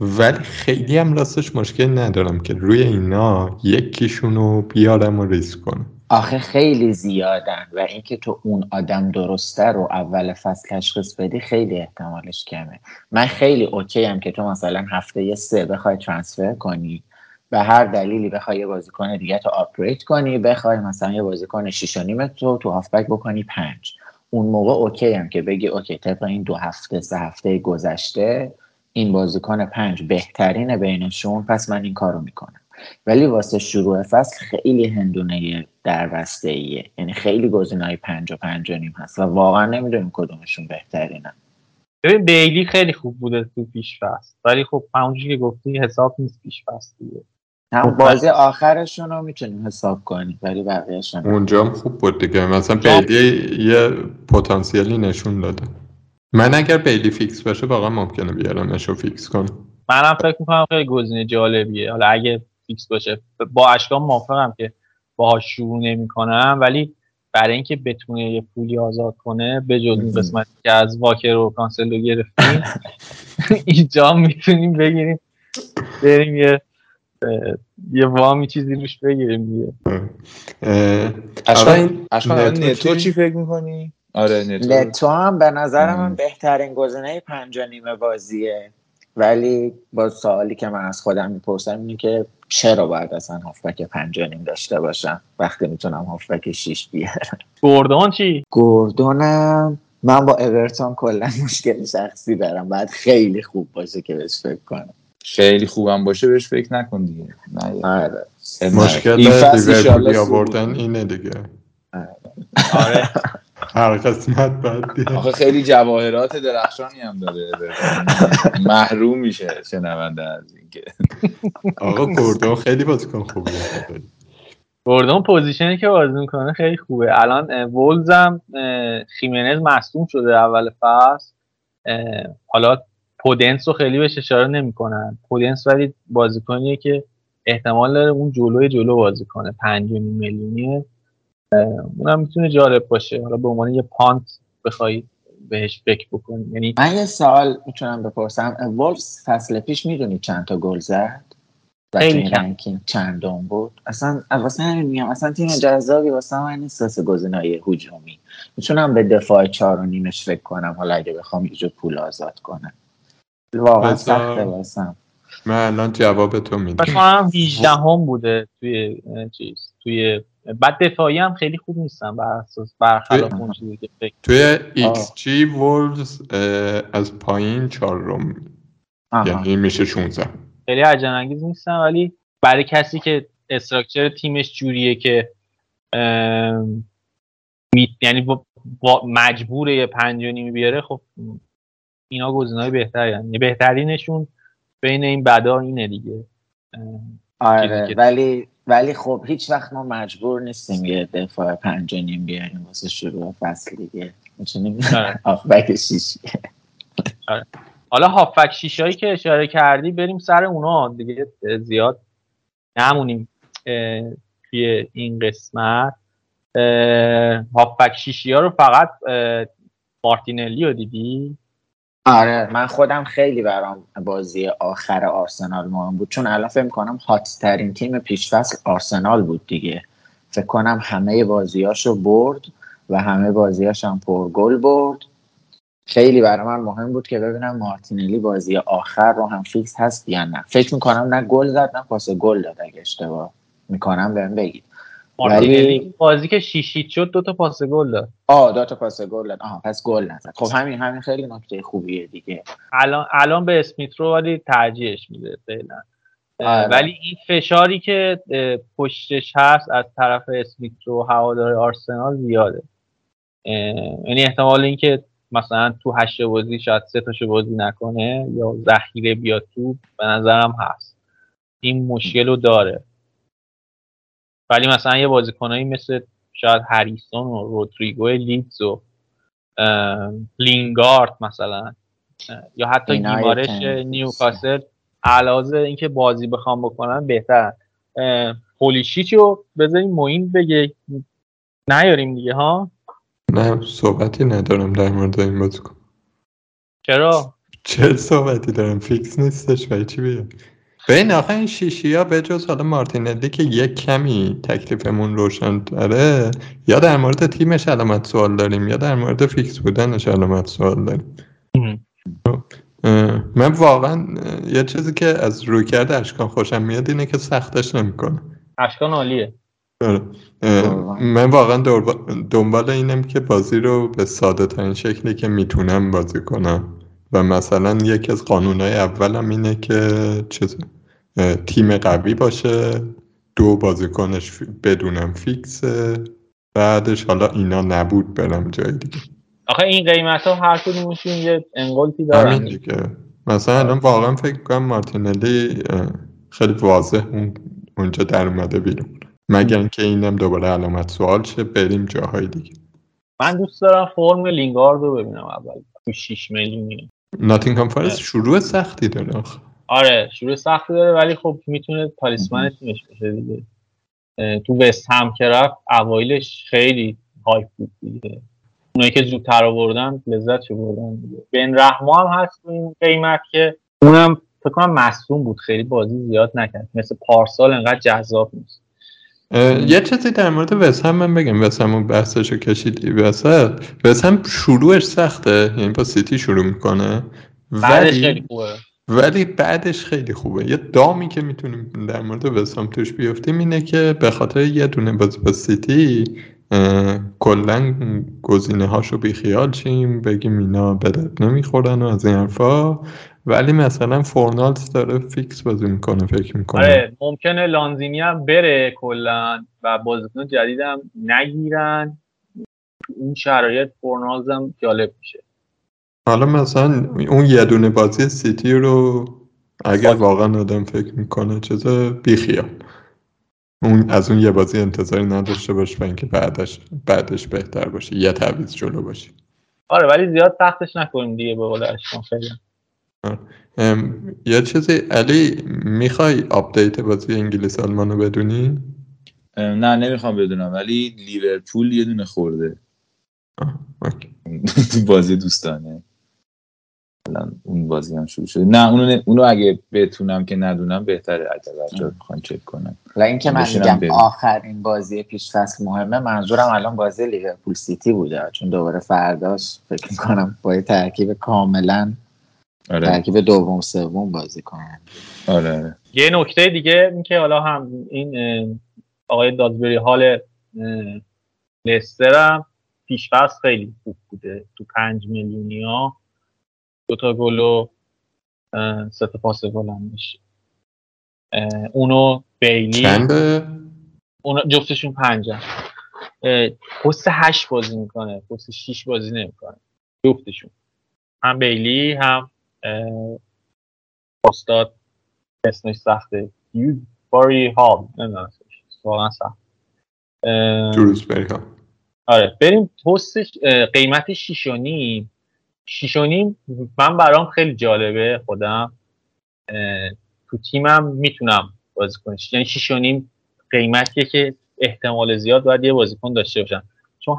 ولی خیلی هم راستش مشکل ندارم که روی اینا یکیشونو بیارم و ریسک کنم. آخه خیلی زیادن و اینکه تو اون آدم درسته رو اول فصل تشخیص بدی خیلی احتمالش کمه. من خیلی اوکی هم که تو مثلا هفته 3 بخوای ترانسفر کنی، به هر دلیلی بخوای یه بازیکن دیگه تو آپگرید کنی، بخوای مثلا یه بازیکن 6.5 تو هافبک بکنی 5. اون موقع اوکی هم که بگی اوکی طبق این 2 هفته 3 هفته گذشته این بازیکن 5 بهترین بینشون، پس من این کارو میکنم. ولی واسه شروع فصل خیلی هندونه دربسته‌ایه، یعنی خیلی گزینه‌های 5 و 5.5 هست و واقعا نمیدونیم کدومشون بهترینن. ببین بیلی خیلی خوب بوده تو پیش فصل، ولی خب همونجوری که گفتی حساب نیست پیش فصل دیگه. هم بازی آخرشون رو میتونیم حساب کنیم ولی بقیه‌شون اونجا هم خوب بود دیگه. مثلا بیلی یه پتانسیلی نشون داده. من اگر بیلی فیکس باشه واقعا ممکنه بیارمش و فیکس کنم. منم فکر می‌کنم خیلی گزینه جالبیه. حالا اگه فیکس باشه با اشکام موافقم که باهاش شروع نمی‌کنم، ولی برای اینکه بتونه یه پولی آزاد کنه به جز اون قسمتی که از واکر و کانسلو گرفتیم اینجا میتونیم بگیریم بریم یه وامی چیزی روش بگیریم. اشکان نتو چی فکر می‌کنی؟ آره نتو هم به نظرم بهترین گزینه 5.5 بازیه، ولی با سوالی که من از خودم میپرسم اینه که چرا باید اصلا هافبک 5.5 داشته باشم وقتی میتونم هافبک 6 بیارم. گوردون چی؟ گوردونم من با اورتون کلا مشکل شخصی دارم، باید خیلی خوب باشه که بهش فکر کنم. خیلی خوبم باشه بهش فکر نکن دیگه. آره مشکل لیورپول آوردن اینه دیگه. آره هر قسمت بعد آخه خیلی جواهرات درخشانی هم داده، محروم میشه شنونده از اینکه آقا گوردون خیلی بازیکن خوبه. گوردون پوزیشنی که بازی میکنه خیلی خوبه. الان وولز هم خیمنز مصدوم شده اول فصل، حالا پودنس رو خیلی بهش اشاره نمیکنن. پودنس ولی بازیکنیه که احتمال داره اون جلو بازی کنه، 5.5 میلیونیه، اونم میتونه جالب باشه. حالا به عنوان یه پانت بخوای بهش فکر بکنی. یعنی من یه سوال میتونم بپرسم، وولفز فصل پیش میدونی چند تا گل زد؟ خیلی رنکینگ چندم بود؟ اصلا نمیدونم، اصلا تیم جذابی واسه من نیست. واسه گزینه‌های هجومی میتونم به دفاع 4.5ش فکر کنم، حالا اگه بخوام یه جو پول آزاد کنم. واقعا سخته واسم. من الان جواب تو میدم. مثلا 18 هم بوده توی چیز، توی بعد دفاعی هم خیلی خوب نیستن برخلاف اون چیزی که فکر توی ایکس جی وولز از پایین 4 یعنی میشه 16. خیلی هیجان انگیز نیستن، ولی برای کسی که استراکچر تیمش جوریه که یعنی با مجبوره 5.5 بیاره، خب اینا گزینه‌های بهترین. یه بهترینشون بین این بدا اینه دیگه. آره ولی خب هیچ وقت ما مجبور نیستیم یه دفاع 5.5 بیاریم واسه شروع فصل دیگه. میتونیم هافبک 6. آره حالا هافبک 6 هایی که اشاره کردی بریم سر اونا دیگه، زیاد نمونیم توی این قسمت. هافبک 6 ها رو فقط مارتینلی رو دیدی؟ آره من خودم خیلی برام بازی آخر آرسنال مهم بود، چون الان فکر می‌کنم هات ترین تیم پیش فصل آرسنال بود دیگه. فکر کنم همه بازیاشو برد و همه بازیاش هم پر گل برد. خیلی برام مهم بود که ببینم مارتینلی بازی آخر رو هم فیکس هست یا نه. فکر می‌کنم نه گل زد نه پاس گل داد، اگه اشتباه می‌کنم بهم بگید. ولی بازی که شیشیت شد 2 تا پاس گل داد. 2 تا پاس گل داد. پس گل نزد. خب همین خیلی نکته خوبیه دیگه. الان به اسمیت رو ولی ترجیحش میده فعلا. ولی این فشاری که پشتش هست از طرف اسمیت رو هوادار آرسنال زیاده. یعنی احتمال اینکه مثلا تو 8 بازی شاید 3 تاشو بازی نکنه یا ذخیره بیاد تو به نظرم هست. این مشکل رو داره. ولی مثلا یه بازیکنایی مثل شاید هریسون و رودریگو لیدز و لینگارد مثلا یا حتی گیمارش نیوکاسل علاوه اینکه بازی بخوام بکنن بهتر. پولیشیچو بذاریم معین بگه نیاریم دیگه ها. نه صحبتی ندارم در مورد این بازیکن. چرا؟ چه صحبتی دارم؟ فیکس نیستش و چی بیارم بین آخه این شیشی ها به جز حالا مارتینلی که یک کمی تکلیفمون روشن داره، یا در مورد تیمش علامت سوال داریم یا در مورد فیکس بودنش علامت سوال داریم. من واقعا یه چیزی که از رویکرد اشکان خوشم میاد اینه که سختش نمیکنه. اشکان عالیه. من واقعا دنبال اینم که بازی رو به ساده ترین شکلی که میتونم بازی کنم و مثلا یکی از قانونهای اولم اینه که تیم قوی باشه، دو بازیکنش بدونم فیکسه، بعدش حالا اینا نبود برم جای دیگه. آخه این قیمت ها هر کدومشون یه انگلتی دارن. همین دیگه. مثلا الان واقعا فکر کنم مارتینلی خیلی واضح اونجا در اومده بیرون، مگر اینکه اینم دوباره علامت سوال شه بریم جاهای دیگه. من دوست دارم فرم لینگارد رو ببینم اول تو 6 میلیون. ناتینگهام فارست شروع سختی داره آخه. آره شروع سختی داره ولی خب میتونه تالیسمن تیمش بشه دیگه. تو وست هم که رفت اوایلش خیلی هایپ بود دیگه، اونایی که زودتر آوردن لذتش بردن دیگه. بن رحمو هم هست این قیمت که اونم فکر کنم مصدوم بود خیلی بازی زیاد نکرد، مثل پارسال انقدر جذاب نیست. یه چیزی در مورد وسام من بگم، وسامو بحثشو کشیدی وسط. وسام شروعش سخته، یعنی با سیتی شروع میکنه بعدش خیلی خوبه، ولی بعدش خیلی خوبه. یه دامی که میتونیم در مورد وسام توش بیافتیم اینه که به خاطر یه دونه بازی با سیتی کلا گزینه هاشو بیخیال شیم بگیم اینا به درد نمیخورن و از این حرفا. ولی مثلا فورنالز داره فیکس بازی میکنه فکر میکنه. آره ممکنه لانزینی هم بره کلا و بازیکن جدید هم نگیرن، این شرایط فورنالز هم جالب میشه. حالا مثلا اون یه دونه بازی سیتی رو اگر واقعا آدم فکر میکنه چیز بیخیال اون از اون یه بازی انتظاری نداشته باش و اینکه بعدش بهتر باشه یه تعویض جلو باشه. آره ولی زیاد سختش نکنیم دیگه به قول اشکان. خیلی یه چیزی علی میخوای آپدیت بازی انگلیس آلمانو بدونی؟ نه نمیخوام بدونم، ولی لیورپول یه دونه خورده تو بازی دوستانه الان، اون بازی هم شروع شده. نه اونو اگه بتونم که ندونم بهتره اگه بچا بخوام چک کنم. لا اینکه من میگم آخرین بازی پیش فصل مهمه، منظورم الان بازی لیورپول سیتی بوده، چون دوباره فرداش فکر می‌کنم با ترکیب کاملا آره. ترکیب دوم سوم بازی کنن. آره. یه نکته دیگه این که حالا هم این آقای دادبری حال لستر هم پیش فصل خیلی خوب بوده، تو 5 میلیونیا 2 تا گل و 3 تا پاس گل هم میشه. اونو بیلی چنده؟ اونو جفتشون 5 پست 8 بازی میکنه، پست 6 بازی نمیکنه جفتشون، هم بیلی هم استاد اسمش سخته باری هاب نمیدونم واقعا سخت دروس برگام. آره بریم پستش قیمت 6.5 من برام خیلی جالبه، خودم تو تیمم میتونم بازیکن، یعنی 6.5 قیمتیه که احتمال زیاد باید یه بازیکن داشته باشم، چون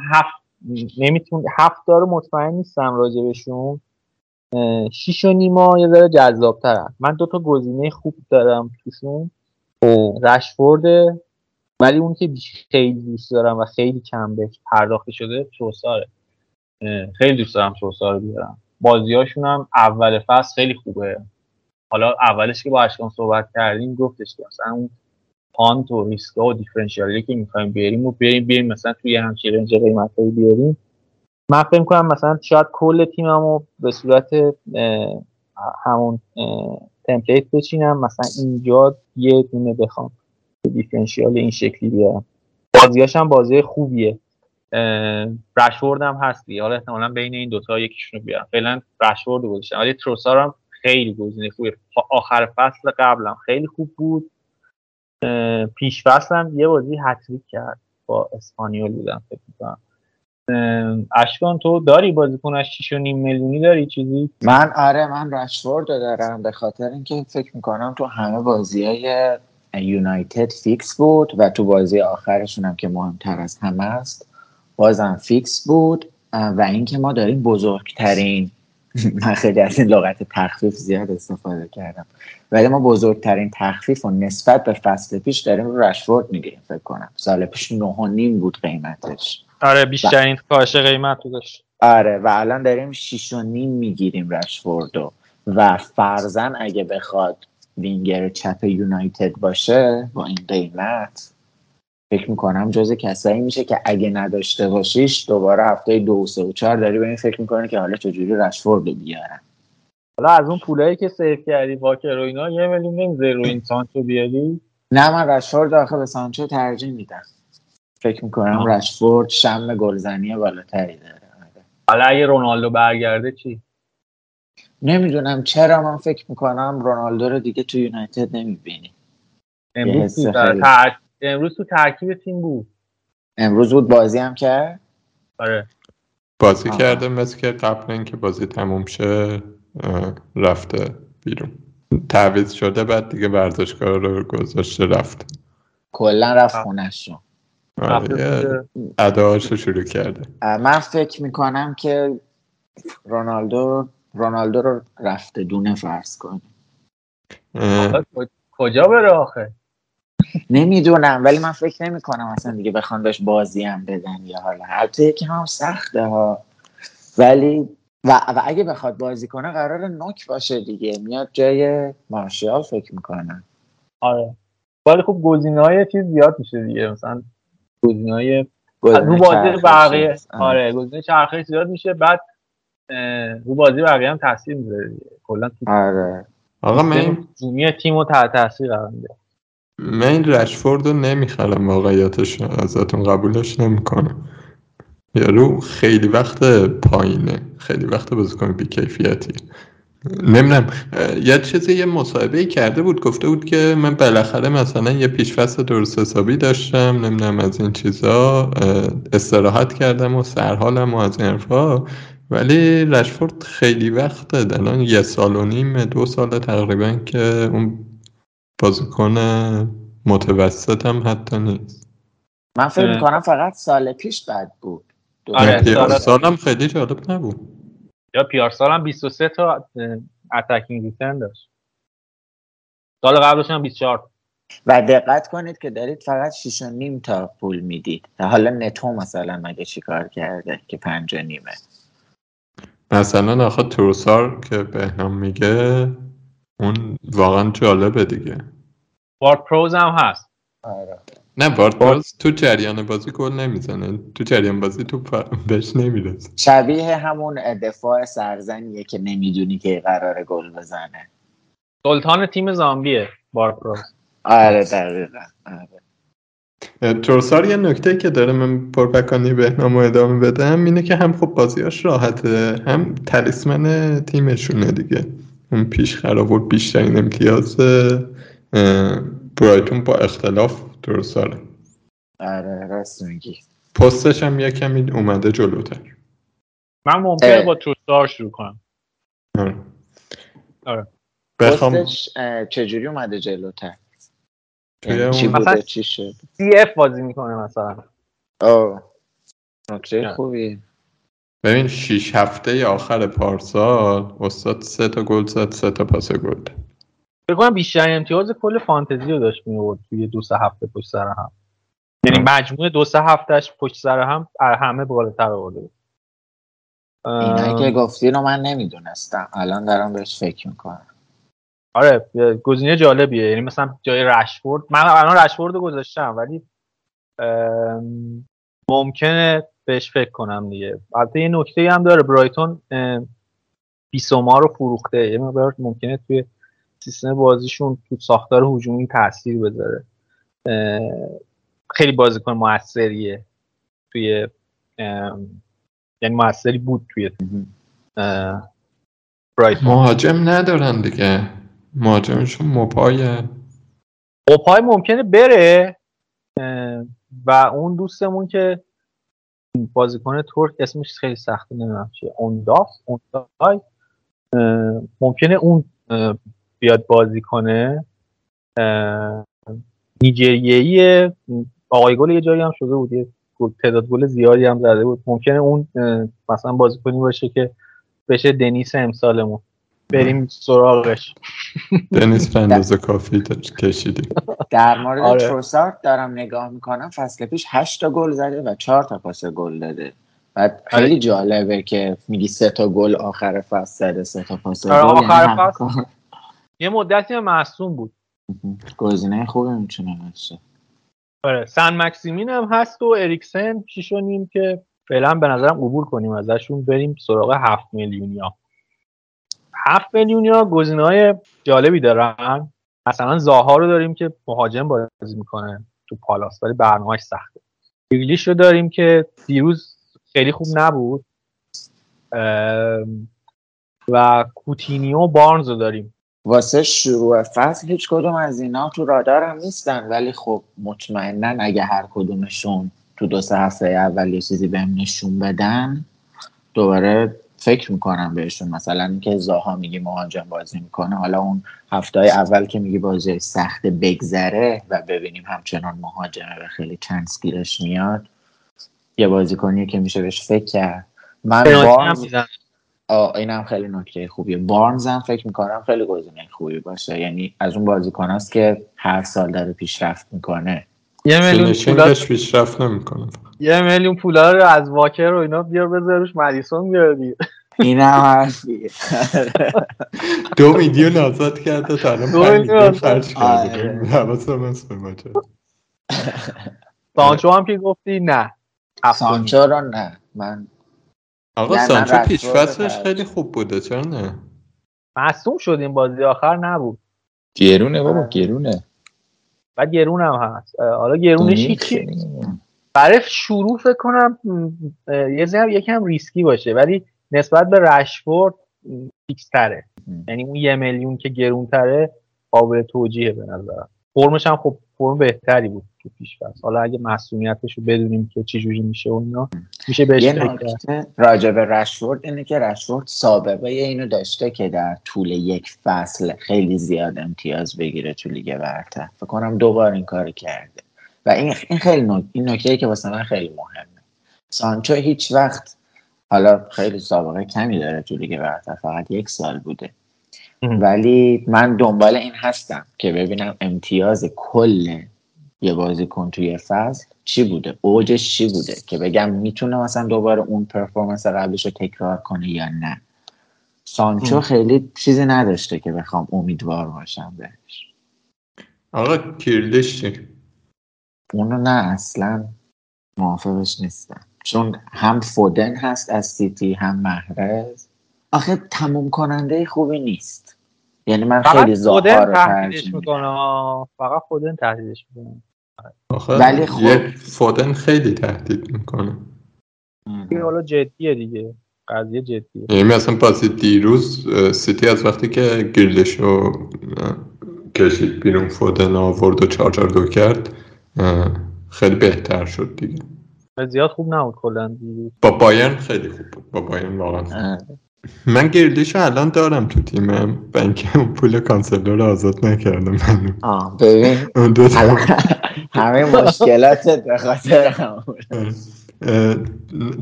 7 داره مطمئن نیستم راجع بهشون. 6.5 یه ذره جذاب‌ترن. من 2 تا گزینه خوب دارم توشون، رشفورد ولی اون که خیلی دوست دارم و خیلی کم بهش پرداخته شده تروساره. خیلی دوست دارم تروسار رو بیارم، بازیاشون هم اول فصل خیلی خوبه. حالا اولش که با اشکان صحبت کردیم گفتش که مثلا اون پانت و ریسکا و دیفرنشیالی که می‌خوایم بیاریم و بیاریم مثلا توی همچین رنج قیمتایی بیاریم. من فکر می‌کنم مثلا شاید کل تیممو به صورت همون تمپلیت بچینم، مثلا اینجا یه دونه بخوام دیفرنشیال این شکلی بیارم. بازیاش هم بازی خوبیه، رشورد هم هستی، حالا احتمالاً بین این دوتا یکیشون رو بیارم. فعلا رشورد رو گذاشتم، ولی تروسار هم خیلی گزینه خوبه، آخر فصل قبلم خیلی خوب بود پیش فصلم یه بازی هتریک کرد با اسپانیول بودم فکر می‌کنم. اشکان تو داری بازیکن 6.5 میلیونی داری چیزی؟ من رشفورد رو دارم به خاطر اینکه فکر می‌کنم تو همه بازی‌های یونایتد فیکس بود و تو بازی آخرشون هم که مهمتر از همه است بازم فیکس بود و اینکه ما داریم بزرگترین من خیلی از این لغت تخفیف زیاد استفاده کردم ولی ما بزرگترین تخفیف و نسبت به فصل پیش داریم رو رشفورد میگیریم فکر کنم. سال پیش 9.5 بود قیمتش. آره بیشترین کاهش قیمت رو داشت. آره و الان داریم 6.5 میگیریم رشفوردو و فرضاً اگه بخواد وینگر چپ یونایتد باشه با این قیمت فکر میکنم جز کسایی میشه که اگه نداشته باشیش دوباره هفته 2, 3 و 4 داری به این فکر میکنه که حالا چجوری رشفورد بیارن. حالا از اون پولایی که سیف کردی واکر و اینا 1 میلیون نمیذاری رو این سانچو بیاری؟ نه من رشفورد آخه به سانچو ترجیح میدم. فکر میکنم رشفورد شم گلزنی بالاتری داره. حالا اگه رونالدو برگرده چی؟ نمیدونم چرا من فکر میکنم رونالدو رو دیگه تو یونایتد نمیبینی. امروز تو ترکیب تیم بود. امروز بود بازی هم کرد؟ آره. بازی کرده مثل که قبل اینکه بازی تموم شه رفته بیرون. تعویض شده بعد دیگه ورزشکار رو گذاشته رفته. کلا رفت خونه‌ش. آره. اداشو شروع کرده. من فکر میکنم که رونالدو رو رفته دونه فرض کنه. کجا بره آخه؟ نمیدونم ولی من فکر نمی‌کنم اصلا دیگه بخوان بهش بازی هم بدن یا حالا البته یکی هم سخته ها ولی و اگه بخواد بازی کنه قراره نوک باشه دیگه میاد جای مارشال فکر میکنم. آره ولی خب گزینه‌های چیز زیاد میشه دیگه مثلا گزینه‌های رو بازی بقیه. آره گزینه چرخش زیاد میشه بعد رو بازی بقیه هم تاثیر میذاره کلا. آره آقا من جمعیت تیمو تحت تاثیر قرار میده. من رشفورد رو نمیخرم واقعیتش ازتون قبولش نمیکنم. یارو خیلی وقت پایینه خیلی وقت بازیکن بی‌کیفیتیه. نمیدونم یه چیزی یه مصاحبه‌ای کرده بود گفته بود که من بالاخره مثلا یه پیش‌فصل درست حسابی داشتم نمیدونم از این چیزا استراحت کردم و سرحالم و از این حرفا ولی رشفورد خیلی وقت الان 1.5 سال تقریبا که اون بازیکن متوسط هم حتی نیست. من فکر میکنم فقط سال پیش بد بود. آره پیارسال هم خیلی جالب نبود. یا پیارسال هم 23 تا اتکینگ ریتن داشت. سال قبلش هم 24. و دقت کنید که دارید فقط 6.5 تا پول میدید. حالا نتو مثلا مگه چی کار کرده که 5.5؟ مثلا آخه تروسار که بهنام میگه اون واقعا جالبه دیگه. وارد پروز هم هست. آره. نه وارد پروز تو جریان بازی گل نمیزنه. تو جریان بازی تو بهش نمیرسه. شبیه همون دفاع سرزنیه که نمیدونی که قراره گل بزنه. سلطان تیم زامبیه وارد پروز. آره دقیقاً. آره. ترسار یه نکته که داره من پرپکانی بهنام رو ادامه بدم اینه که هم خب بازیاش راحته هم تلیسمن تیمشونه دیگه. اون پیش خرابور بیشترین امتیاز برایتون با اختلاف درساره. آره راست میگی. پستش هم یک کمی اومده جلوتر. من ممکنه با تروسار شروع کنم. آره. پستش چجوری اومده جلوتر؟ چی بوده چی شد؟ CF بازی میکنه مثلا. آه نکته خوبی. ببین 6 هفته آخر پارسال استاد 3 تا گل زد 3 تا پاس گل داد. فکر کنم بیشترین امتیاز کل فانتزی رو داشت می‌آورد توی 2-3 هفته پشت سر هم. یعنی مجموعه 2-3 هفته‌اش پشت سر هم همه بالاتر آورده بود. اینایی که گفتی رو من نمیدونستم. الان دارم بهش فکر می‌کنم. آره گزینه جالبیه. یعنی مثلا جای رشفورد من الان رشفورد رو گذاشتم ولی ممکنه بهش فکر کنم دیگه. البته یه نکته هم داره برایتون بیسوما رو فروخته. یه مقدار ممکنه توی سیستم بازیشون تو ساختار هجومی تاثیر بذاره. خیلی بازیکن موثریه توی یعنی موثری بود توی برایتون. مهاجم ندارن دیگه. مهاجمشون مپایه. اوپای ممکنه بره و اون دوستمون که بازیکن ترک اسمش خیلی سخته نمیدونم چیه، اوندای ممکنه اون بیاد بازی کنه. نیجریه‌ای آقای گل یه جایی هم شده بود، یه تعداد گل زیادی هم زده بود، ممکنه اون مثلا بازیکنی باشه که بشه دنیس امسالمون، بریم سراغش. دنیس فندوز کافی کشیدیم. در مورد تروسارد دارم نگاه میکنم، فصل پیش 8 تا گل زده و 4 تا پاس گل داده. بعد خیلی جالبه که میگی 3 تا گل آخر فصل زده، 3 تا پاس گل. آخر فصل یه مدتی معصوم بود. گزینه خوبه میتونه باشه. آره، سن ماکسیمین هم هست و اریکسن چیشونیم که فعلا به نظرم عبور کنیم ازشون، بریم سراغ 7 میلیونیا. 7 میلیونیا گزینه‌های جالبی دارن. مثلا زاها رو داریم که مهاجم بازی میکنه تو پالاس ولی برنامه‌اش سخته. ایگلیش رو داریم که دیروز خیلی خوب نبود. و کوتینیو بارنز رو داریم. واسه شروع فصل هیچ کدوم از اینا تو رادارم نیستن، ولی خب مطمئناً اگه هر کدومشون تو 2-3 هفته اول یه چیزی بهم نشون بدن دوباره فکر میکنم بهشون. مثلا اینکه زاها میگی مهاجم بازی میکنه، حالا اون هفته اول که میگی بازی سخت بگذره و ببینیم همچنان مهاجمه و خیلی چانس گیرش میاد، یه بازیکنیه که میشه بهش فکر کرد. من بارنز اینم خیلی نکته خوبیه، بارنز هم فکر میکنم خیلی گزینه خوبی باشه، یعنی از اون بازیکناست که هر سال داره پیشرفت میکنه. یه میلیون پولا رو از واکر و اینا بیار بذاروش، مدیسون بیار دیگه. این هم هست دیگه. 2 میلیون آزاد کرده تا الان 5 میلیون خرج کرده. حواسم هست به ماجرا. سانچو هم که گفتی نه. سانچو رو نه. من آقا سانچو پیش فصلش خیلی خوب بوده، چرا نه؟ معصوم شد این بازی آخر نبود. گرونه بابا، گرونه. بعد گرون هم هست. حالا گرونش هیچی برای شروع فکر کنم یکم ریسکی باشه، ولی نسبت به رشفورد فیکس تره، یعنی اون 1 میلیون که گرون تره قابل توجیه به نظرم. فرمش هم خب فرم بهتری بود که پیش فصل. حالا اگه مسئولیتش رو بدونیم که چی جوری میشه و اینا میشه بهش فکر. راجع به رشفورد اینه که رشفورد سابقه اینو داشته که در طول یک فصل خیلی زیاد امتیاز بگیره تو لیگ برتر، فکر کنم 2 بار این کارو کرده و این خیلی این نکته‌ای که واسه من خیلی مهمه. سانچو هیچ وقت، حالا خیلی سابقه کمی داره تو لیگ برتر، فقط 1 سال بوده ولی من دنبال این هستم که ببینم امتیاز کل یه بازیکن توی فصل چی بوده، اوجش چی بوده، که بگم میتونه مثلا دوباره اون پرفورمنس قبلش رو تکرار کنه یا نه. سانچو خیلی چیزی نداشته که بخوام امیدوار باشم بهش. آقا کیرلیش اونو نه، اصلا موافقش نیستم، چون هم فودن هست از سیتی هم محرز، آخه تموم کننده خوبی نیست. یعنی من خیلی زاها رو تحلیلش میکنم، فقط فودن تحلیلش میکنم، ولی خب فودن خیلی تهدید میکنه. این حالا جدیه دیگه، قضیه جدیه. یعنی اصلا پاسی دیروز سیتی از وقتی که گیرلش رو کشید بیرون، فودن آورد و 4-4-2 کرد، خیلی بهتر شد دیگه. زیاد خوب نبود کلا، با بایرن خیلی خوب بود، با بایرن واقعا. من گیرلیش رو الان دارم تو تیمم، با اینکه اون پول کانسلر رو آزاد نکردم منو. ببین همه مشکلاتت به خاطر همون.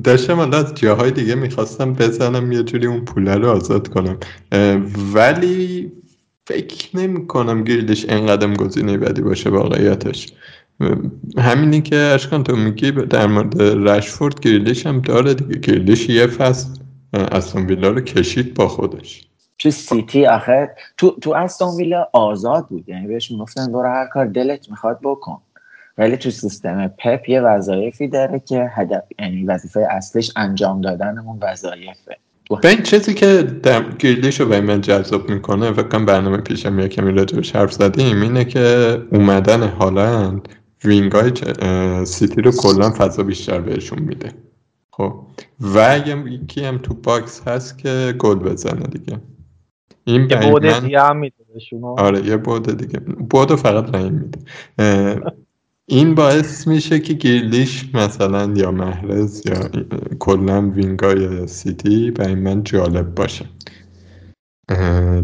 داشتم الان از جاهای دیگه میخواستم بزنم یه جوری اون پول رو آزاد کنم، ولی فکر نمی کنم گیرلیش اینقدرم گزینه بدی باشه. واقعیتش همینی که اشکان تو میگی در مورد رشفورد، گیرلیش هم داره دیگه. گیرلیش یه فصل استون ویلا رو کشید با خودش تو سیتی، آخر تو استون ویلا آزاد بود، یعنی بهش میگفتن برو هر کار دلت میخواد بکن، ولی تو سیستم پپ یه وظایفی داره که هدف، یعنی وظیفه اصلیش انجام دادن اون وظایفه. به این چیزی که گیرلیش رو به من جذاب میکنه، فکر کنم برنامه پیشم یه کمی راجبش حرف زدیم، اینه که اومدن هالند وینگای سیتی رو کلا فضا بیشتر بهشون میده. خب و یکی هم تو باکس هست که گل بزنه دیگه. این بعد دیگه میده به شما. آره یه بعد دیگه، بعد فقط نیم میده. این باعث میشه که گیرلیش مثلا یا محرز یا کلا وینگای سیتی برای من جالب باشه،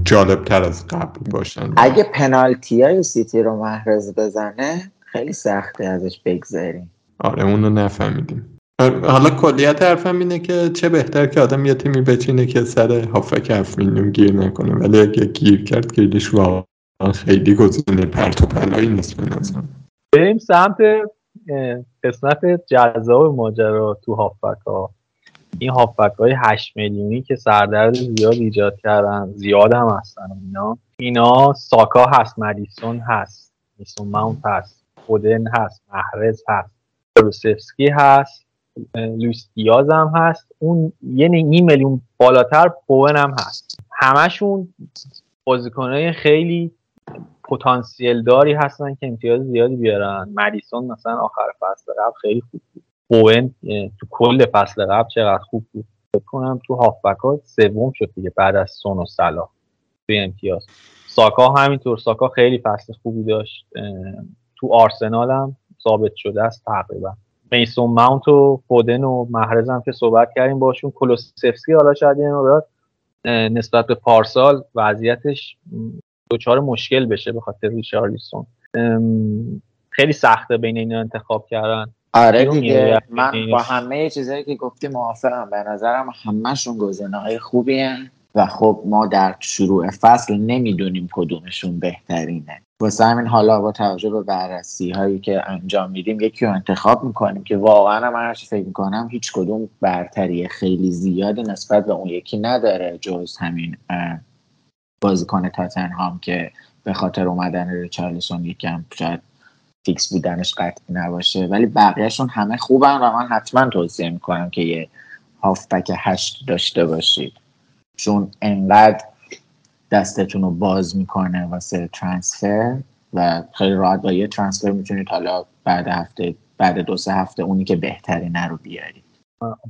جالب تر از قبل باشن. اگه پنالتی های سیتی رو محرز بزنه خیلی سخته ازش بگذاریم. آره اونو نفهمیدیم. حالا کلیت حرفم اینه که چه بهتر که آدم یه تیمی بچینه که سر هافک 7 میلیون گیر نکنه، ولی اگه گیر کرد گیرلیش واقعا خیلی گزینه پرت و پلایی نیست به نظرم. بریم سمت قسمت جذاب ماجرا تو هافبک ها. این هافبک های 8 میلیونی که سردرد زیاد ایجاد کردن، زیاد هم هستن اینا ساکا هست، مدیسون هست، میسون ماونت هست، خودن هست، محرز هست، روسفسکی هست، لوئیس دیاز هم هست، اون یعنی 1 میلیون بالاتر پوئن هم هست. همشون بازیکن‌های خیلی پتانسیل داری هستن که امتیاز زیادی بیارن. مدیسون مثلا آخر فصل قبل خیلی خوب بود. پوئن تو کل فصل قبل چقدر خوب بود. فکر کنم تو هافبک‌ها سوم شد دیگه بعد از سون و صلاح توی امتیاز. ساکا همینطور، ساکا خیلی فصل خوبی داشت. تو آرسنال هم ثابت شده است تقریبا. میسون ماونت و فودن و محرز هم که صحبت کردیم باشون. کولوسفسکی حالا شاید این مورد نسبت به پارسال وضعیتش دوچار مشکل بشه به خاطر ریچارلیسون. خیلی سخته بین اینا انتخاب کردن. آره دیگه من با همه چیزایی که گفتی موافقم. به نظرم همشون گزینه‌های خوبیه و خب ما در شروع فصل نمیدونیم کدومشون بهترینه. واسه همین حالا با توجه به بررسی هایی که انجام میدیم یکی رو انتخاب میکنیم که واقعا من هرچی فکر میکنم هیچ کدوم برتری خیلی زیاد نسبت به اون یکی نداره جز همین بازیکن تاتنهام که به خاطر اومدن ریچارلیسون یکم شاید فیکس بودنش قطعی نباشه، ولی بقیهشون همه خوبن و من حتما توصیه میکنم که یه هافبک 8 داشته باشید چون انقدر دستتون رو باز میکنه واسه ترانسفر و خیلی راحت با یه ترانسفر میتونید حالا بعد 2-3 هفته اونی که بهترینه رو بیارید.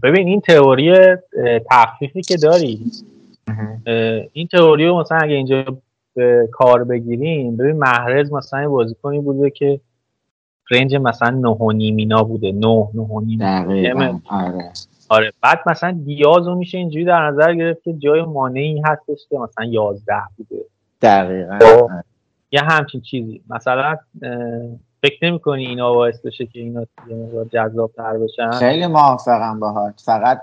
ببین این تئوری تخفیفی که داری این تئوری رو مثلا اگه اینجا به کار بگیریم، ببین محرز مثلا بازیکنی بوده که رنج مثلا 9.5 بوده، 9.5 دقیقاً. آره بعد مثلا دیازو میشه اینجوری در نظر گرفت که جای مانعی هستش که مثلا 11 بوده دقیقاً یه همچین چیزی. مثلا فکر نمی‌کنی اینا باعث بشه که اینا یه مقدار جذاب‌تر بشن؟ خیلی موافقم باهات. فقط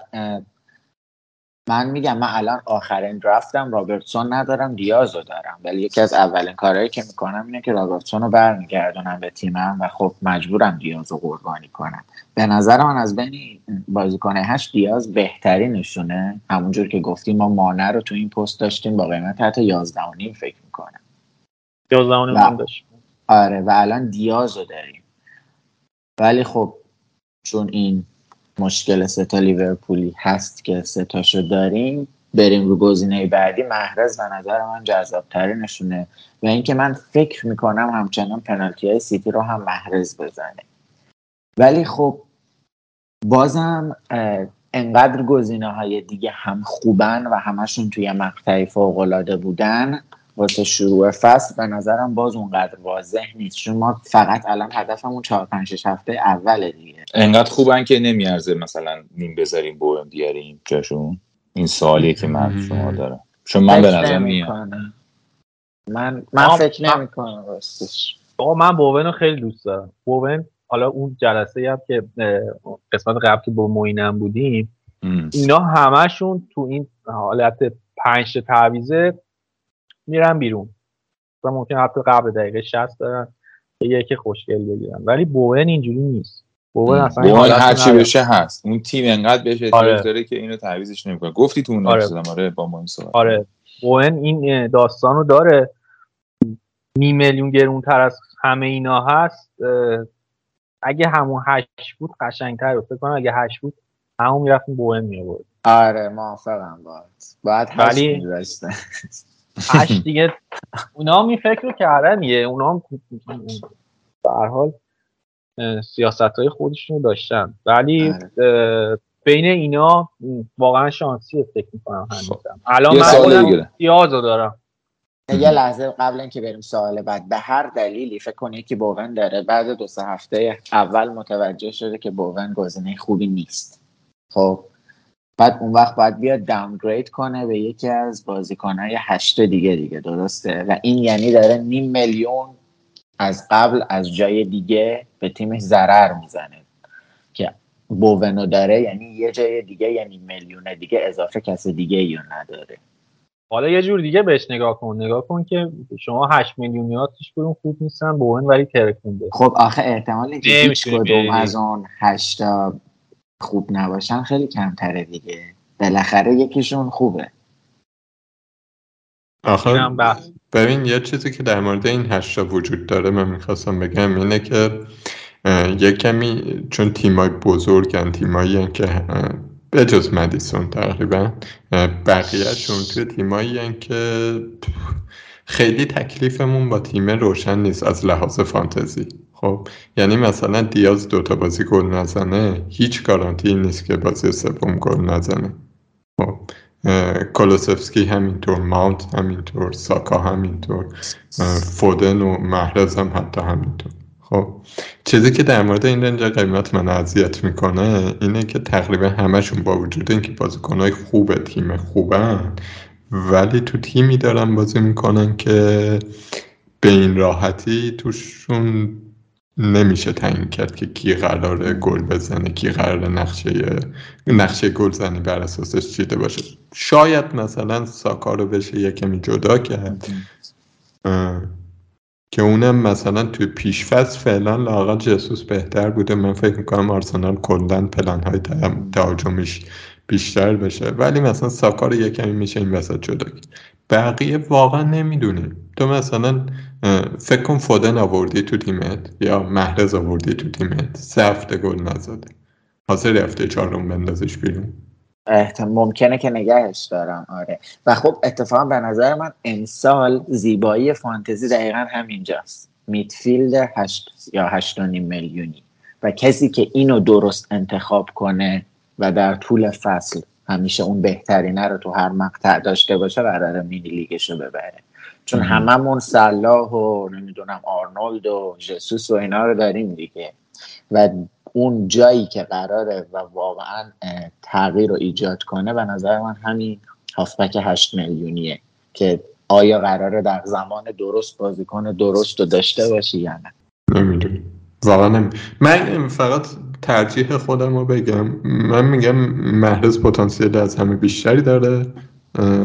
من الان آخرین درفتم رابرتسون ندارم، دیازو دارم، ولی یکی از اولین کارهایی که میکنم اینه که رابرتسون رو برمیگردونم به تیمم و خب مجبورم دیازو قربانی کنم. به نظر من از بین بازیکن‌های 8 دیاز بهترینشونه. همونجور که گفتیم ما مانه رو تو این پست داشتیم با قیمت حتی 11.5 فکر میکنم 11.5 هم داشت. آره و الان دیازو داریم، ولی خب چون این مشکل 3 تا لیورپولی هست که 3 تاشو داریم بریم رو گزینه بعدی. محرز به نظر من جذاب‌ترینشونه و اینکه من فکر میکنم همچنان پنالتی‌های سیتی رو هم محرز بزنه، ولی خب بازم انقدر گزینه‌های دیگه هم خوبن و همشون توی مقطعی فوق‌العاده بودن واسه شروع فصل به نظرم باز اونقدر واضح نیست. چون ما فقط الان هدفمون 4-5-6 هفته اوله دیگه. انقدر خوبن که نمیارزه مثلا نیم بذاریم بوئن بیاریم جاشون. این سوالیه که من شما دارم. چون من به نظر میاد من فکر نمی‌کنم راستش. آقا من بوئن رو خیلی دوست دارم. بوئن حالا اون جلسه‌ای هم که قسمت قبل که با موینم بودیم اینا همشون تو این حالت 5 تا تعویضه میرن بیرون. مثلا ممکن حتی قبل دقیقه 60 دارن یکی خوشگل بگیرن، ولی بوئن اینجوری نیست. بوئن اصلا بوئن هر چی بشه هست. اون تیم انقدر بهش اعتماد داره که اینو تعویضش نمیکنه. گفتی تو اون اپیزودم آره با ما این صحبت. آره بوئن این داستانو داره 2 میلیون گرونتر از همه اینا هست. اگه همون 8 بود قشنگ‌تر فکر کنم. اگه 8 بود همون میرفتیم بوئن میآورد. آره موافقم باهات. بعد ولی می‌ذاشتن 8 دیگه اونا می فکر رو کردن یه اونا هم به هر حال سیاست‌های خودشونو داشتن، ولی بین اینا واقعا شانسیه فکر می‌کنم. همین الان من دیازو دارم یه لحظه قبل اینکه بریم سوال بعد، به هر دلیلی فکر کنید که بوون داره بعد دو سه هفته اول متوجه شده که بوون گزینه خوبی نیست، خب بعد اون وقت باید بیاد داونگرید کنه به یکی از بازیکن‌های 8 دیگه درسته، و این یعنی داره 500,000 از قبل از جای دیگه به تیمش ضرر میزنه که بوونو داره، یعنی یه جای دیگه، یعنی میلیون دیگه اضافه کس دیگه یا نداره. حالا یه جور دیگه بهش نگاه کن که شما 8 میلیونیاتش برون خوب نیستن، بوون ولی ترکونده. خب آخه احتمال اینکه هیچ کدوم از اون 8 خوب نباشن خیلی کمتره دیگه، بالاخره یکیشون خوبه. آخه ببین یه چیزی که در مورد این 8 وجود داره من میخواستم بگم اینه که یه کمی چون تیمای بزرگن، تیمایی که به جز مدیسون تقریبا بقیه چون توی تیمایی که خیلی تکلیفمون با تیم روشن نیست از لحاظ فانتزی. خب یعنی مثلا دیاز 2 بازی گل نزنه، هیچ گارانتی نیست که بازی سوم گل نزنه. خب کولوسفسکی همینطور، ماونت همینطور، ساکا همینطور، فودن و محرز هم حتی همینطور. خب چیزی که در مورد این رنج قیمت من اذیت میکنه اینه که تقریبا همشون با وجود اینکه بازیکنای خوبه، تیم خوبن، ولی تو تیمی دارن بازی میکنن که به این راحتی توشون نمیشه تعیین کرد که کی قراره گل بزنه، کی قراره نقشه گل زنی بر اساسش چیده باشه. شاید مثلا ساکا رو بشه یکمی جدا کرد که اونم مثلا توی پیشفصل فعلا لااقل جسوس بهتر بوده. من فکر میکنم آرسنال کلاً پلن‌های تهاجمیش بیشتر بشه، ولی مثلا ساکا رو یکمی میشه این وسط جدا کرد. بقیه واقعا نمیدونیم. تو مثلا فکر کن فودن آوردی تو تیمت یا محرز آوردی تو تیمت، 3 هفته گل نزده، حاضر هفته 4 بندازش بیرون، ممکنه که نگهش دارم. آره و خب اتفاقا به نظر من امسال زیبایی فانتزی دقیقا همینجاست، میدفیلد 8 یا 8.5 میلیونی، و کسی که اینو درست انتخاب کنه و در طول فصل همیشه اون بهترینه رو تو هر مقطع داشته باشه قراره مینی لیگش رو ببره. چون هممون صلاح و نمیدونم آرنولد و ژسوس و اینا رو داریم دیگه، و اون جایی که قراره و واقعا تغییر رو ایجاد کنه به نظر من همین هافبک 8 میلیونیه که آیا قراره در زمان درست بازیکن درست رو داشته باشی یا نه، نمیدونم واقعا. من فقط ترجیح خودم رو بگم، من میگم محرز پتانسیل از همه بیشتری داره.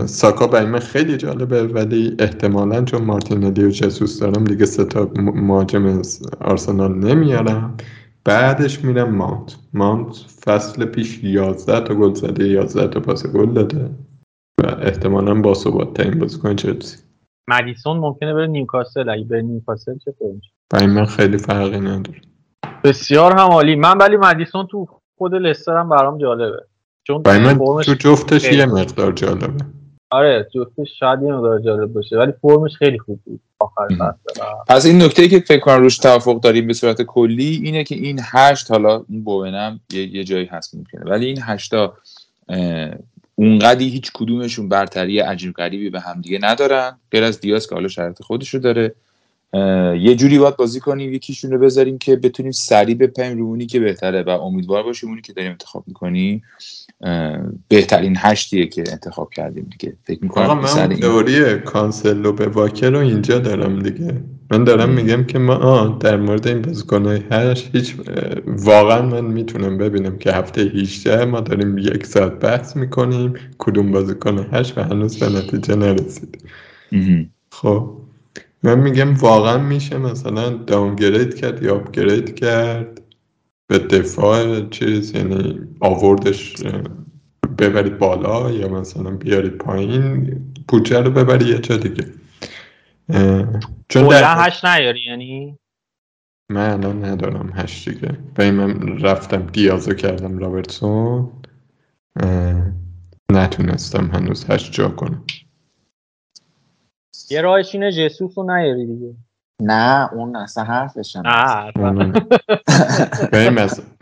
ساکا برای من خیلی جالبه، ولی احتمالاً چون مارتینلی و جسوس دارم دیگه 3 مهاجم آرسنال نمیارم. بعدش میرم ماونت فصل پیش 11 گل زده، 11 پاس گل داده و احتمالاً با ثبات تیم بازیکن چلسی. مدیسون ممکنه بره نیوکاسل، اگه بره نیوکاسل چطور میشه؟ برای من خیلی فرقی نداره. بسیار هم عالی. من ولی مدیسون تو خود لستر هم برام جالبه، چون فرمش تو جفتش یه مقدار جالبه. آره جفتش شاید یه مقدار جالب باشه، ولی فرمش خیلی خوب بود آخر فصل. پس این نکته‌ای که فکر کنم روش توافق داریم به صورت کلی اینه که این 8، حالا اون بوونم یه جایی هست ممکنه، ولی این 8 اونقدی هیچ کدومشون برتری عجیب غریبی به هم دیگه ندارن، غیر از دیاز که حالا شرط خودشو داره. یه جوری باید بازی کنیم یکیشون رو بذاریم که بتونیم سریع بپیم رو اونی که بهتره، و امیدوار باشیم اونی که داریم انتخاب میکنیم بهترین 8 که انتخاب کردیم دیگه. فکر میکنم من تئوری کانسلو به واکر رو اینجا دارم دیگه. من دارم میگم که ما در مورد این بازیکن‌های 8 هیچ، واقعا من میتونم ببینم که هفته 18 ما داریم 1 ساعت بحث میکنیم کدوم بازیکن 8 و هنوز به نتیجه نرسیدیم. خب من میگم واقعا میشه مثلا داونگرید کرد یا آپگرید کرد به دفاع چیز، یعنی آوردش ببرید بالا یا مثلا بیارید پایین، پوچه رو ببرید یه جا دیگه. چون در 8 نیاری یعنی؟ من الان ندارم 8 دیگه، و من رفتم دیازو کردم رابرتسون، نتونستم هنوز 8 جا کنم. یه راهش اینه جسوس رو نیاری دیگه. نه اون اصلا حرفش نه.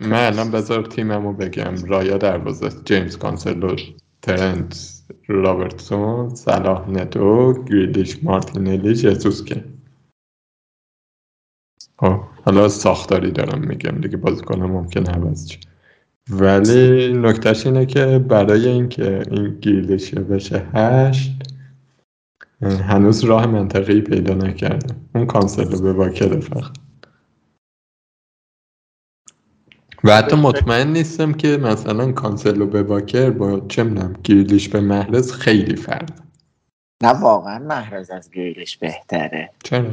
من الان بذار تیمم رو بگم، رایا دروازه، جیمز کانسلو، ترنت، رابرتسون، صلاح، نتو، گریلیش، مارتینلی، جسوس که حالا ساختاری دارم میگم دیگه، بازیکن‌ها ممکنه عوض شه. ولی نکتهش اینه که برای اینکه این گریلیش بشه 8 هنوز راه منطقی پیدا نکرده. اون کانسلو به واکر فقط. و حتی مطمئن نیستم که مثلا کانسلو به واکر با گریلیش به محرز خیلی فرق. نه واقعا محرز از گریلیش بهتره. چرا؟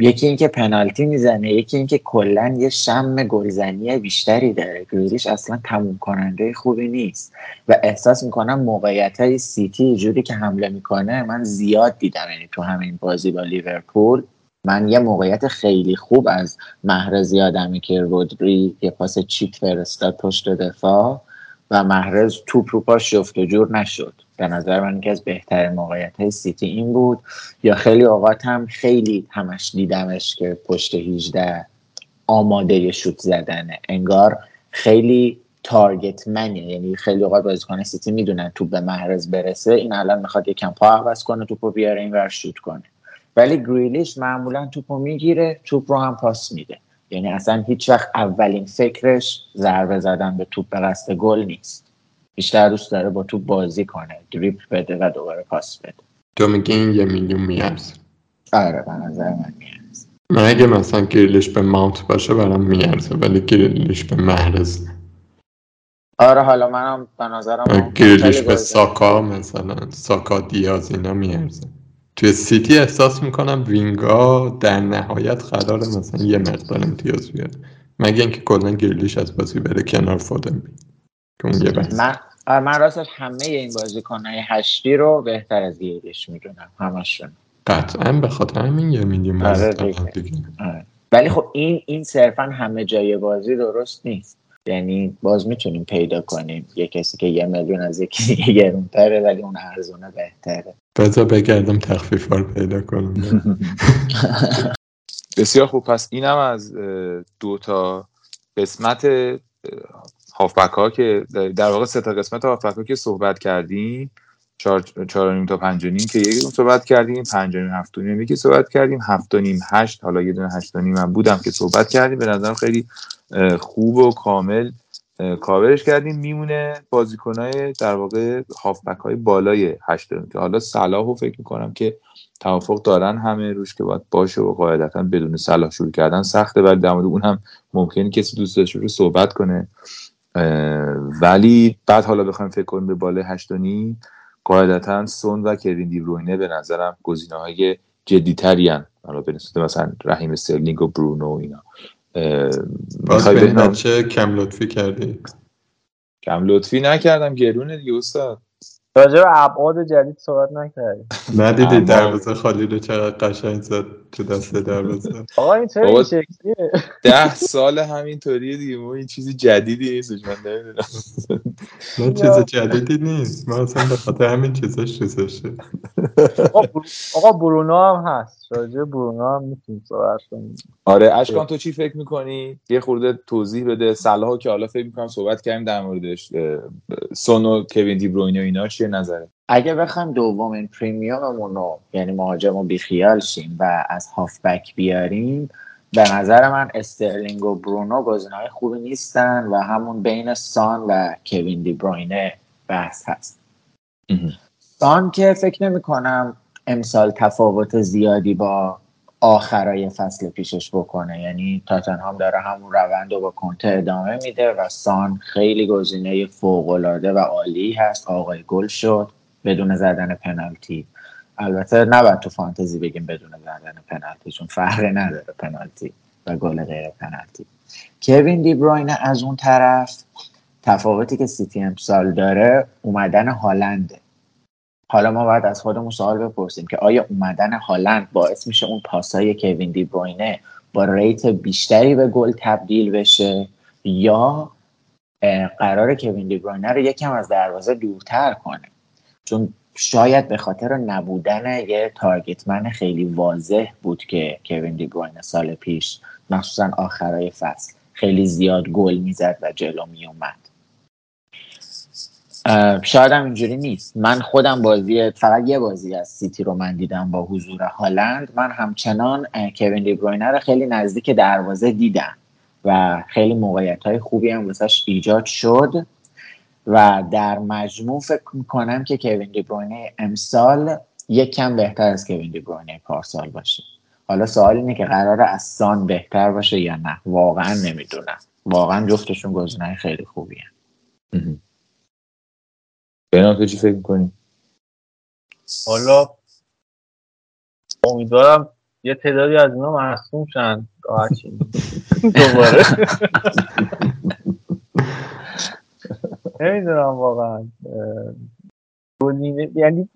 یکی اینکه پنالتی میزنه، یکی اینکه کلا یه شم گلزنی بیشتری داره. گریلیش اصلا تموم کننده خوبی نیست و احساس میکنم موقعیت‌های سیتی جوری که حمله میکنه من زیاد دیدم. یعنی تو همین بازی با لیورپول من یه موقعیت خیلی خوب از محرز یادمه که رودری یه پاس چیت فرستاد پشت دفاع و محرز توپ رو پاش شفت و جور نشد. به نظر من که از بهترین موقعیت‌های سیتی این بود. یا خیلی اوقات هم خیلی همش دیدمش که پشت 18 آماده شوت زدنه، انگار خیلی تارگت منه. یعنی خیلی اوقات بازیکن سیتی میدونن توپ به محرز برسه، این الان میخواد یکم پا عوض کنه توپو بیاره اینور شوت کنه، ولی گریلیش معمولا توپو میگیره، توپ رو هم پاس میده. یعنی اصلا هیچ وقت اولین فکرش ضربه زدن به توپ به قصد گل نیست. بیشتر دوست داره با توپ بازی کنه، دریبل بده و دوباره پاس بده. تو میگی این 1 میلیون میارزه؟ آره به نظر من میارزه. من اگه مثلا گریلیش به ماونت باشه برام میارزه، ولی گریلیش به محرز نه. آره حالا منم به نظرم گریلیش به ساکا مثلا، ساکا دیاز اینا میارزه. توی سیتی احساس میکنم وینگا در نهایت قراره مثلا یه مقدار امتیاز بیاره، مگه اینکه کلا گریلیش از بازی بره کنار فودن بیاره. من راستش همه این بازیکن‌های هشتی رو بهتر از گریلیش میدونم، همشون قطعا. به خاطر همین 1 میلیون دیگه. ولی خب این صرفا همه جای بازی درست نیست. یعنی باز میتونیم پیدا کنیم یه کسی که 1 میلیون از یکی گرونتره ولی اون ارزونه بهتره. بذار بگردم تخفیف‌ها رو پیدا کنم. بسیار خوب، پس اینم از 2 تا قسمت هافبک‌ها که در واقع 3 تا قسمت هافبک‌ها که صحبت کردیم، 4.5 تا 5.5 که یکی رو صحبت کردیم، 5.5 7.5 که صحبت کردیم، 7.5 8 حالا یه دونه 8.5 هم بودم که صحبت کردیم. به نظرم خیلی خوب و کامل کاورش کردیم. میمونه بازیکن‌های در واقع هافبک‌های بالای 8 که حالا صلاحو فکر می‌کنم که توافق دارن همه روش که باید باشه و قاعدتاً بدون صلاح شروع کردن سخته، ولی در مورد اون هم ممکنه کسی دوست داشته رو صحبت کنه. ولی بعد حالا بخوایم فکر کنیم به بالای 8.5 قاعدتاً سون و کوین دی بروینه به نظرم گزینه‌های جدی‌ترین حالا به نسبت مثلا رحیم استرلینگ و برونو اینا. باز به این بچه کم لطفی کردی؟ کم لطفی نکردم، گرونه دیگه استاد. راجع به ابعاد جدید صحبت نکردی. ندیدی دروازه خالی رو چقدر قشنگ زد تو دست دروازه. آقا این چه شکلیه؟ 10 سال همینطوریه دیگه، ما این چیزی جدیدی نیستش. من نمیدونم من چیز جدیدی نیست، من اصلا به خاطر همین چیزاش شده. آقا برونو هم هست، راجع برونو هم میتونیم صحبت کنیم. آره اشکان تو چی فکر می‌کنی؟ یه خورده توضیح بده. صلاحو که حالا فکر می‌کنم صحبت کردیم در موردش، سونو، کوین دی بروینه اینا چه نظره؟ اگه بخوایم دومین پریمیوممون رو یعنی مهاجمو بیخیال شیم و از هافبک بیاریم، به نظر من استرلینگ و برونو گزینه‌های خوبی نیستن و همون بین سان و کوین دی بروینه بحث هست. سان که فکر نمی‌کنم امسال تفاوت زیادی با آخرای فصل پیشش بکنه، یعنی تاتنهام داره همون روند رو با کنته ادامه میده و سان خیلی گزینه فوق‌العاده و عالی هست. آقای گل شد بدون زدن پنالتی. البته نباید تو فانتزی بگیم بدون زدن پنالتی، چون فرقی نداره پنالتی و گل غیر پنالتی. کوین دی بروینه از اون طرف تفاوتی که سیتی امسال داره اومدن هالنده. حالا ما باید از خودمون سوال بپرسیم که آیا اومدن هالند باعث میشه اون پاسای کوین دی بروینه با ریت بیشتری به گل تبدیل بشه، یا قراره کوین دی بروینه رو یکم از دروازه دورتر کنه؟ چون شاید به خاطر نبودن یه تارگتمن خیلی واضح بود که کوین دی بروینه سال پیش مخصوصا آخرای فصل خیلی زیاد گل میزد و جلو میومد. شاید هم اینجوری نیست. من خودم بازی، فقط یه بازی از سیتی رو من دیدم با حضور هالند، من همچنان کوین دی بروینه رو خیلی نزدیک دروازه دیدم و خیلی موقعیت‌های خوبی هم واسش ایجاد شد و در مجموع فکر می‌کنم که کوین دی بروینه امسال یک کم بهتر از کوین دی بروینه پارسال باشه. حالا سوال اینه که قراره از سان بهتر باشه یا نه، واقعا نمیدونم. واقعا جفتشون گزینه‌های خیلی خوبیه. بنا تو چی فکر می‌کنی؟ حالا امیدوارم یه تعدادی از اینا معصوم شن دوباره. نمیدونم واقعا. یعنی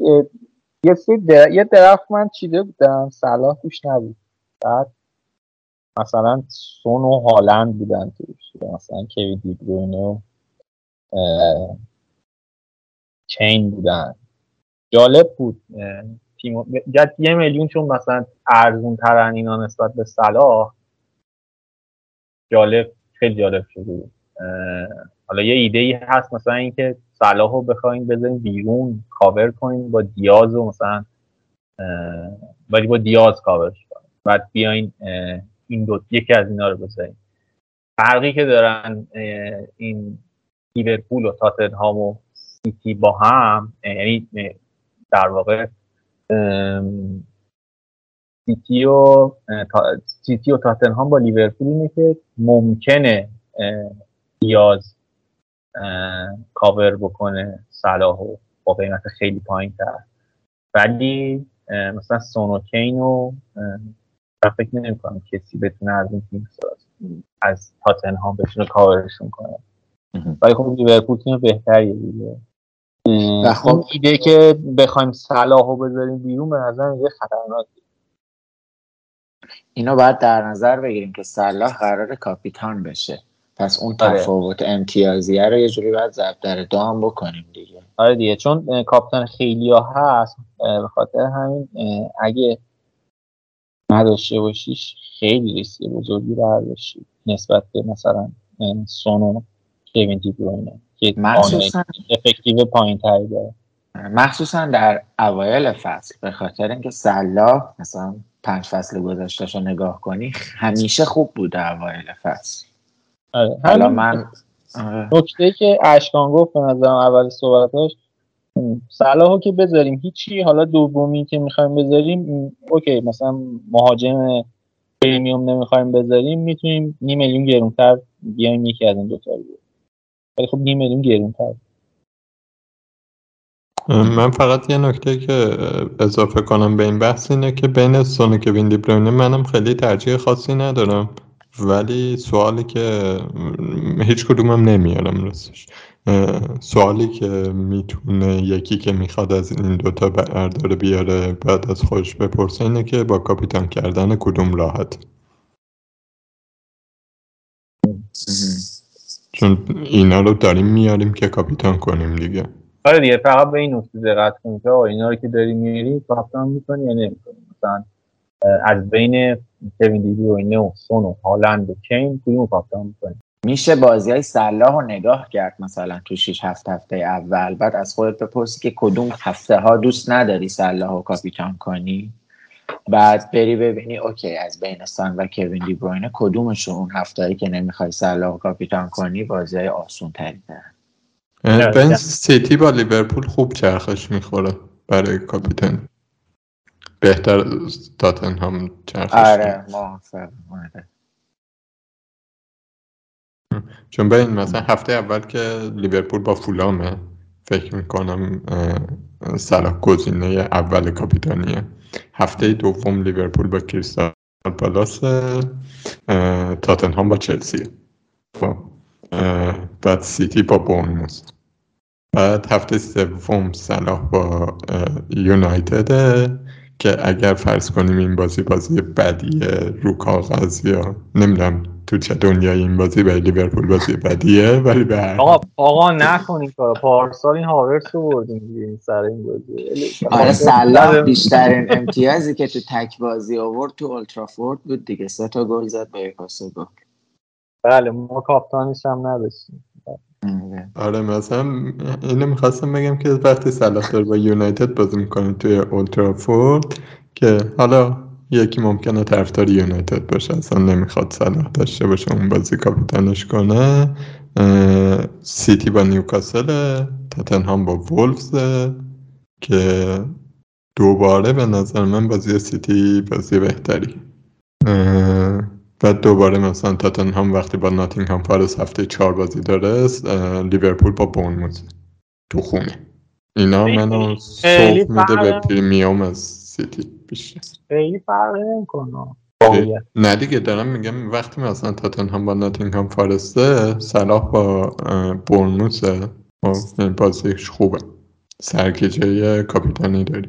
یه درخت من چیده بودم، صلاح توش نبود، بعد مثلا سون و هالند بودن توش، مثلا کوین دی بروینه چین بودن. جالب بود تیم جد 1 میلیون، چون مثلا ارزون ترن اینا نسبت به صلاح. جالب، خیلی جالب شده. حالا یه ایده ای هست مثلا اینکه صلاحو بخواید بزنین بیرون کاور کنین با دیاز، و مثلا ولی با دیاز کاورش کنین، بعد بیاین این دو یکی از اینا رو بزنین. فرقی که دارن این لیورپول و تاتنهام و سیتی با هم، یعنی در واقع سیتی و تاتنهام با لیورپول اینه که ممکنه دیاز کاور بکنه صلاحو با قیمت خیلی پایین‌تر، ولی مثلا سونوکین و فکر نمی‌کنم کسی بتونه از این تیم از تاتنهام بتونه کاورشون کنه. ولی خب لیورپول تیم بهتریه دیگه. و خب ایده که بخوایم صلاحو بذاریم بیرون به نظر یه خطرناکه. اینو باید در نظر بگیریم که صلاح قراره کاپیتان بشه، پس اون تفاوت امتیازیه رو یه جوری باید ضرب دام بکنیم دیگه. آره دیگه، چون کاپیتان خیلیا هست، به خاطر همین اگه نداشته باشیش خیلی ریسک بزرگی برداشتی نسبت به مثلا سونو کوین دی بروینه که مخصوصاً افکتیو پایین‌تری داره، مخصوصاً در اوایل فصل، به خاطر اینکه صلاح مثلا 5 فصل گذشته‌شو نگاه کنی همیشه خوب بود اوایل فصل. حالا من نکته‌ای که اشکان گفت به نظرم اول صحبتاش، صلاحو که بذاریم هیچی، حالا دومی که می‌خوایم بذاریم اوکی، مثلا مهاجم پریمیوم نمی‌خوایم بذاریم، می‌تونیم 2 میلیون گرون‌تر بیایم یکی از این دو تا رو، ولی خب 2 میلیون گرون‌تر. من فقط یه نکته که اضافه کنم به این بحث اینه که بین سون و کوین دی بروینه منم خیلی ترجیح خاصی ندارم، ولی سوالی که هیچ کدومم نمیارم راستش، سوالی که میتونه یکی که میخواد از این دوتا برداره بیاره بعد از خودش بپرسه اینه که با کاپیتان کردن کدوم راحت، چون اینا رو داریم میاریم که کاپیتان کنیم دیگه. آره دیگه، فقط به این نکته دقت کنیم که اینا رو که داریم میاریم کاپیتان میکنیم یا نمیکنیم. مثلا از بین کوین دی بروینه و سون و هالند و کین کدوم کاپیتان میکنیم؟ میشه بازیای صلاح رو نگاه کرد مثلا تو 6-7 هفته اول، بعد از خودت بپرسی که کدوم هفته ها دوست نداری صلاح رو کاپیتان کنی، بعد بری ببینی اوکی از بین سان و کوین دی بروینه کدومشون اون هفته‌ای که نمیخوای صلاح رو کاپیتان کنی بازیای آسون‌تری دارن. بن سیتی با لیورپول خوب چرخش میخوره برای کاپیتان، بهتر از تاتنهام چرخش. آره موافقم. چون ببین مثلا هفته اول که لیورپول با فولامه فکر میکنم صلاح گزینه اول کاپیتانیه، هفته دوم لیورپول با کریستال پالاس، تاتنهام با چلسی، بعد سیتی با بورنموث، بعد هفته سوم صلاح با یونایتد که اگر فرض کنیم این بازی بدیه رو کاغذ، یا نمیدونم تو چه دنیای این بازی به لیورپول بازی بدیه، ولی به هر آقا نکنین کارو، پارسال این هاورس رو بردیم سر این بازی. آره صلاح بیشترین امتیازی که تو تک بازی آورد تو اولترافورد بود دیگه، 3 تا گل زد با 1 پاس گل. بله ما کاپیتانش هم نداشتیم. دیگه. آره مثلا اینو میخواستم بگم که وقتی صلاح داره با یونایتد بازی میکنه توی اولترافورد که حالا یکی ممکنه طرفدار یونایتد باشه اصلا نمیخواد صلاح داشته باشه اون بازی کاپیتانش کنه، سیتی با نیوکاسل، تاتنهام با وولفز که دوباره به نظر من بازی سیتی بازی بهتری و دوباره مثلا تاتنهام وقتی با ناتینگهام فارست هفته 4 بازی داره، لیورپول با بورنموث تو خونه، اینا منو سوق میده به پریمیوم از سیتی بیشتر. خیلی فرق نمی‌کنه. نه دیگه دارم میگم وقتی مثلا تاتنهام با ناتینگهام فارسته، صلاح با بورنموث بازیش خوبه، سرگیجه کاپیتانی داری.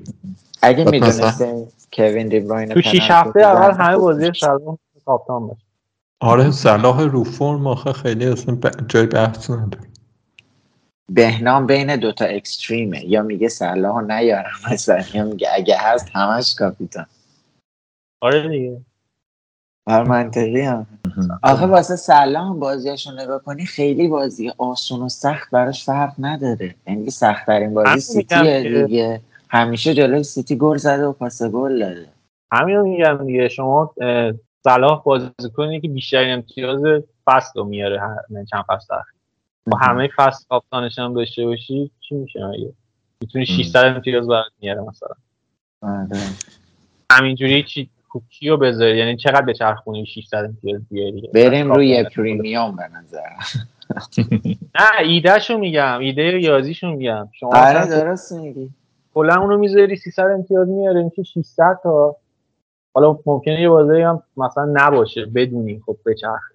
اگه میدونسته کوین دی بروینه تو 6 هفته اول همه بازی صلاح کاپیتان باشه. آره صلاح رو فرم آخه خیلی اصلا جای بحث نداره. بهنام بین دوتا اکستریمه، یا میگه صلاحو نیارم مثلا، یا میگه اگه هست همش کاپیتان. آره دیگه هر منطقی هم آخه واسه سلام بازیاشو نگاه کنی خیلی بازی آسون و سخت براش فرق نداره، یعنی سخت ترین بازی سیتیه دیگه، همیشه جلوی سیتی گل زده و پاس گل داده. همینو میگم دیگه، شما صلاح بازیکنی که بیشترین امتیاز فصل رو میاره چند فصل اخیر با همه فصل کاپیتانش هم داشته باشی چی میشه مگه؟ میتونی 600 امتیاز برات میاره مثلا. آره همینجوری چی کیو بذاری، یعنی چقدر به چرخونی 600 امتیاز بیاری بریم روی پریمیوم به نظر. نه ایدهشو میگم، ایده ریاضیشو میگم. شما آره درست میگی، کلا اونو میذاری 300 امتیاز میاره، میشه 600 تا. حالا ممکنه یه بازی هم مثلا نباشه بدونی خب به چرخه،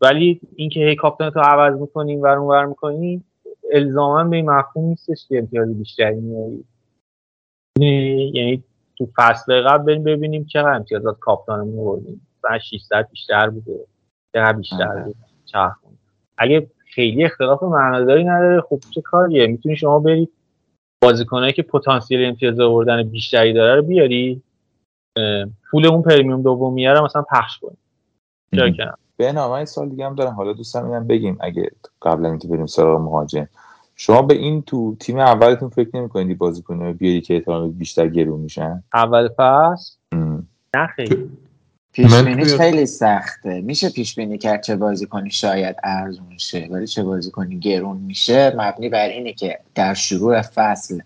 ولی اینکه هی کاپیتان تو عوض می‌کنی و اونور می‌کنی الزاما به این مفهوم نیستش که امتیاز بیشتری میاری. یعنی تو فصل قبل ببینیم چقدر امتیازات کاپیتانمون آوردیم، 600 بیشتر بوده، چقدر بیشتر بوده، چقدر. اگه خیلی اختلاف معناداری نداره خب چه کاریه، میتونی شما برید بازیکنایی که پتانسیل امتیاز آوردن بیشتری داره رو بیاری، پول اون پریمیوم دومیه رو مثلا پخش کنی. چرا که نه. به نام یه سال دیگه هم دارم، حالا دوستم اینم بگیم اگه قبل اینکه بریم سراغ مهاجم، شما به این تو تیم اولتون فکر نمی‌کنید بازیکن‌ها بیاری که احتمال بیشتر گرون میشن؟ اول فصل؟ نه خیلی. پیش‌بینیش خیلی سخته. میشه پیش‌بینی کرد چه بازیکنی شاید ارزون شه، ولی چه بازیکنی گرون میشه مبنی بر اینه که در شروع فصل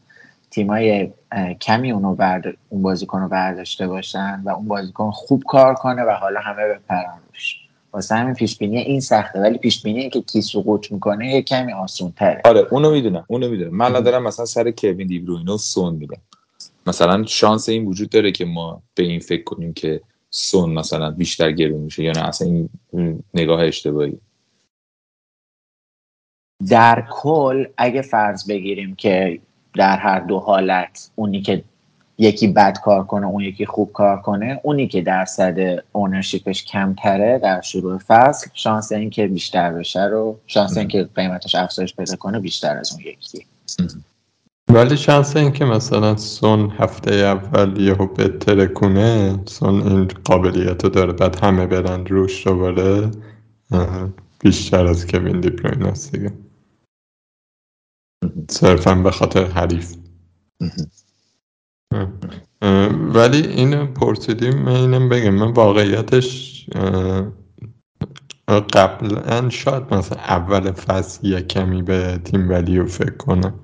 تیمای کمی اون بازیکن رو برداشته باشن و اون بازیکن خوب کار کنه و حالا همه بپرن روش. واسه همین پیشبینی این سخته، ولی پیشبینی که کی سقوط میکنه یه کمی آسان‌تره. آره اونو میدونم من ندارم. مثلا سر کوین دی بروینه و سون میدم، مثلا شانس این وجود داره که ما به این فکر کنیم که سون مثلا بیشتر گرون میشه یا نه؟ اصلا این نگاه اشتباهی. در کل اگه فرض بگیریم که در هر دو حالت اونی که یکی بد کار کنه اون یکی خوب کار کنه، اونی که درصد اونرشیپش کمتره در شروع فصل شانس این که بیشتر بشه رو، شانس این که قیمتش افزایش پیدا کنه بیشتر از اون یکی. ولی شانس این که مثلا سون هفته اول یهو بهتر کنه، سون این قابلیت داره بعد همه برن روش دوباره، بیشتر از کوین دی بروینه است دیگه، صرفا به خاطر حریف. ولی اینو پرسیدیم، اینم بگم من واقعیتش قبلا شاید مثلا اول فصل یه کمی به تیم ولیو فکر کنم،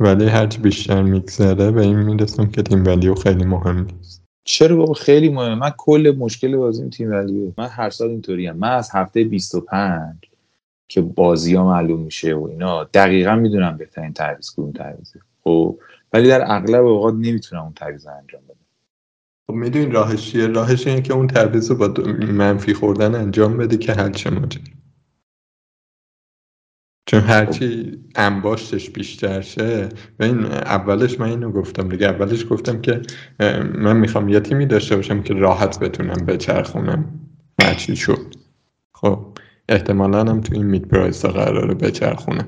ولی هرچی بیشتر میگذره به این میرسم که تیم ولیو خیلی مهم نیست. چرا بابا خیلی مهمه. من کل مشکل بازیم تیم ولیو، من هر سال اینطوریم، من از هفته 25 که بازی‌ها معلوم میشه و اینا دقیقاً میدونم بهترین تعویض کدوم تعویضه، خب ولی در اغلب اوقات نمیتونم اون تعویض رو انجام بدم. خب میدونی راهش چیه؟ راهش اینه که اون تعویض رو با منفی خوردن انجام بده که هر چه ماجرا، چون هرچی انباشتش بیشتر شه. و این اولش من اینو گفتم دیگه، اولش گفتم که من میخوام یه تیمی داشته باشم که راحت بتونم بچرخونم هرچی شد. خب احتمالاً هم تو این مید پرایس ها قراره بچرخونم.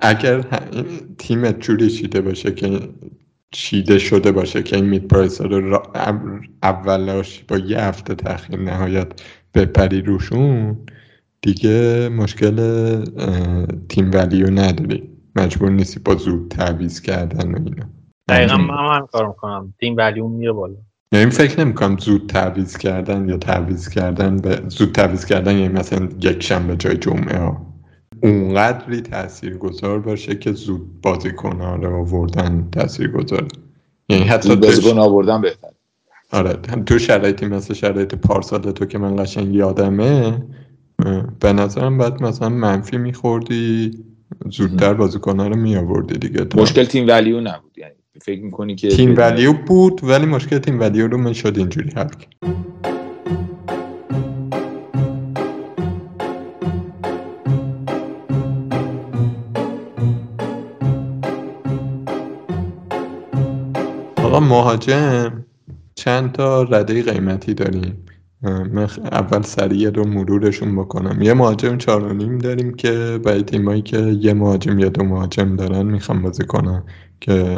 اگر تیمت جوری چیده شده باشه که این مید پرایس ها رو اولاش با یه هفته تأخیر نهایت بپری روشون، دیگه مشکل تیم ولیو نداری، مجبور نیستی با زود تعویض کردن و اینا. دقیقاً من همین کارو می‌کنم، تیم ولیو میره بالا. یعنی فکر نمی‌کنم زود تعویض کردن یا تعویض کردن به زود تعویض کردن، یعنی مثلا یک شنبه جای جمعه ها اونقدری تاثیرگذار باشه که زود بازیکن‌ها رو آوردن تاثیرگذار. یعنی حتی بازیکن آوردن بهتره. آره، تو شرایطی مثل شرایط پارسال تو که من قشنگ یادمه، به نظرم بعد مثلا منفی می‌خوردی، زودتر بازیکن‌ها رو می‌آوردی دیگه. مشکل تیم ولیو نبود، یعنی فکر می‌کنی که تیم ولیو بود ولی مشکل تیم ولیو رو میشد اینجوری حل کرد. آقا مهاجم چند تا رده قیمتی داریم، من اول سریع رو مرورشون بکنم. یه مهاجم 4.5 داریم که برای تیمایی که یه مهاجم یا دو مهاجم دارن میخوام بازی کنن، که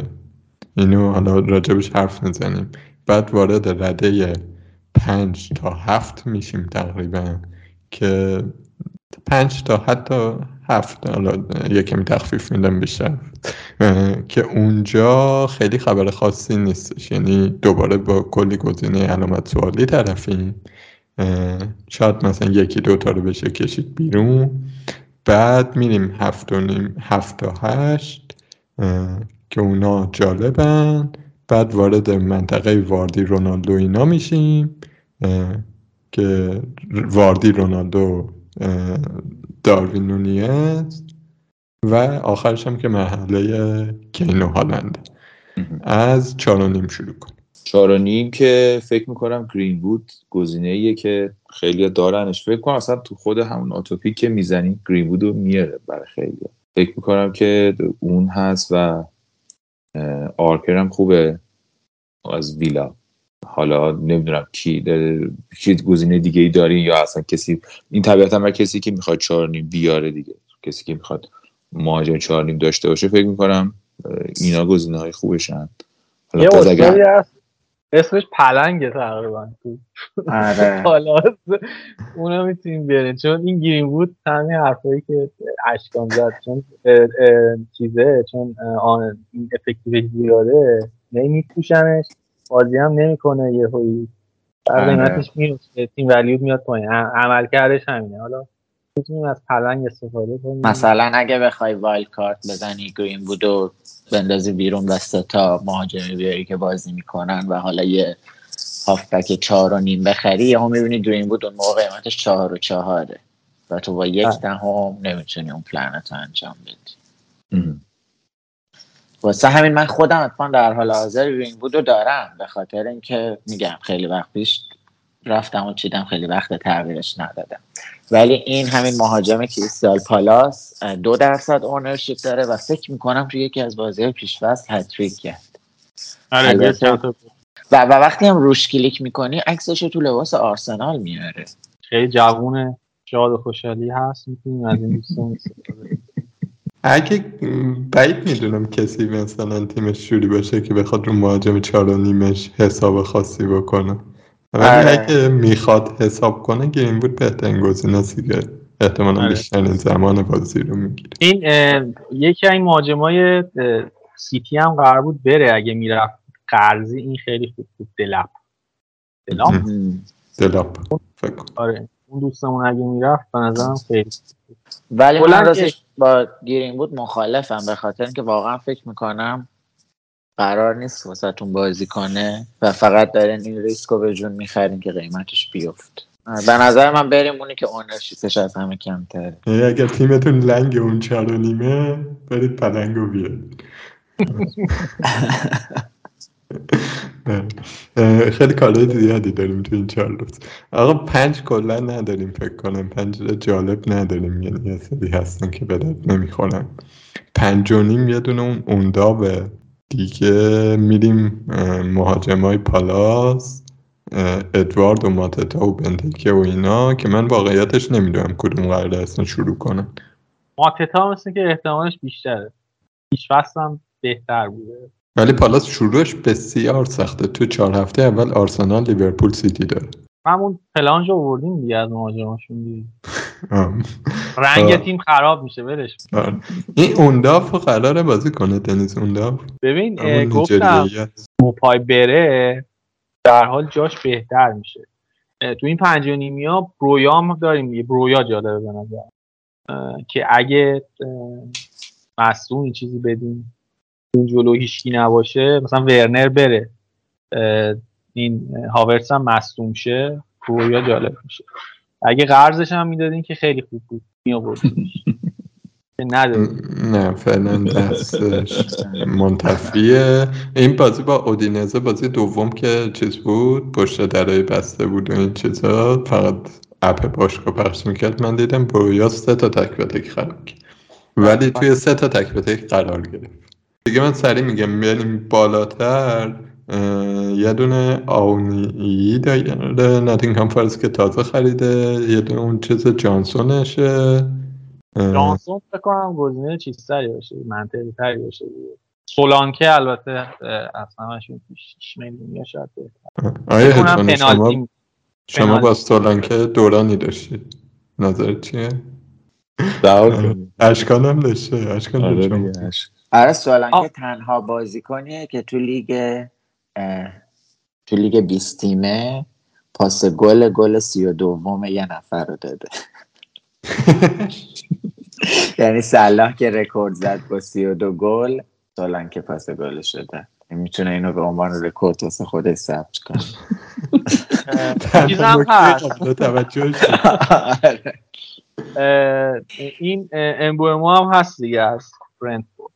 اینو حالا راجبش حرف نزنیم. بعد وارد رده 5 تا 7 میشیم تقریبا، که 5 تا حتی 7 حالا یکمی تخفیف میدم بیشتر که اونجا خیلی خبر خاصی نیستش، یعنی دوباره با کلی گزینه علامت سوالی طرفیم، شاید مثلا 1-2 تا رو بشه کشید بیرون. بعد میریم 7.5 تا 8 که اونا جالبن. بعد وارد منطقه واردی رونالدو اینا میشیم که واردی رونالدو داروین نونیز و آخرش هم که مرحله کین و هالند. از 4.5 شروع کن. 4.5 که فکر میکنم گرین وود گزینه‌ایه که خیلی دارنش، فکر کنم اصلا تو خود همون آتوپیک که میزنی گرین وود رو میاره برای خیلی، فکر میکنم که اون هست و آرکر هم خوبه از ویلا. حالا نمیدونم کی گزینه دیگه ای داری یا اصلا کسی، این طبیعتا بر کسی که میخواد 4.5 بیاره دیگه، کسی که میخواد مهاجم 4.5 داشته باشه فکر میکنم اینا گزینه های خوبشن. حالا بازگر اسمش پلنگه تقریبا تو حالا اونا میتونیم بیارین، چون این گرین بود همین حرفایی که اشکام زد، چون چیزه، چون این افکتیوش زیاده نمیپوشنش، بازی هم نمیکنه، یه هایی در قیمتش میرسه، تیم ولیو میاد پایین، عمل کردش همینه. حالا میتونیم از پلنگ استفاده کنیم، مثلا اگه بخوای وایلد کارت بزنی گرین وودو بندازی بیرون بسته تا مهاجمی بیاری که بازی میکنن و حالا یه هافبک 4.5 بخری، یهو میبینی گرین وود اون موقع قیمتش 4.4 و تو با 1/10 نمیتونی اون پلنت انجام بدی. واسه همین من خودم اتفاقاً در حال حاضر گرین وودو دارم، به خاطر اینکه میگم خیلی وقت پیش رفتم و چیدم، خیلی وقت تغییرش ندادم. ولی این همین مهاجم کریستال پالاس 2% اونرشیپ داره و فکر میکنم توی یکی از بازی‌های پیش‌فصل هتریک کرد. آره و وقتی هم روش کلیک میکنی عکسش تو لباس آرسنال میاره، خیلی جوونه، شاد و خوشحالی هست. میتونیم از این دوستان استفاده اگه بعید میدونم کسی مثلا تیمش شوری باشه که بخواد رو مهاجم 4.5 حساب خاصی بکنه، ولی اگه میخواد حساب کنه گرین بود بهترین گزینه است که احتمالاً بیشتر زمان بازی رو میگیره. این یکی از مهاجمای سیتی هم قرار بود بره اگه میرفت قرضی، این خیلی خوب بود، دلاب فکر کنم. آره اون دوستمون اگه میرفت به نظرم خیلی، ولی من راستش با گرین بود مخالفم، به خاطر اینکه واقعا فکر میکنم قرار نیست واسهتون بازی کنه و فقط دارین این ریسکو به جون میخرین که قیمتش بیفت. به نظر من بریم اونی که اونرشیپش از همه کمتره. اگر تیمتون لنگ اون 4.5 برید پلنگو بیارید. خیلی کارهای زیادی داریم تو این 4 روز. آقا 5 کلا نداریم فکر کنم، 5 جالب نداریم، یعنی یه سری هستن که به درد نمیخورن. 5.5 یه دونه اون داوه دیگه. میریم مهاجمای پالاس، ادوارد و ماتتا و بنتکه و اینا که من واقعیتش نمیدونم کدوم قراره اصلا شروع کنن. ماتتا مثل که احتمالش بیشتره، پیش‌فصل هم بهتر بوده، ولی پالاس شروعش بسیار سخته. تو 4 هفته اول آرسنال، لیورپول، سیتی داره. همون پلنج رو آوردیم دیگه از مهاجماشون دیگه. رنگ تیم خراب میشه، ولش. این اونداف قراره بازی کنه، دنیز اونداف. ببین گفتم موپای بره در حال جاش بهتر میشه. تو این 5.5 برویام داریم، یه برویا جالبه به نظر که اگه مصدوم این چیزی بدیم اون جلو هیچکی نباشه، مثلا ورنر بره این هاورتس هم مصدوم شه، برویا جالب میشه. اگه قرضش هم میدادین که خیلی خوب بود میآوردین. نه فعلا دستش منتفیه. این بازی با اودینزه بازی دوم که چیز بود، پشت درای بسته بود و این چیزا، فقط اپ باشگاه پخش میکرد. من دیدم برویا 3 تک به تک خراب کرد ولی توی 3 تک به تک قرار گرفت. دیگه من سریع میگم میریم بالاتر. یه دونه آونی داره ناتینگهام فارست که تازه خریده، یه دونه اون چیز جانسونشه. جانسون فکر کنم گزینه چیزتری باشه، منطقی تری باشه. سولانکه البته اصلا همشون 6 میلیونیا شاید بهتر. آره فکر کنم شما با سولانکه دورانی داشتید، نظرت چیه؟ داو اشکانم داشته، اشکان داشته. آره سولانکه تنها بازیکنیه که تو لیگ 20 تیمه پاس گل 32 یه نفر رو داده. یعنی صلاح که رکورد زد با 32 گل، سولانکه پاس گل شده. میتونه اینو به عنوان رکورد واسه خودش ثبت کنه. چیزام هست توجهش. این امبومو هم هست دیگه، هست برنتفورد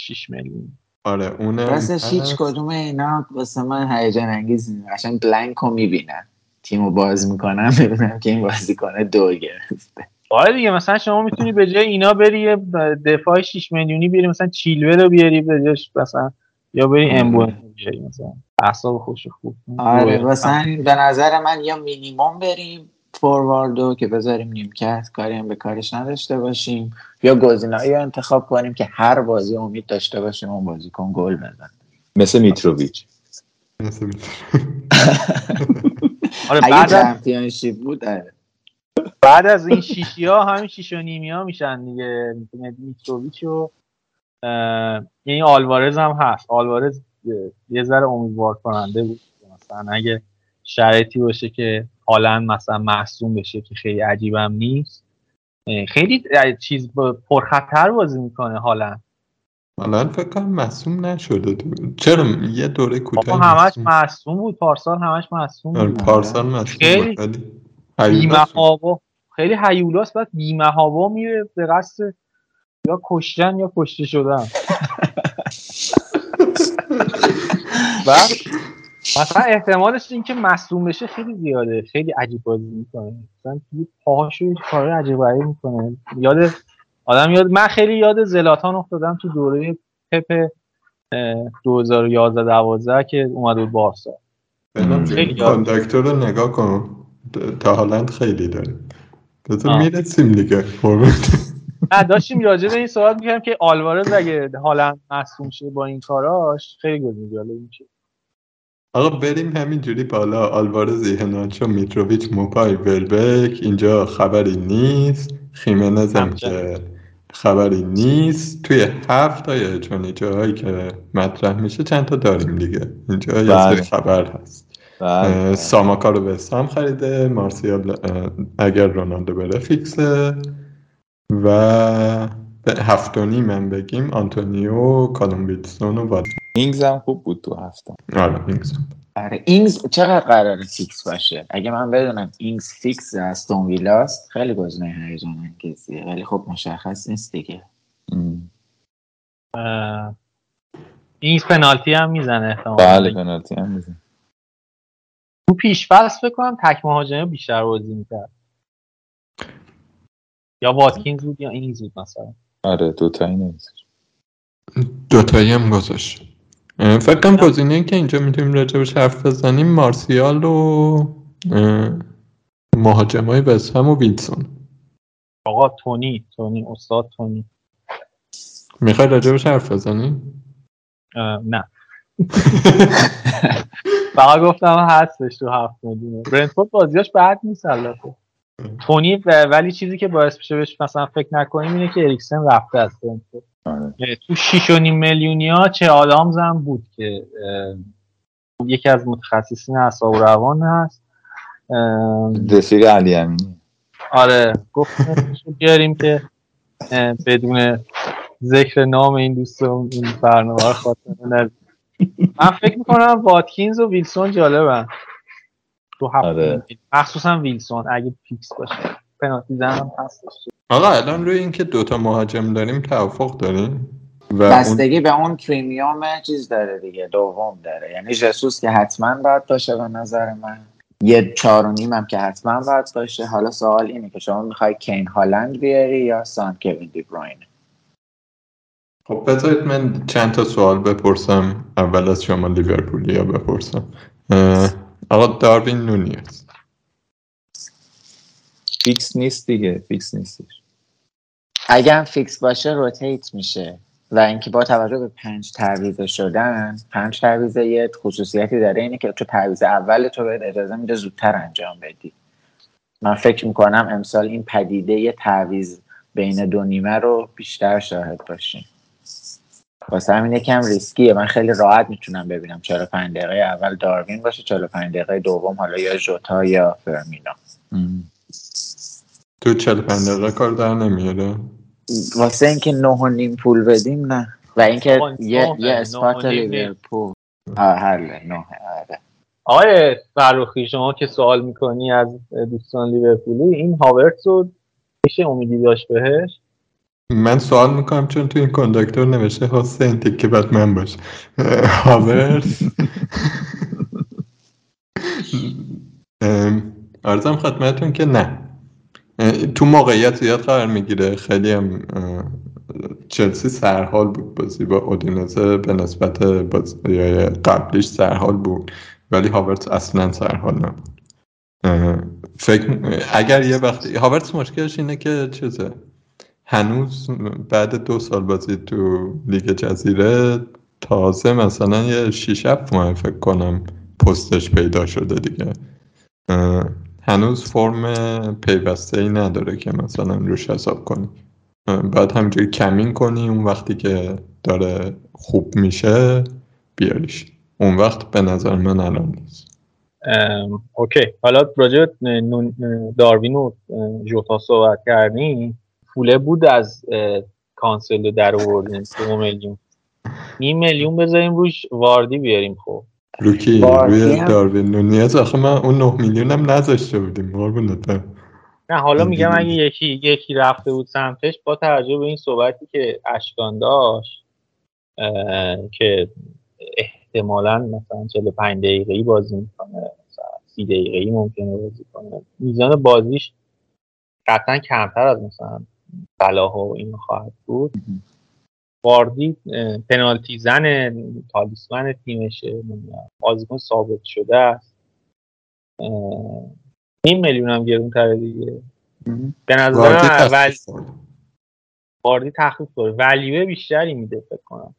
6 میلیون. آره اون راستش هیچ کدوم اینا واسه من هیجان انگیز نیست. قشنگ بلانکو میبینم، تیمو باز میکنم ببینم که این بازیکن 2 گرفته. آره دیگه مثلا شما میتونی به جای اینا بری دفاع 6 میلیونی بیاری، مثلا چیلوه رو بیاری به جاش مثلا، یا بری امبومو بیاری مثلا. اعصاب خوش خوب. آره مثلا به نظر من یا مینیمم بریم فورواردو که بذاریم نیمکت، کاری هم به کارش نداشته باشیم، یا گزینه‌ای رو انتخاب کنیم که هر بازی امید داشته باشیم اون بازیکن گل بزنه، مثل میتروویچ. آره بعد چمپیونشیپ بود. بعد از این 6 همین 6.5 میشن دیگه. میتونه میتروویچ و یعنی آلوارز هم هست. آلوارز یه ذره امیدوار کننده بود، مثلا اگه شرایطی باشه که هالند مثلا محسوم بشه، که خیلی عجیبم نیست. خیلی چیز پرخطر بازی میکنه هالند فکر کنم محسوم نشده. چرا یه دوره کوتاه همش محسوم بود، پارسال همش محسوم بود. پارسال محسوم بود. خیلی هیولاست، بعد بی‌مهابا میره به قصد یا کشتن یا کشته شدن. بعد مثلا احتمالش این که مصدوم بشه خیلی زیاده. خیلی عجیب بازی میکنه، مثلا توی پاهاشو کار عجیب غریبی میکنه. من خیلی یاد زلاتان افتادم تو دوره پپ 2011 12 که اومد بود بارسا. خیلی کانداکتور رو نگاه کن، تا هالند خیلی داره. بذار میرسیم دیگه. داشتیم راجع به این صحبت میکردم که آلوارز اگه هالند مصدوم شه با این کاراش خیلی گزینه جالب میشه. آقا بریم همینجوری بالا. آلوارز، هنانچو، میتروویچ، موپای، ولبک. اینجا خبری نیست. خیمنز هم که خبری نیست. توی 7 چون اینجا هایی که مطرح میشه چند تا داریم دیگه. اینجا یه سری خبر هست. ساماکا رو به وستهم خریده. مارسیال اگر رونالدو بره فیکسه. و 7.5 من بگیم آنتونیو، کالوم ویلسون و اینگز هم خوب بود تو 7. آره اینگز. آره اینگز چقدر قراره فیکس باشه؟ اگه من بدونم اینگز فیکس استون ویلاست خیلی گزینه هیجان انگیزیه، ولی خب مشخص نیست دیگه. اینگز پنالتی هم میزنه احتمال. بله پنالتی هم میزنه. تو پیش فصل فکر کنم تک مهاجمه بیشتر بازی می‌کرد. یا واتکینز بود یا اینگز بود مثلا. آره دوتایی هم گذاشت. فکر کنم گزینه این که اینجا میتونیم راجبش حرف بزنیم مارسیال و مهاجمای وستهم و ویلسون. آقا تونی استاد تونی میخوای راجبش حرف بزنیم؟ نه فقط گفتم هستش تو 7 میلیون. برنتفورد بازیاش بد نیست البته. تونی ولی چیزی که باعث میشه بهش مثلا فکر نکنیم اینه که اریکسن رفته از فرانکفورت. تو 6.5 میلیونیا چه آدامز هم بود که یکی از متخصصین اعصاب و روان هست، دسیر علی امینی. آره گفتم بیاریم که بدون ذکر نام این دوستم این برنامه رو خاطره ندارم. من فکر میکنم واتکینز و ویلسون جالبن تو هفته، آره. مخصوصا ویلسون اگه فیکس باشه پنالتی زنم هستش. آقا الان روی این که دوتا مهاجم داریم توافق داریم و بستگی به اون پریمیوم چیز داره دیگه، دوم داره، یعنی جسوس که حتما باید باشه به نظر من، یه 4.5 هم که حتما باید باشه. حالا سوال اینه که شما میخوای کین هالند بیاری یا سان کوین دی براینه؟ خب بذارید من چند تا سوال بپرسم اول از شما لیورپولیا بپرسم. آقا داروین نونیز فیکس نیست دیگه، فیکس نیستش. اگه فیکس باشه روتیت میشه و اینکه با توجه به 5 تعویض شدن، 5 تعویض یه خصوصیتی داره اینه که تو تعویض اول تو بهت اجازه میده زودتر انجام بدی. من فکر میکنم امسال این پدیده یه تعویض بین دو نیمه رو بیشتر شاهد باشیم، واسه همین یکم ریسکیه. من خیلی راحت میتونم ببینم 45 دقیقه اول داروین باشه، 45 دقیقه دوم حالا یا ژوتا یا فرمینا. تو 45 دقیقه کار در نمیاره واسه اینکه 9.5 پول بدیم، نه، و اینکه یه اثبات لیورپول حله 9. آره آقای فروخی شما که سوال میکنی از دوستان لیورپولی، این هاورتز رو میشه امیدی داشت بهش؟ من سوال میکنم چون تو این کنداکتور نوشته حسین تیکه بعد من باشه هاورتز. عرضم خدمتتون که نه، تو موقعیت زیاد قرار میگیره. خیلی هم چلسی سرحال بود بازی با اودینزه، به نسبت بازی قبلیش سرحال بود، ولی هاورتز اصلا سرحال نبود. اگر یه وقتی هاورتز مشکلش اینه که چیزه، هنوز بعد 2 سال بازی تو لیگ جزیره تازه مثلا یه 6-7 ماه فکر کنم پستش پیدا شده دیگه، هنوز فرم پیوسته‌ای نداره که مثلا روش حساب کنی. بعد همینجوری کمین کنی، اون وقتی که داره خوب میشه بیاریش، اون وقت به نظر من الان نیست. اوکی، حالا راجع به داروین و ژوتا صحبت کردیم، پوله بود از کانسل در آوردیم 2 میلیون، 1 میلیون بذاریم روش واردی بیاریم. خب روکی روی داروین نونیز آخه من اون 9 میلیون هم نذاشته بودیم قربونت. نه حالا میگم اگه یکی رفته بود سمتش با توجه به این صحبتی که اشکان داشت که احتمالاً مثلا 45 دقیقه‌ای بازی می‌کنه، 30 دقیقه‌ای ممکنه بازی کنه، میزان بازیش قطعاً کمتر از مثلا صلاح و این خواهد بود. واردی پنالتی زن تالیسمن تیمشه، بازیکن ثابت شده است. 1 میلیون هم گرون‌تره دیگه. به نظر من اول واردی تخفیف خورده، ولیو بیشتری میده فکر کنم.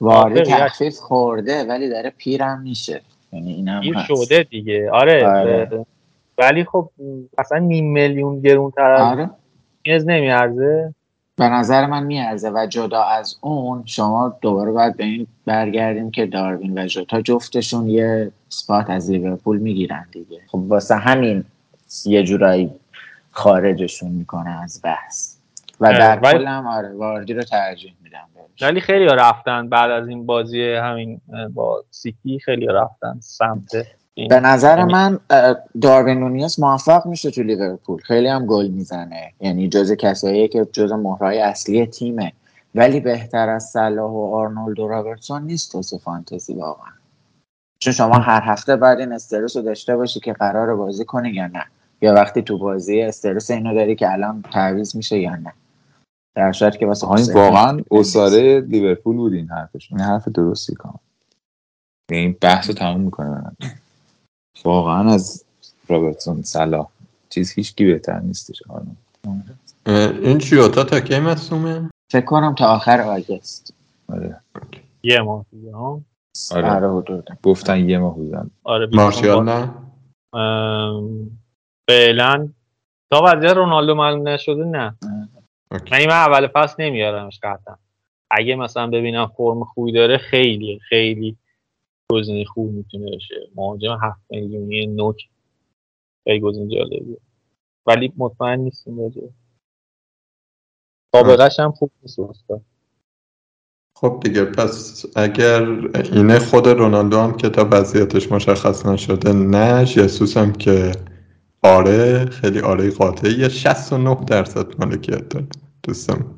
واردی تخفیف خورده ولی داره پیرم میشه، یعنی اینم پیر شده دیگه. آره. ولی خب اصلا 1 میلیون گرون‌تر آره نیاز نمیارزه به نظر من، میارزه. و جدا از اون شما دوباره باید به این برگردیم که داروین و ژوتا جفتشون یه اسپات از لیورپول میگیرن دیگه، خب واسه همین یه جورایی خارجشون میکنه از بحث و در کل هم آره واردی رو ترجیح میدم بهش. ولی خیلی ها رفتن بعد از این بازی همین با سیتی، خیلی ها رفتن سمت به نظر من داروین نونیز موفق میشه تو لیورپول، خیلی هم گل میزنه، یعنی جز کساییه که جز مهرهای اصلی تیمه، ولی بهتر از صلاح و آرنولد و رابرتسون نیست واسه فانتزی واقعا، چون شما هر هفته بعد این استرس رو داشته باشی که قراره بازی کنی یا نه، یا وقتی تو بازی استرس اینو داری که الان تعویض میشه یا نه، در شرط که واسه همین واقعا اساره لیورپول بود این حرفش. این حرف درستی کام این بحثو تموم میکنه. واقعا از رابرتسون صلاح چیز هیچکی بهتر نیستش. این ژوتا تا کی مصدومه؟ فکر کنم تا آخر آگوست. آره. یه ماه دیگه ها. آره. گفتن یه ماه بودن. آره. مارشال نه. فعلا تا وضعیت رونالدو معلوم نشده نه okay. من اول فصل نمیارمش قطعا. اگه مثلا ببینم فرم خوبی داره خیلی خیلی گزینه خوب میتونه باشه. مهاجم 7 میلیونی نوک خیلی گزینه جالبیه ولی مطمئن نیستم راجعه. سابقه‌اش هم خوب نیست. خب دیگه پس اگر اینه خود رونالدو هم که تا وضعیتش مشخص نشده نه، یسوس هم که آره خیلی آره قاطعیه 69% مالکیت داره دوستم.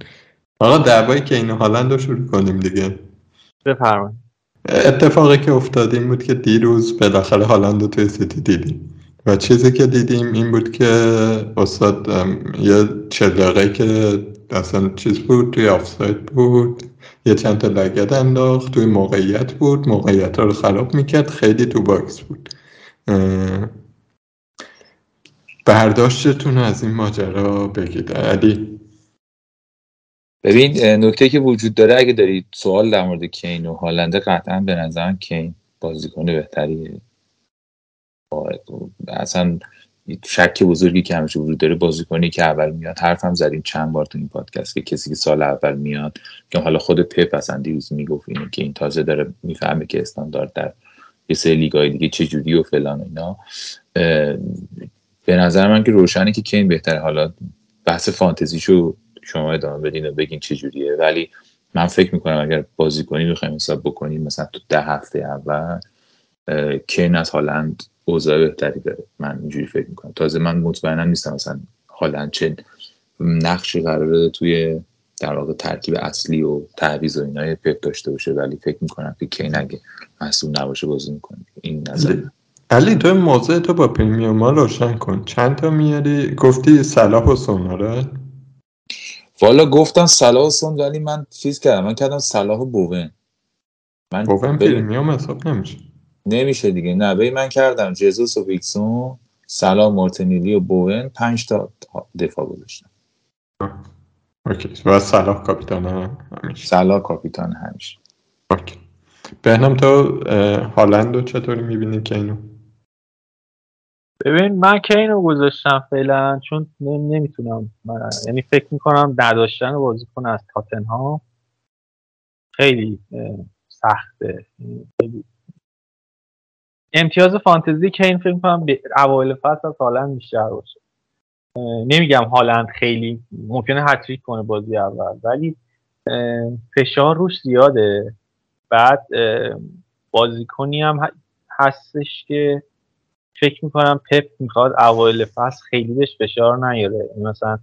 آقا دعوایی که این هالند رو شروع کنیم دیگه. بفرمایید. اتفاقی که افتادیم بود که دیروز بالاخره هالند رو توی سیتی دیدیم و چیزی که دیدیم این بود که استاد یه چلاقه که اصلا چیز بود توی آفساید بود، یه چند تا لگد انداخت توی موقعیت بود، موقعیت ها رو خراب میکرد، خیلی تو باکس بود. برداشتتون از این ماجرا بگید علی. ببین نکته که وجود داره اگه دارید سوال در مورد کین و هالنده، قطعا به نظرم کین بازیکن بهتریه، اصلا شک بزرگی که همیشه وجود داره. بازیکنی که اول میاد، حرفم زدیم چند بار تو این پادکست که کسی که سال اول میاد، که حالا خود پپ اصلا دیروز میگفت اینه که این تازه داره میفهمه که استاندارد در یه سری لیگای دیگه چه جوری و فلان اینا. به نظر من که روشنه که کین بهتره. حالا بحث فانتزیشو شما ادامه بدین و بگین چه جوریه، ولی من فکر میکنم اگر بازیکنی بخوایم حساب بکنیم مثلا تو 10 هفته اول کین از هالند اوضاع بهتری داره. من اینجوری فکر میکنم. تازه من مطمئنم نیستم مثلا هالند چه نقشی قراره توی در واقع ترکیب اصلی و تعویض و اینای پپ داشته باشه، ولی فکر میکنم که کین اگه مسئول نباشه بازی میکنه. این نظر علی تو موضوع تو با پریمیوما روشن کن. چند تا میاری؟ گفتی صلاح و سوناره. والا گفتم صلاح و سون، ولی من چیز کردم، من کردم صلاح و بوون. من بوون پریمیوم حساب نمیشه دیگه. نه ببین من کردم جزوس و ویکسون، صلاح، مارتینلی و بوون، 5 تا دفاع گذاشتم. اوکی. و صلاح کاپیتان همیشه. صلاح کاپیتان همیشه. اوکی. بهنام تو هالند رو چطوری میبینی که اینو؟ ببین من که اینو گذاشتم فعلا چون نمیتونم، یعنی فکر میکنم نداشتن بازیکن از تاتنهام خیلی سخته. خیلی امتیاز فانتزی که این فکر میکنم اوایل فصل از هالند بیشتر باشه. نمیگم هالند خیلی ممکنه هتریک کنه بازی اول، ولی فشار روش زیاده. بعد بازیکنی هم هستش که فکر میکنم پپ میخواد اوایل فصل خیلی بهش فشار نیاره، مثلا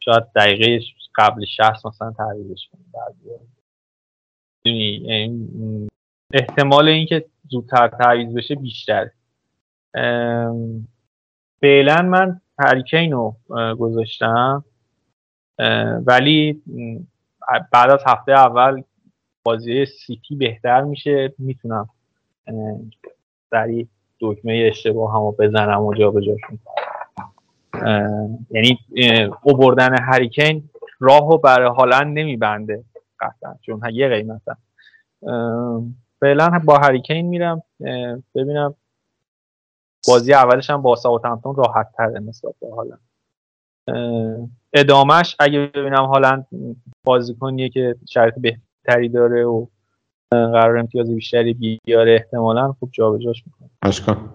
شاید دقیقه قبل 60 مثلا تعویضش کنه. یعنی احتمال اینکه زودتر تعویض بشه بیشتر. فعلا من هریکین رو گذاشتم، ولی بعد از هفته اول بازی سیتی بهتر میشه، میتونم سریع دکمه اشتباه همو بزنم و جابجاش میکنم. یعنی اوبردن هریکین راهو برای هالند نمیبنده قطعا، چون یه قیمتم. فعلا با هریکین میرم ببینم. بازی اولش هم با ساوثهامپتون راحت تره نسبت به هالند. ادامش اگه ببینم هالند بازیکنیه که شرط بهتری داره و قرار امتیاز بیشتری بیاره، احتمالاً خوب جابجاش میکنه. اشکان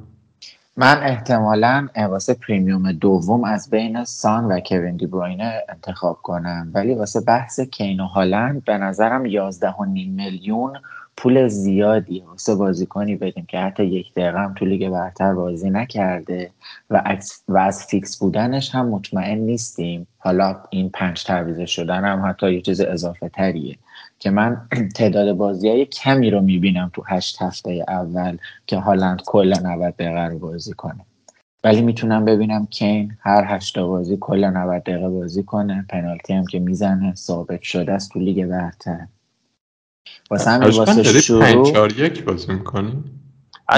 من احتمالاً واسه پریمیوم دوم از بین سان و کوین دی بروینه انتخاب کنم، ولی واسه بحث کین و هالند به نظرم 11.5 میلیون پول زیادی واسه بازیکنی بدیم که حتی یک دقیقه هم تو لیگ برتر بازی نکرده و از فیکس بودنش هم مطمئن نیستیم. حالا این 5 تعویض شدن هم حتی یه چیز اضافه تریه که من تعداد بازی‌های کمی رو میبینم تو 8 هفته اول که هالند کلا 90 دقیقه بازی کنه، ولی میتونم ببینم کین هر 8 بازی کلا 90 دقیقه بازی کنه. پنالتی هم که میزنه ثابت شده است تو لیگ برتر. واسه همین واسه شروع 5-4-1 بازی می‌کنیم.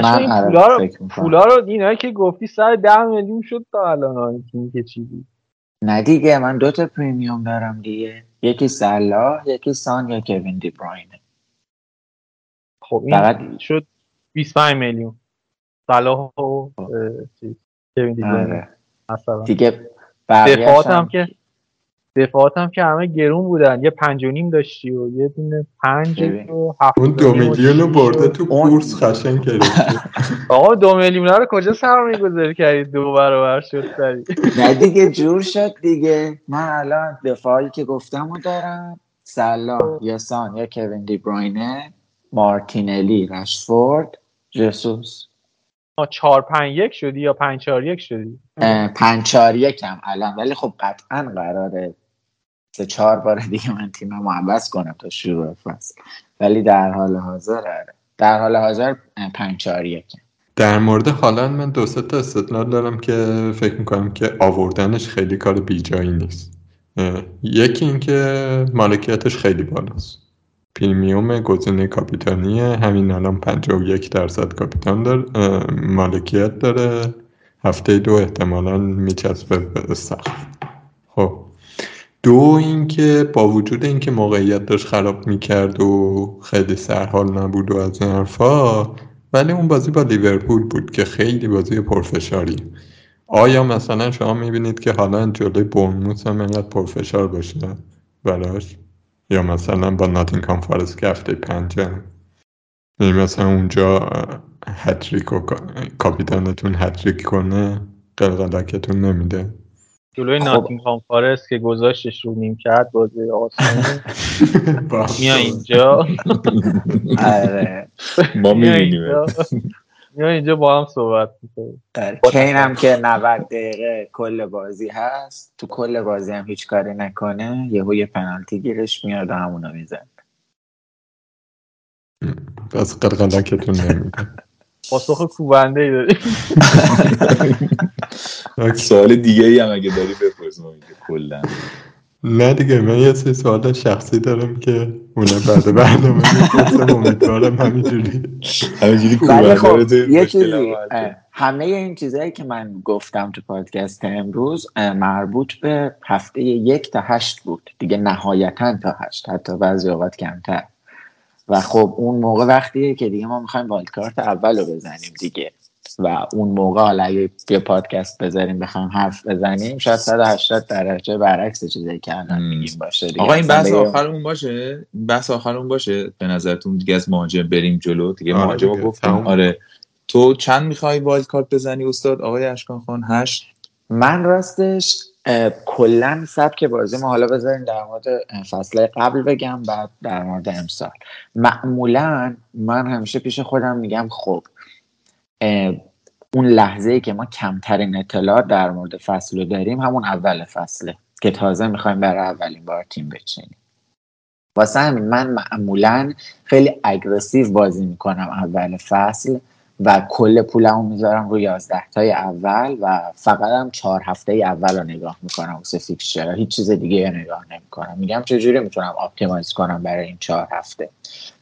من پولا رو دینایی که گفتی 110 میلیون شد تا الان که چی بود؟ نه دیگه من 2 تا پریمیوم دارم دیگه، یکی صلاح، یکی سان، یا کوین دی بروینه. خب این بعد شد 25 میلیون صلاح و کوین دی بروینه. دیگه دفعاتم که همه گرون بودن، یه 5.5 داشتی و یه دونه 5 و 7. اون 2 میلیون رو برده تو بورس خشن کرد. آقا 2 میلیون رو کجا سرمایه گذاری کردید؟ 2 برابر شد سری. نه دیگه جور شد دیگه. من الان دفاعی که گفتم رو دارم، سلا، یاسان یا کوین دی بروینه، مارتینلی، رشفورد، جسوس. 4-5-1 شدی یا 5-4-1 شدی؟ 5-4-1 هم الان، ولی خب قطعا قراره 3-4 بار دیگه من تیممو عوض کنم تا شروع فصل، ولی در حال حاضر هره. در حال حاضر 5-4-1. در مورد هالند من 2-3 تا استدلال دارم که فکر میکنم که آوردنش خیلی کار بیجایی نیست. یکی این که مالکیتش خیلی بالاست، پریمیوم گزینه کاپیتانیه، همین الان 51% کاپیتان داره، مالکیت داره، هفته 2 احتمالاً میچسبه به سقف. خب 2 اینکه با وجود اینکه موقعیت داشت خراب میکرد و خیلی سرحال نبود و از این حرفا، ولی اون بازی با لیورپول بود که خیلی بازی پرفشاری. آیا مثلا شما میبینید که حالا جلوی بورنموث هم اینقدر پرفشار باشه براش؟ یا مثلا با ناتینگهام فارست که هفته 5، مثلا اونجا هتریک و کاپیتانتون هتریک کنه قلقلکتون نمیده. جلوی ناتینگهام فارست که گذاشتش رو نیمکت بازی آسان میا اینجا ما میبینیم، یا اینجا با هم صحبت میکنیم. کین هم که 90 دقیقه کل بازی هست، تو کل بازی هم هیچ کاری نکنه، یه پنالتی گیرش میاد و همونو میزن. بس قلقلکتون نمیده. پاسخ کوبنده ای داری. سوال دیگه ای هم اگه داری بپرس ما میگه کلا. نه دیگه من یه سوال شخصی دارم که اونم بعد برنامه میپرسم، امیدوارم همینجوری کوبنده رو بشکلم. همه این چیزایی که من گفتم تو پادکست امروز مربوط به هفته 1 تا 8 بود دیگه، نهایتاً تا 8، حتی بعضی اوقات کمتر. و خب اون موقع وقتیه که دیگه ما میخوایم وایلد کارت اول رو بزنیم دیگه، و اون موقع حالا یه پادکست بذاریم بخوایم حرف بزنیم شاید 180 درجه برعکس چیزی که الان میگیم باشه دیگه. آقا این بحث آخرمون باشه، بحث آخرمون باشه به نظرتون دیگه؟ از مهاجم بریم جلو دیگه. آره مهاجم گفتم. آره تو چند میخوای وایلد کارت بزنی استاد آقای اشکان خان؟ 8. من راستش کلا سبک بازی ما، حالا بذاریم در مورد فصل قبل بگم بعد در مورد امسال، معمولا من همیشه پیش خودم میگم خب اون لحظه‌ای که ما کمترین اطلاع در مورد فصل رو داریم همون اول فصله که تازه میخوایم برای اولین بار تیم بچینیم. واسه همین من معمولا خیلی اگرسیو بازی میکنم اول فصل و کل پولمو میذارم روی 11 تای اول و فقط هم 4 هفته اول رو نگاه میکنم واسه فیکسچر، هیچ چیز دیگه رو نگاه نمیکنم. میگم چجوری میتونم آپتیمایز کنم برای این 4 هفته،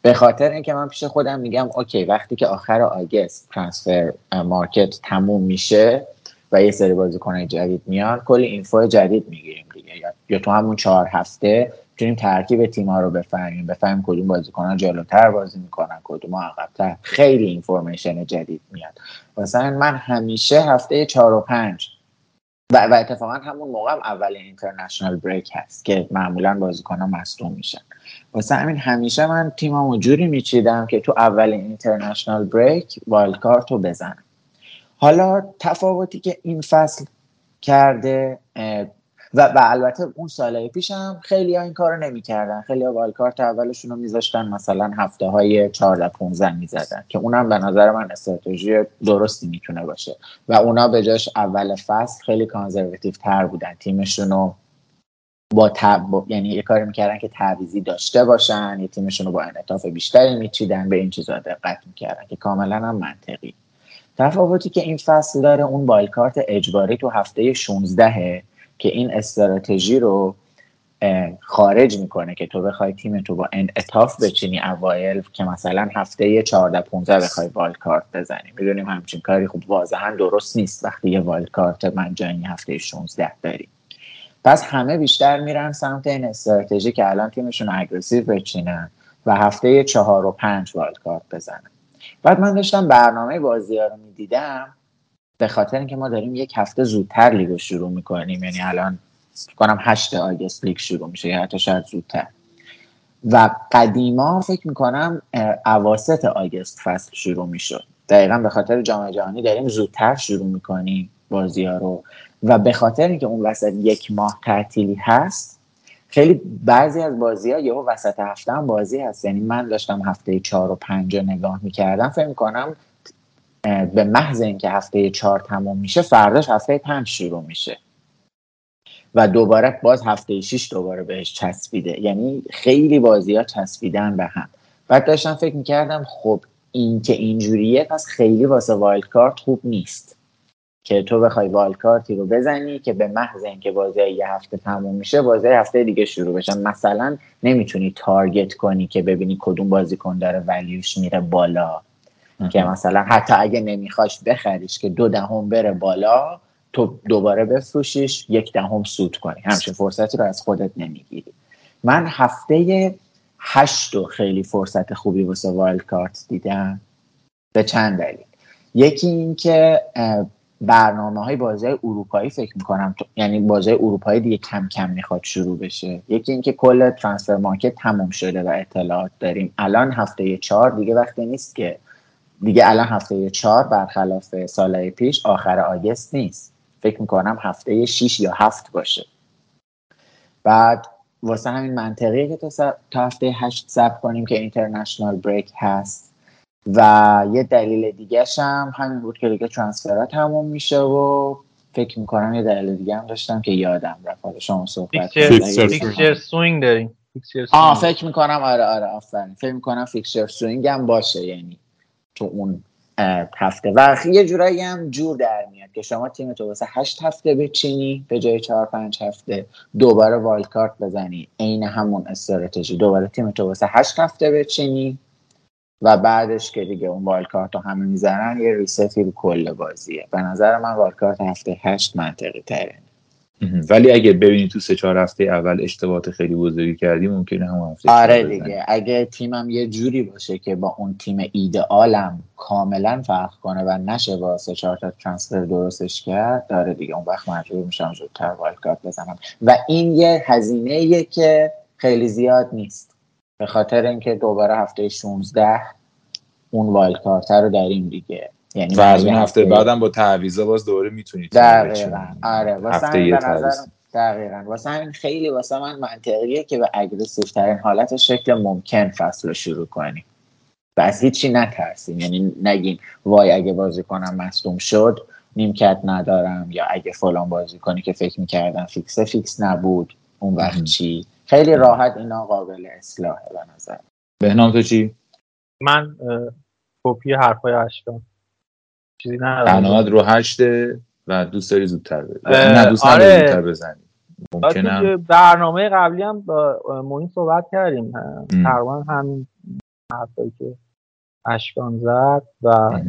به خاطر اینکه من پیش خودم میگم اوکی وقتی که آخر آگست ترانسفر مارکت تموم میشه و یه سری بازیکنای جدید میان، کل اینفو جدید میگیریم دیگه، یا تو همون 4 هفته میتونیم ترکیب تیم‌ها رو بفهمیم کدوم بازیکن‌ها جلوتر بازی می‌کنن، کدوم‌ها عقب‌تر. خیلی اینفورمیشن جدید میاد. مثلا من همیشه هفته 4 و 5 و اتفاقا همون موقع هم اول اینترنشنال بریک هست که معمولاً بازیکن‌ها مصدوم میشن. واسه همین همیشه من تیم‌هامو جوری میچیدم که تو اول اینترنشنال بریک وایلد کارت رو بزنم. حالا تفاوتی که این فصل کرده و البته اون سالهای پیش هم خیلی ها این کار رو نمی کردن، خیلی ها وایلد کارت اولشون رو می زاشتن مثلا هفته های 14-15 می زدن که اونم به نظر من استراتژی درستی می تونه باشه، و اونا به جاش اول فصل خیلی کانزرواتیو تر بودن، تیمشون رو یعنی یه کاری می کردن که تعویضی داشته باشن، یه تیمشون رو با انعطاف بیشتری می چیدن، به این چیزا دقت می کردن که کاملا هم منطقی. تفاوتی که این فصل داره اون وایلد کارت اجباری تو هفته 16 که این استراتژی رو خارج میکنه که تو بخوای تیم تو با انعطاف بچینی اوایل که مثلا هفته 14-15 بخوای وایلد کارت بزنی. میدونیم همچین کاری خب واضحا درست نیست وقتی یه وایلد کارت مجانی هفته 16 داری. پس همه بیشتر میرن سمت این استراتژی که الان تیمشون اگریسیو بچینن و هفته 4 و 5 وایلد کارت بزنن. بعد من داشتم برنامه بازی‌ها رو میدیدم، به خاطر اینکه ما داریم یک هفته زودتر لیگو شروع میکنیم، یعنی الان فکر کنم 8 آگوست لیگ شروع میشه یا حتی شاید زودتر، و قدیما فکر میکنم اواسط آگوست فصل شروع میشد. دقیقاً به خاطر جام جهانی داریم زودتر شروع میکنیم بازی‌ها رو، و به خاطر اینکه اون وسط یک ماه تعطیلی هست، خیلی بعضی از بازی‌ها یهو وسط هفته هم بازی هست. یعنی من داشتم هفته 4 و 5 رو نگاه میکردم، فکر میکنم به محض اینکه هفته 4 تموم میشه، فرداش هفته 5 شروع میشه و دوباره باز هفته 6 دوباره بهش چسبیده. یعنی خیلی بازی‌ها چسبیدن به هم. بعد داشتم فکر میکردم خب این که اینجوریه پس خیلی واسه وایلد کارت خوب نیست که تو بخوای وایلد کارتی رو بزنی که به محض اینکه بازی یه هفته تموم میشه بازی هفته دیگه شروع بشن. مثلا نمیتونی تارگت کنی که ببینی کدوم بازیکن داره ولیوش میره بالا که مثلا حتی اگه نمیخواش بخریش که 0.2 بره بالا، تو دوباره بفروشیش 0.1 سود کنی. همچین فرصتی رو از خودت نمیگیری. من هفته 8 رو خیلی فرصت خوبی واسه وایلد کارت دیدم به چند دلیل. یکی این که برنامه‌های بازی اروپایی فکر می‌کنم یعنی بازی اروپایی دیگه کم کم میخواد شروع بشه. یکی این که کل ترانسفر مارکت تموم شده و اطلاعات داریم. الان هفته 4 دیگه وقتی نیست که، دیگه الان هفته 4 برخلاف سال‌های پیش آخر آگوست نیست. فکر می‌کنم هفته 6 یا 7 باشه. بعد واسه همین منطقیه که تا هفته 8 صبر کنیم که اینترنشنال بریک هست. و یه دلیل دیگه‌ش هم همین بود که دیگه ترانسفرها تموم میشه و فکر میکنم یه دلیل دیگه هم داشتم که یادم رفت. شما صحبت فیکسچر سوینگ داریم. فکر میکنم آره آفرین. فکر میکنم فیکسچر سوینگ هم باشه، یعنی تو اون هفته و یه جورایی هم جور در میاد که شما تیم تو واسه 8 هفته بچینی به جای 4-5 هفته، دوباره وایلد کارت بزنی، عین همون استراتژی، دوباره تیم تو واسه 8 هفته بچینی و بعدش که دیگه اون وایلد کارت رو همه میزنن یه ریستی رو کل بازیه. به نظر من وایلد کارت هفته 8 منطقی تره. ولی اگه ببینید تو 3-4 هفته اول اشتباهات خیلی بزرگی کردیم، ممکنه هم هفته آره دیگه اگه تیمم یه جوری باشه که با اون تیم ایدئالم کاملا فرق کنه و نشه با 3-4 تا ترانسفر درستش کرد، داره دیگه اون وقت مجبور میشم زودتر وایلد کارت بزنم و این یه هزینه‌ایه که خیلی زیاد نیست به خاطر اینکه دوباره هفته 16 اون وایلد کارت رو داریم دیگه، یعنی از اون هفته بعدم با تعویضا باز دوباره میتونید دقیقاً آره واسه همین خیلی واسه من منطقیه که به اگریسیوترین حالت شکل ممکن فصل رو شروع کنیم و از هیچی نترسیم. یعنی نگیم وای اگه بازیکنم مصدوم شد نیمکت ندارم، یا اگه فلان بازیکنی که فکر میکردم فیکسه فیکس نبود اون وقت چی. خیلی راحت اینا قابل اصلاحه به نظر. بهنام تو چی؟ من کپی حرفای اشکان چیزی نه رو 8 و دوست داری زودتر نه دوست نداری آره. زودتر بزنی ممکنه. برنامه قبلی هم با موین صحبت کردیم تقریبا همین حرفایی که اشکان زد و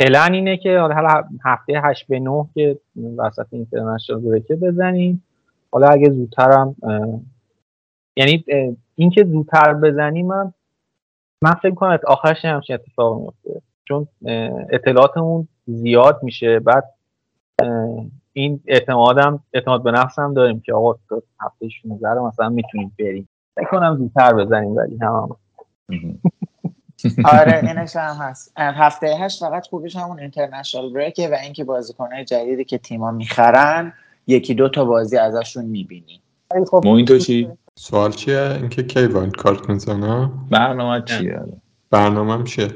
پلن اینه که حالا هفته 8 به 9 که وسط اینترنشنال بریک بزنیم. حالا اگه زودتر هم یعنی اینکه زودتر بزنیم من فکر می‌کنم آخرش همش اتفاق میفته چون اطلاعاتمون زیاد میشه. بعد این اعتماد به نفسم داریم که آقا هفته 16 رو مثلا میتونیم بریم بکنم زودتر بزنیم ولی هم آره اینش هم هست. هفته 8 فقط خوبیش همون اینترنشنال بریکه و اینکه بازیکن‌های جدیدی که تیم‌ها میخرن یکی دو تا بازی ازشون میبینی. موین تو چی؟ سوال چیه؟ اینکه کی وایلد کارت میزنه؟ برنامه چیه؟ برنامه‌م چیه؟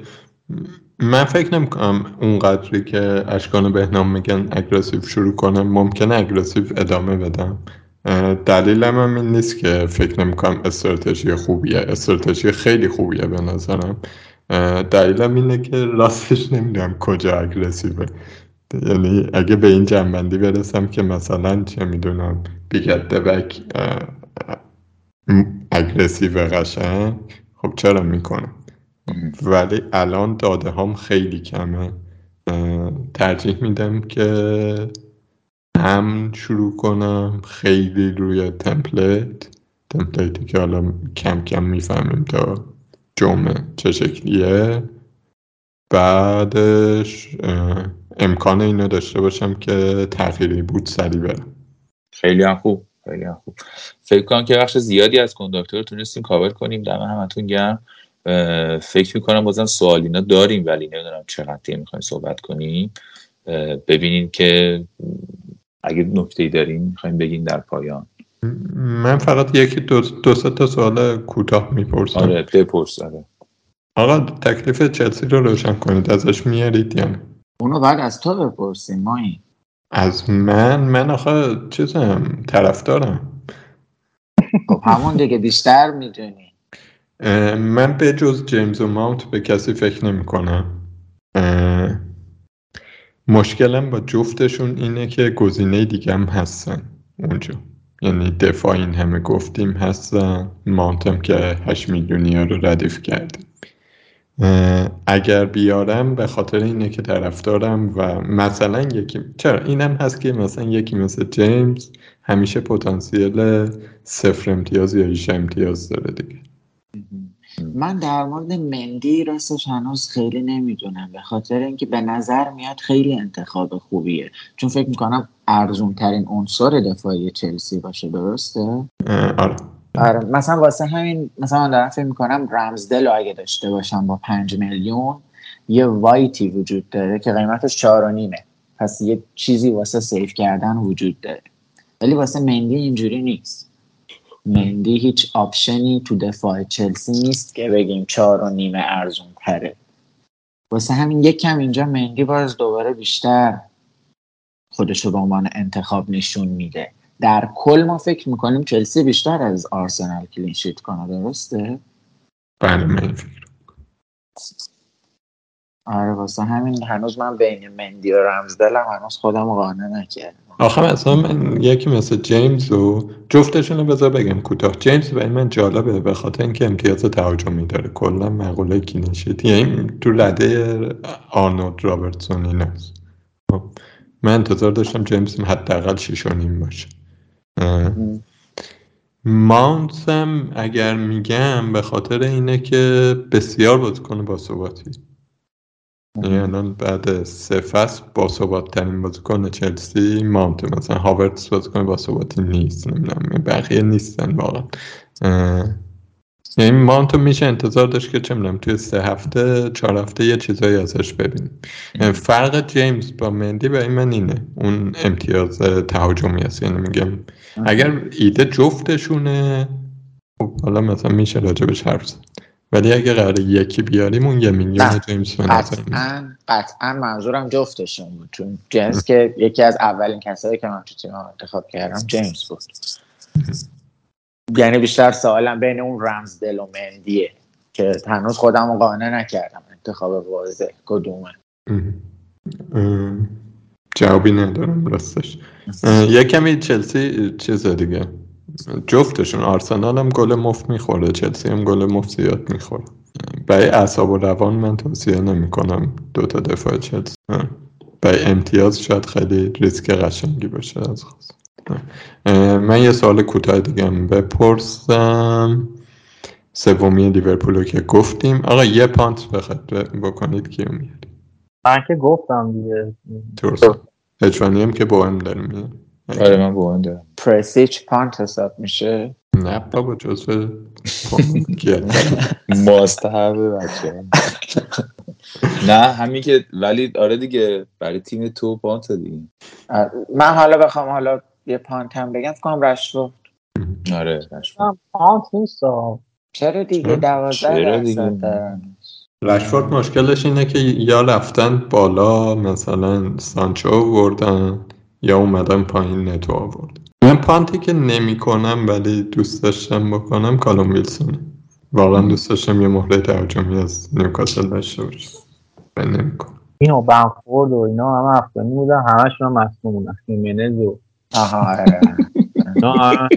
من فکر نمی‌کنم اونقدری که اشکان و بهنام میگن اگریسیو شروع کنم، ممکنه اگریسیو ادامه بدم. دلیلم هم این نیست که فکر نمی‌کنم استراتژی خوبیه، استراتژی خیلی خوبیه به نظرم. دلیلم اینه که راستش نمی‌دونم کجا اگریسیوه. یعنی اگه به این جنبندی برسم که مثلا چه میدونم بیگت دبک اگریسیو قشنگ خب چرا میکنم، ولی الان داده هم خیلی کمه. ترجیح میدم که هم شروع کنم خیلی روی تمپلیتی که حالا کم کم میفهمیم تا جمعه چه شکلیه، بعدش امکان اینو داشته باشم که تغییری بود سریع برم. خیلی هم خوب. فکر کنم که بخش زیادی از کنداکتور رو تونستیم کاور کنیم. دم همتون گرم. فکر میکنم بازم سوالینا داریم ولی نمیدونم چقدر دیگه میخوایم صحبت کنیم. ببینین که اگه نکته‌ای دارین میخوایم بگین در پایان. من فقط یکی دو سه تا سوال کوتاه میپرسم. آره بپرس. آره آقا تکلیف چلسی رو روشن کنید، ازش میارید یا نه؟ اونو بعد از تو بپرسیم. ما این از من آخه چیزم طرفدارم. خب همون دیگه بیشتر میدونی. من به جز جیمز و ماونت به کسی فکر نمی کنم. مشکلم با جفتشون اینه که گزینه دیگه هم هستن اونجا، یعنی دفاع این همه گفتیم هستن، ماونتم که 8 میلیونی ها رو ردیف کردیم. اگر بیارم به خاطر اینه که طرفدارم و مثلا یکی چرا اینم هست که مثلا یکی مثل جیمز همیشه پتانسیل 0 امتیاز یا 18 امتیاز داره دیگه. من در مورد مندی راستش هنوز خیلی نمیدونم، به خاطر اینکه به نظر میاد خیلی انتخاب خوبیه، چون فکر میکنم ارزون ترین عنصر دفاعی چلسی باشه. درسته؟ آره. مثلا واسه همین مثلا من دارم فکر میکنم رمزدل اگه داشته باشم با 5 میلیون یه وایتی وجود داره که قیمتش 4.5، پس یه چیزی واسه سیف کردن وجود داره، ولی واسه مندی اینجوری نیست. مندی هیچ آپشنی تو دفاع چلسی نیست که بگیم 4.5 ارزون تره، واسه همین یکم اینجا مندی باز دوباره بیشتر خودشو به عنوان انتخاب نشون میده. در کل ما فکر میکنیم چلسی بیشتر از آرسنال کلین شیت کنه. درسته؟ بله من فکر میکنم. آره واسه همین هنوز من بین مندی و رمزدلم هنوز خودم قانع نکردم. آخه مثلا من یکی مثل جیمز و جفتشون رو بذار بگم کوتاه. جیمز برای من جالبه به خاطر اینکه امتیاز تهاجمی داره، کلا مقوله کلین شیت، یعنی تو رده آرنولد رابرتسون ایناست. من انتظار داشتم جیمز حداقل 6.5 باشه. ماونت هم اگر میگم به خاطر اینه که بسیار بازیکن باثباتی، یعنی الان بعد 3 فصل باثبات ترین بازیکن چلسی ماونت. مثلا هاورتس بازیکن باثباتی نیست، نمیدونم بقیه نیستن واقعا. یعنی ماونت میشه انتظار داشت که چه میدونم توی 3 هفته 4 هفته یه چیزایی ازش ببینیم. فرق جیمز با مندی برای من اینه، اون امتیاز تهاجمی است. یعنی میگم اگر ایده جفتشونه خب حالا مثلا میشه راجبش حرف زد، ولی اگه قراره یکی بیاریم اون یه میلیون جیمز قطعا منظورم جفتشون بود، چون جیمز که یکی از اولین کسایی که من تو تیم انتخاب کردم جیمز بود. یعنی بیشتر سوالم بین اون رمزدل و مندیه که هنوز خودم قانع نکردم انتخاب واضح کدومه. جوابی ندارم راستش. یه کمی چلسی چیز دیگه جفتشون، آرسنال هم گل مفت میخوره، چلسی هم گل مفت زیاد میخوره. برای اعصاب و روان من توصیه نمیکنم دوتا دفاع چلسی. برای امتیاز شاید خیلی ریسک قشنگی باشه از خاص. من یه سوال کوتاه دیگه بپرسم. سومی لیورپول که گفتیم. آقا یه پانت بخواد بکنید کیو میاد؟ من که گفتم دیگه تورسو. هجوانی هم که با هم داریم میاد. آره من با هم دارم. پرسیچ پانت حساب میشه؟ نه بابا جزو مستحبه بچه. نه همین که ولی آره دیگه برای تیم تو پانت دیگه. من حالا بخوام یه پانت هم بگم فکرم رشفورد. آره رشفورد پانت نیست. چرا دیگه 12% دارن. رشفورد مشکلش اینه که یا رفتن بالا مثلا سانچو آوردن یا اومدن پایین نتو آورد. من پانتی که نمی کنم ولی دوست داشتم بکنم کالوم ویلسونه. واقعا دوست داشتم یه مهره تهاجمی از نیوکاسل داشته باشه. من نمی کنم. اینو بنفورد و اینا همه افتانی بودن، همشون مصدومون خیمنز و آره. نه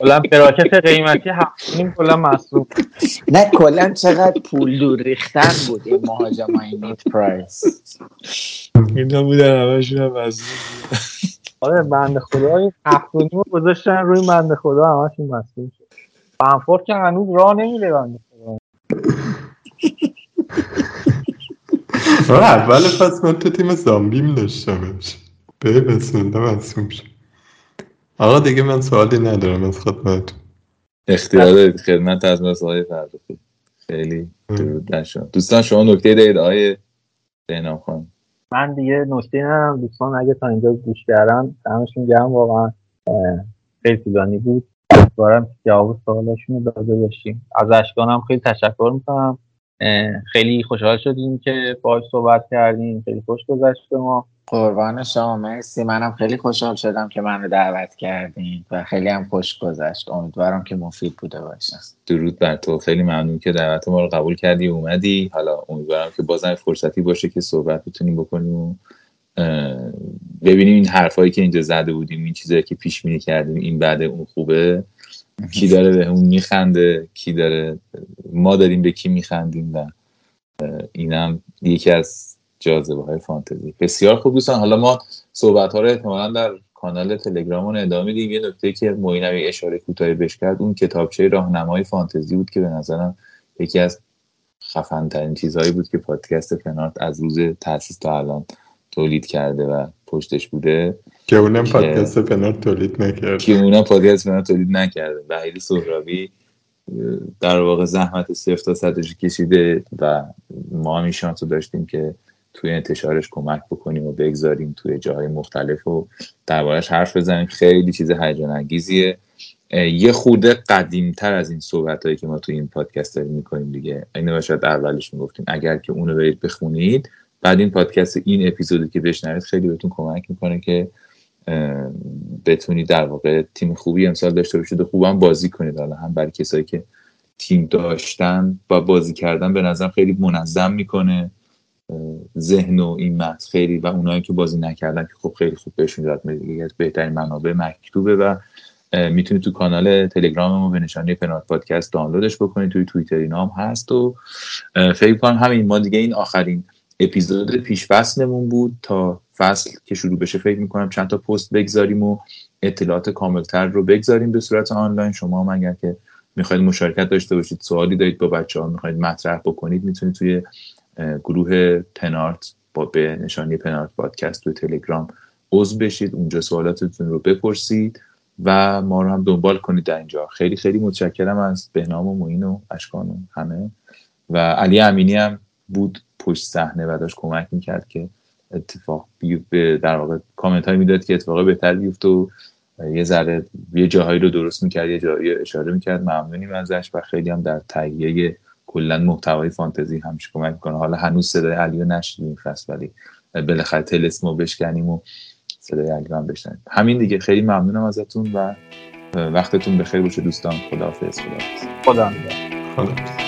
کلا پراکت قیمتی 7.5 کلا مصروف. نه کلا چقدر پول دور ریختن بود این مهاجمای نیت پرایس. اینا بودن همشون مصروف. آره بنده خدا 7.5 گذاشتن روی بنده خدا همشون مصروف شد. بنفورد که هنوز راه نمیره بنده خدا. اول فصل من تو تیم زامبیم داشته باش. به بسم الله مسلم شد. آقا دیگه من سوالی ندارم از خدمتتون. اختیار دارید خدمت از مسائل فردی. خیلی درود نشد. دوستان شما نکته دارید آقای بهنام خان؟ من دیگه نکته ندارم دوستان. اگه تا اینجا گوش کردن دمشون گرم، واقعا خیلی طولانی بود. امیدوارم جواب سوالاشونو داده باشیم. از اشکانم خیلی تشکر می‌کنم. خیلی خوشحال شدیم که باهاش صحبت کردیم. خیلی خوش گذشت به ما. قربان شما، مرسی. منم خیلی خوشحال شدم که منو دعوت کردین و خیلی هم خوش گذشت. امیدوارم که مفید بوده باشه. درود بر تو. خیلی ممنون که دعوت ما رو قبول کردی اومدی. حالا امیدوارم که بازم فرصتی باشه که صحبت بتونیم بکنیم و ببینیم این حرفایی که اینجا زده بودیم، این چیزایی که پیش بینی کردیم، این بعد اون خوبه، کی داره به اون میخنده، کی داره، ما داریم به کی میخندیم. و اینم یکی از جاذبه های فانتزی. بسیار خوب دوستان، حالا ما صحبت ها رو احتمالاً در کانال تلگرامون ادامه میدیم. یه نکته که موینوی اشاره کوتاهی بهش کرد، اون کتابچه راهنمای فانتزی بود که به نظرم یکی از خفن ترین چیزهایی بود که پادکست فنارت از روز تاسیس تا الان تولید کرده و پشتش بوده که اونم پادکست فنارت تولید نکرده وحید سهرابی در واقع زحمت 0 تا 100 کشیده و ما هم این شانس رو داشتیم که توی انتشارش کمک بکنیم و بگذاریم توی جاهای مختلف و دربارش حرف بزنیم. خیلی چیز هیجان انگیزیه، یه خورده قدیم‌تر از این صحبتایی که ما توی این پادکست داریم می‌کنیم دیگه. اینو شاید اولش می‌گفتیم، اگر که اونو برید بخونید بعد این پادکست، این اپیزودی که بشنوید خیلی بهتون کمک می‌کنه که بتونید در واقع تیم خوبی امسال داشته باشید و خوبم بازی کنید. حالا هم برای کسایی که تیم داشتن و بازی کردن به نظرم خیلی منظم می‌کنه ذهن و این متن خیلی، و اونایی که بازی نکردن که خب خیلی خوب بهشون یاد میده. یکی از بهترین منابع مکتوبه و میتونید تو کانال تلگرام ما به نشانه پنارت پادکست دانلودش بکنید. توی توییتر اینا هم هست و فکر کنم همین. ما دیگه این آخرین اپیزود پیش فصلمون بود. تا فصل که شروع بشه فکر میکنم چند تا پست بگذاریم و اطلاعات کاملتر رو بگذاریم به صورت آنلاین. شما هم اگر که میخواید مشارکت داشته باشید، سوالی دارید با بچه‌ها میخواید مطرح بکنید، میتونید توی گروه پنارت با به نشانی پنارت پادکست توی تلگرام عضو بشید، اونجا سوالاتتون رو بپرسید و ما رو هم دنبال کنید در اینجا. خیلی خیلی متشکرم از بهنام و معین و اشکان و همه، و علی امینی هم بود پشت صحنه و داشت کمک میکرد که اتفاق در واقع کامنت های میداد که اتفاق بهتر بیفت و یه ذره یه جاهایی رو درست میکرد، یه جایی اشاره میکرد. ممنونیم ازش و خیلی هم در تهیه کلا محتوای فانتزی همیشه کمک میکنه. حالا هنوز صدای علیو نشیدیم فصل، ولی بالاخره تلسمو بشکنیم و صدای علیو هم بشنویم. همین دیگه. خیلی ممنونم ازتون و وقتتون بخیر باشه دوستان. خداحافظ. خدا.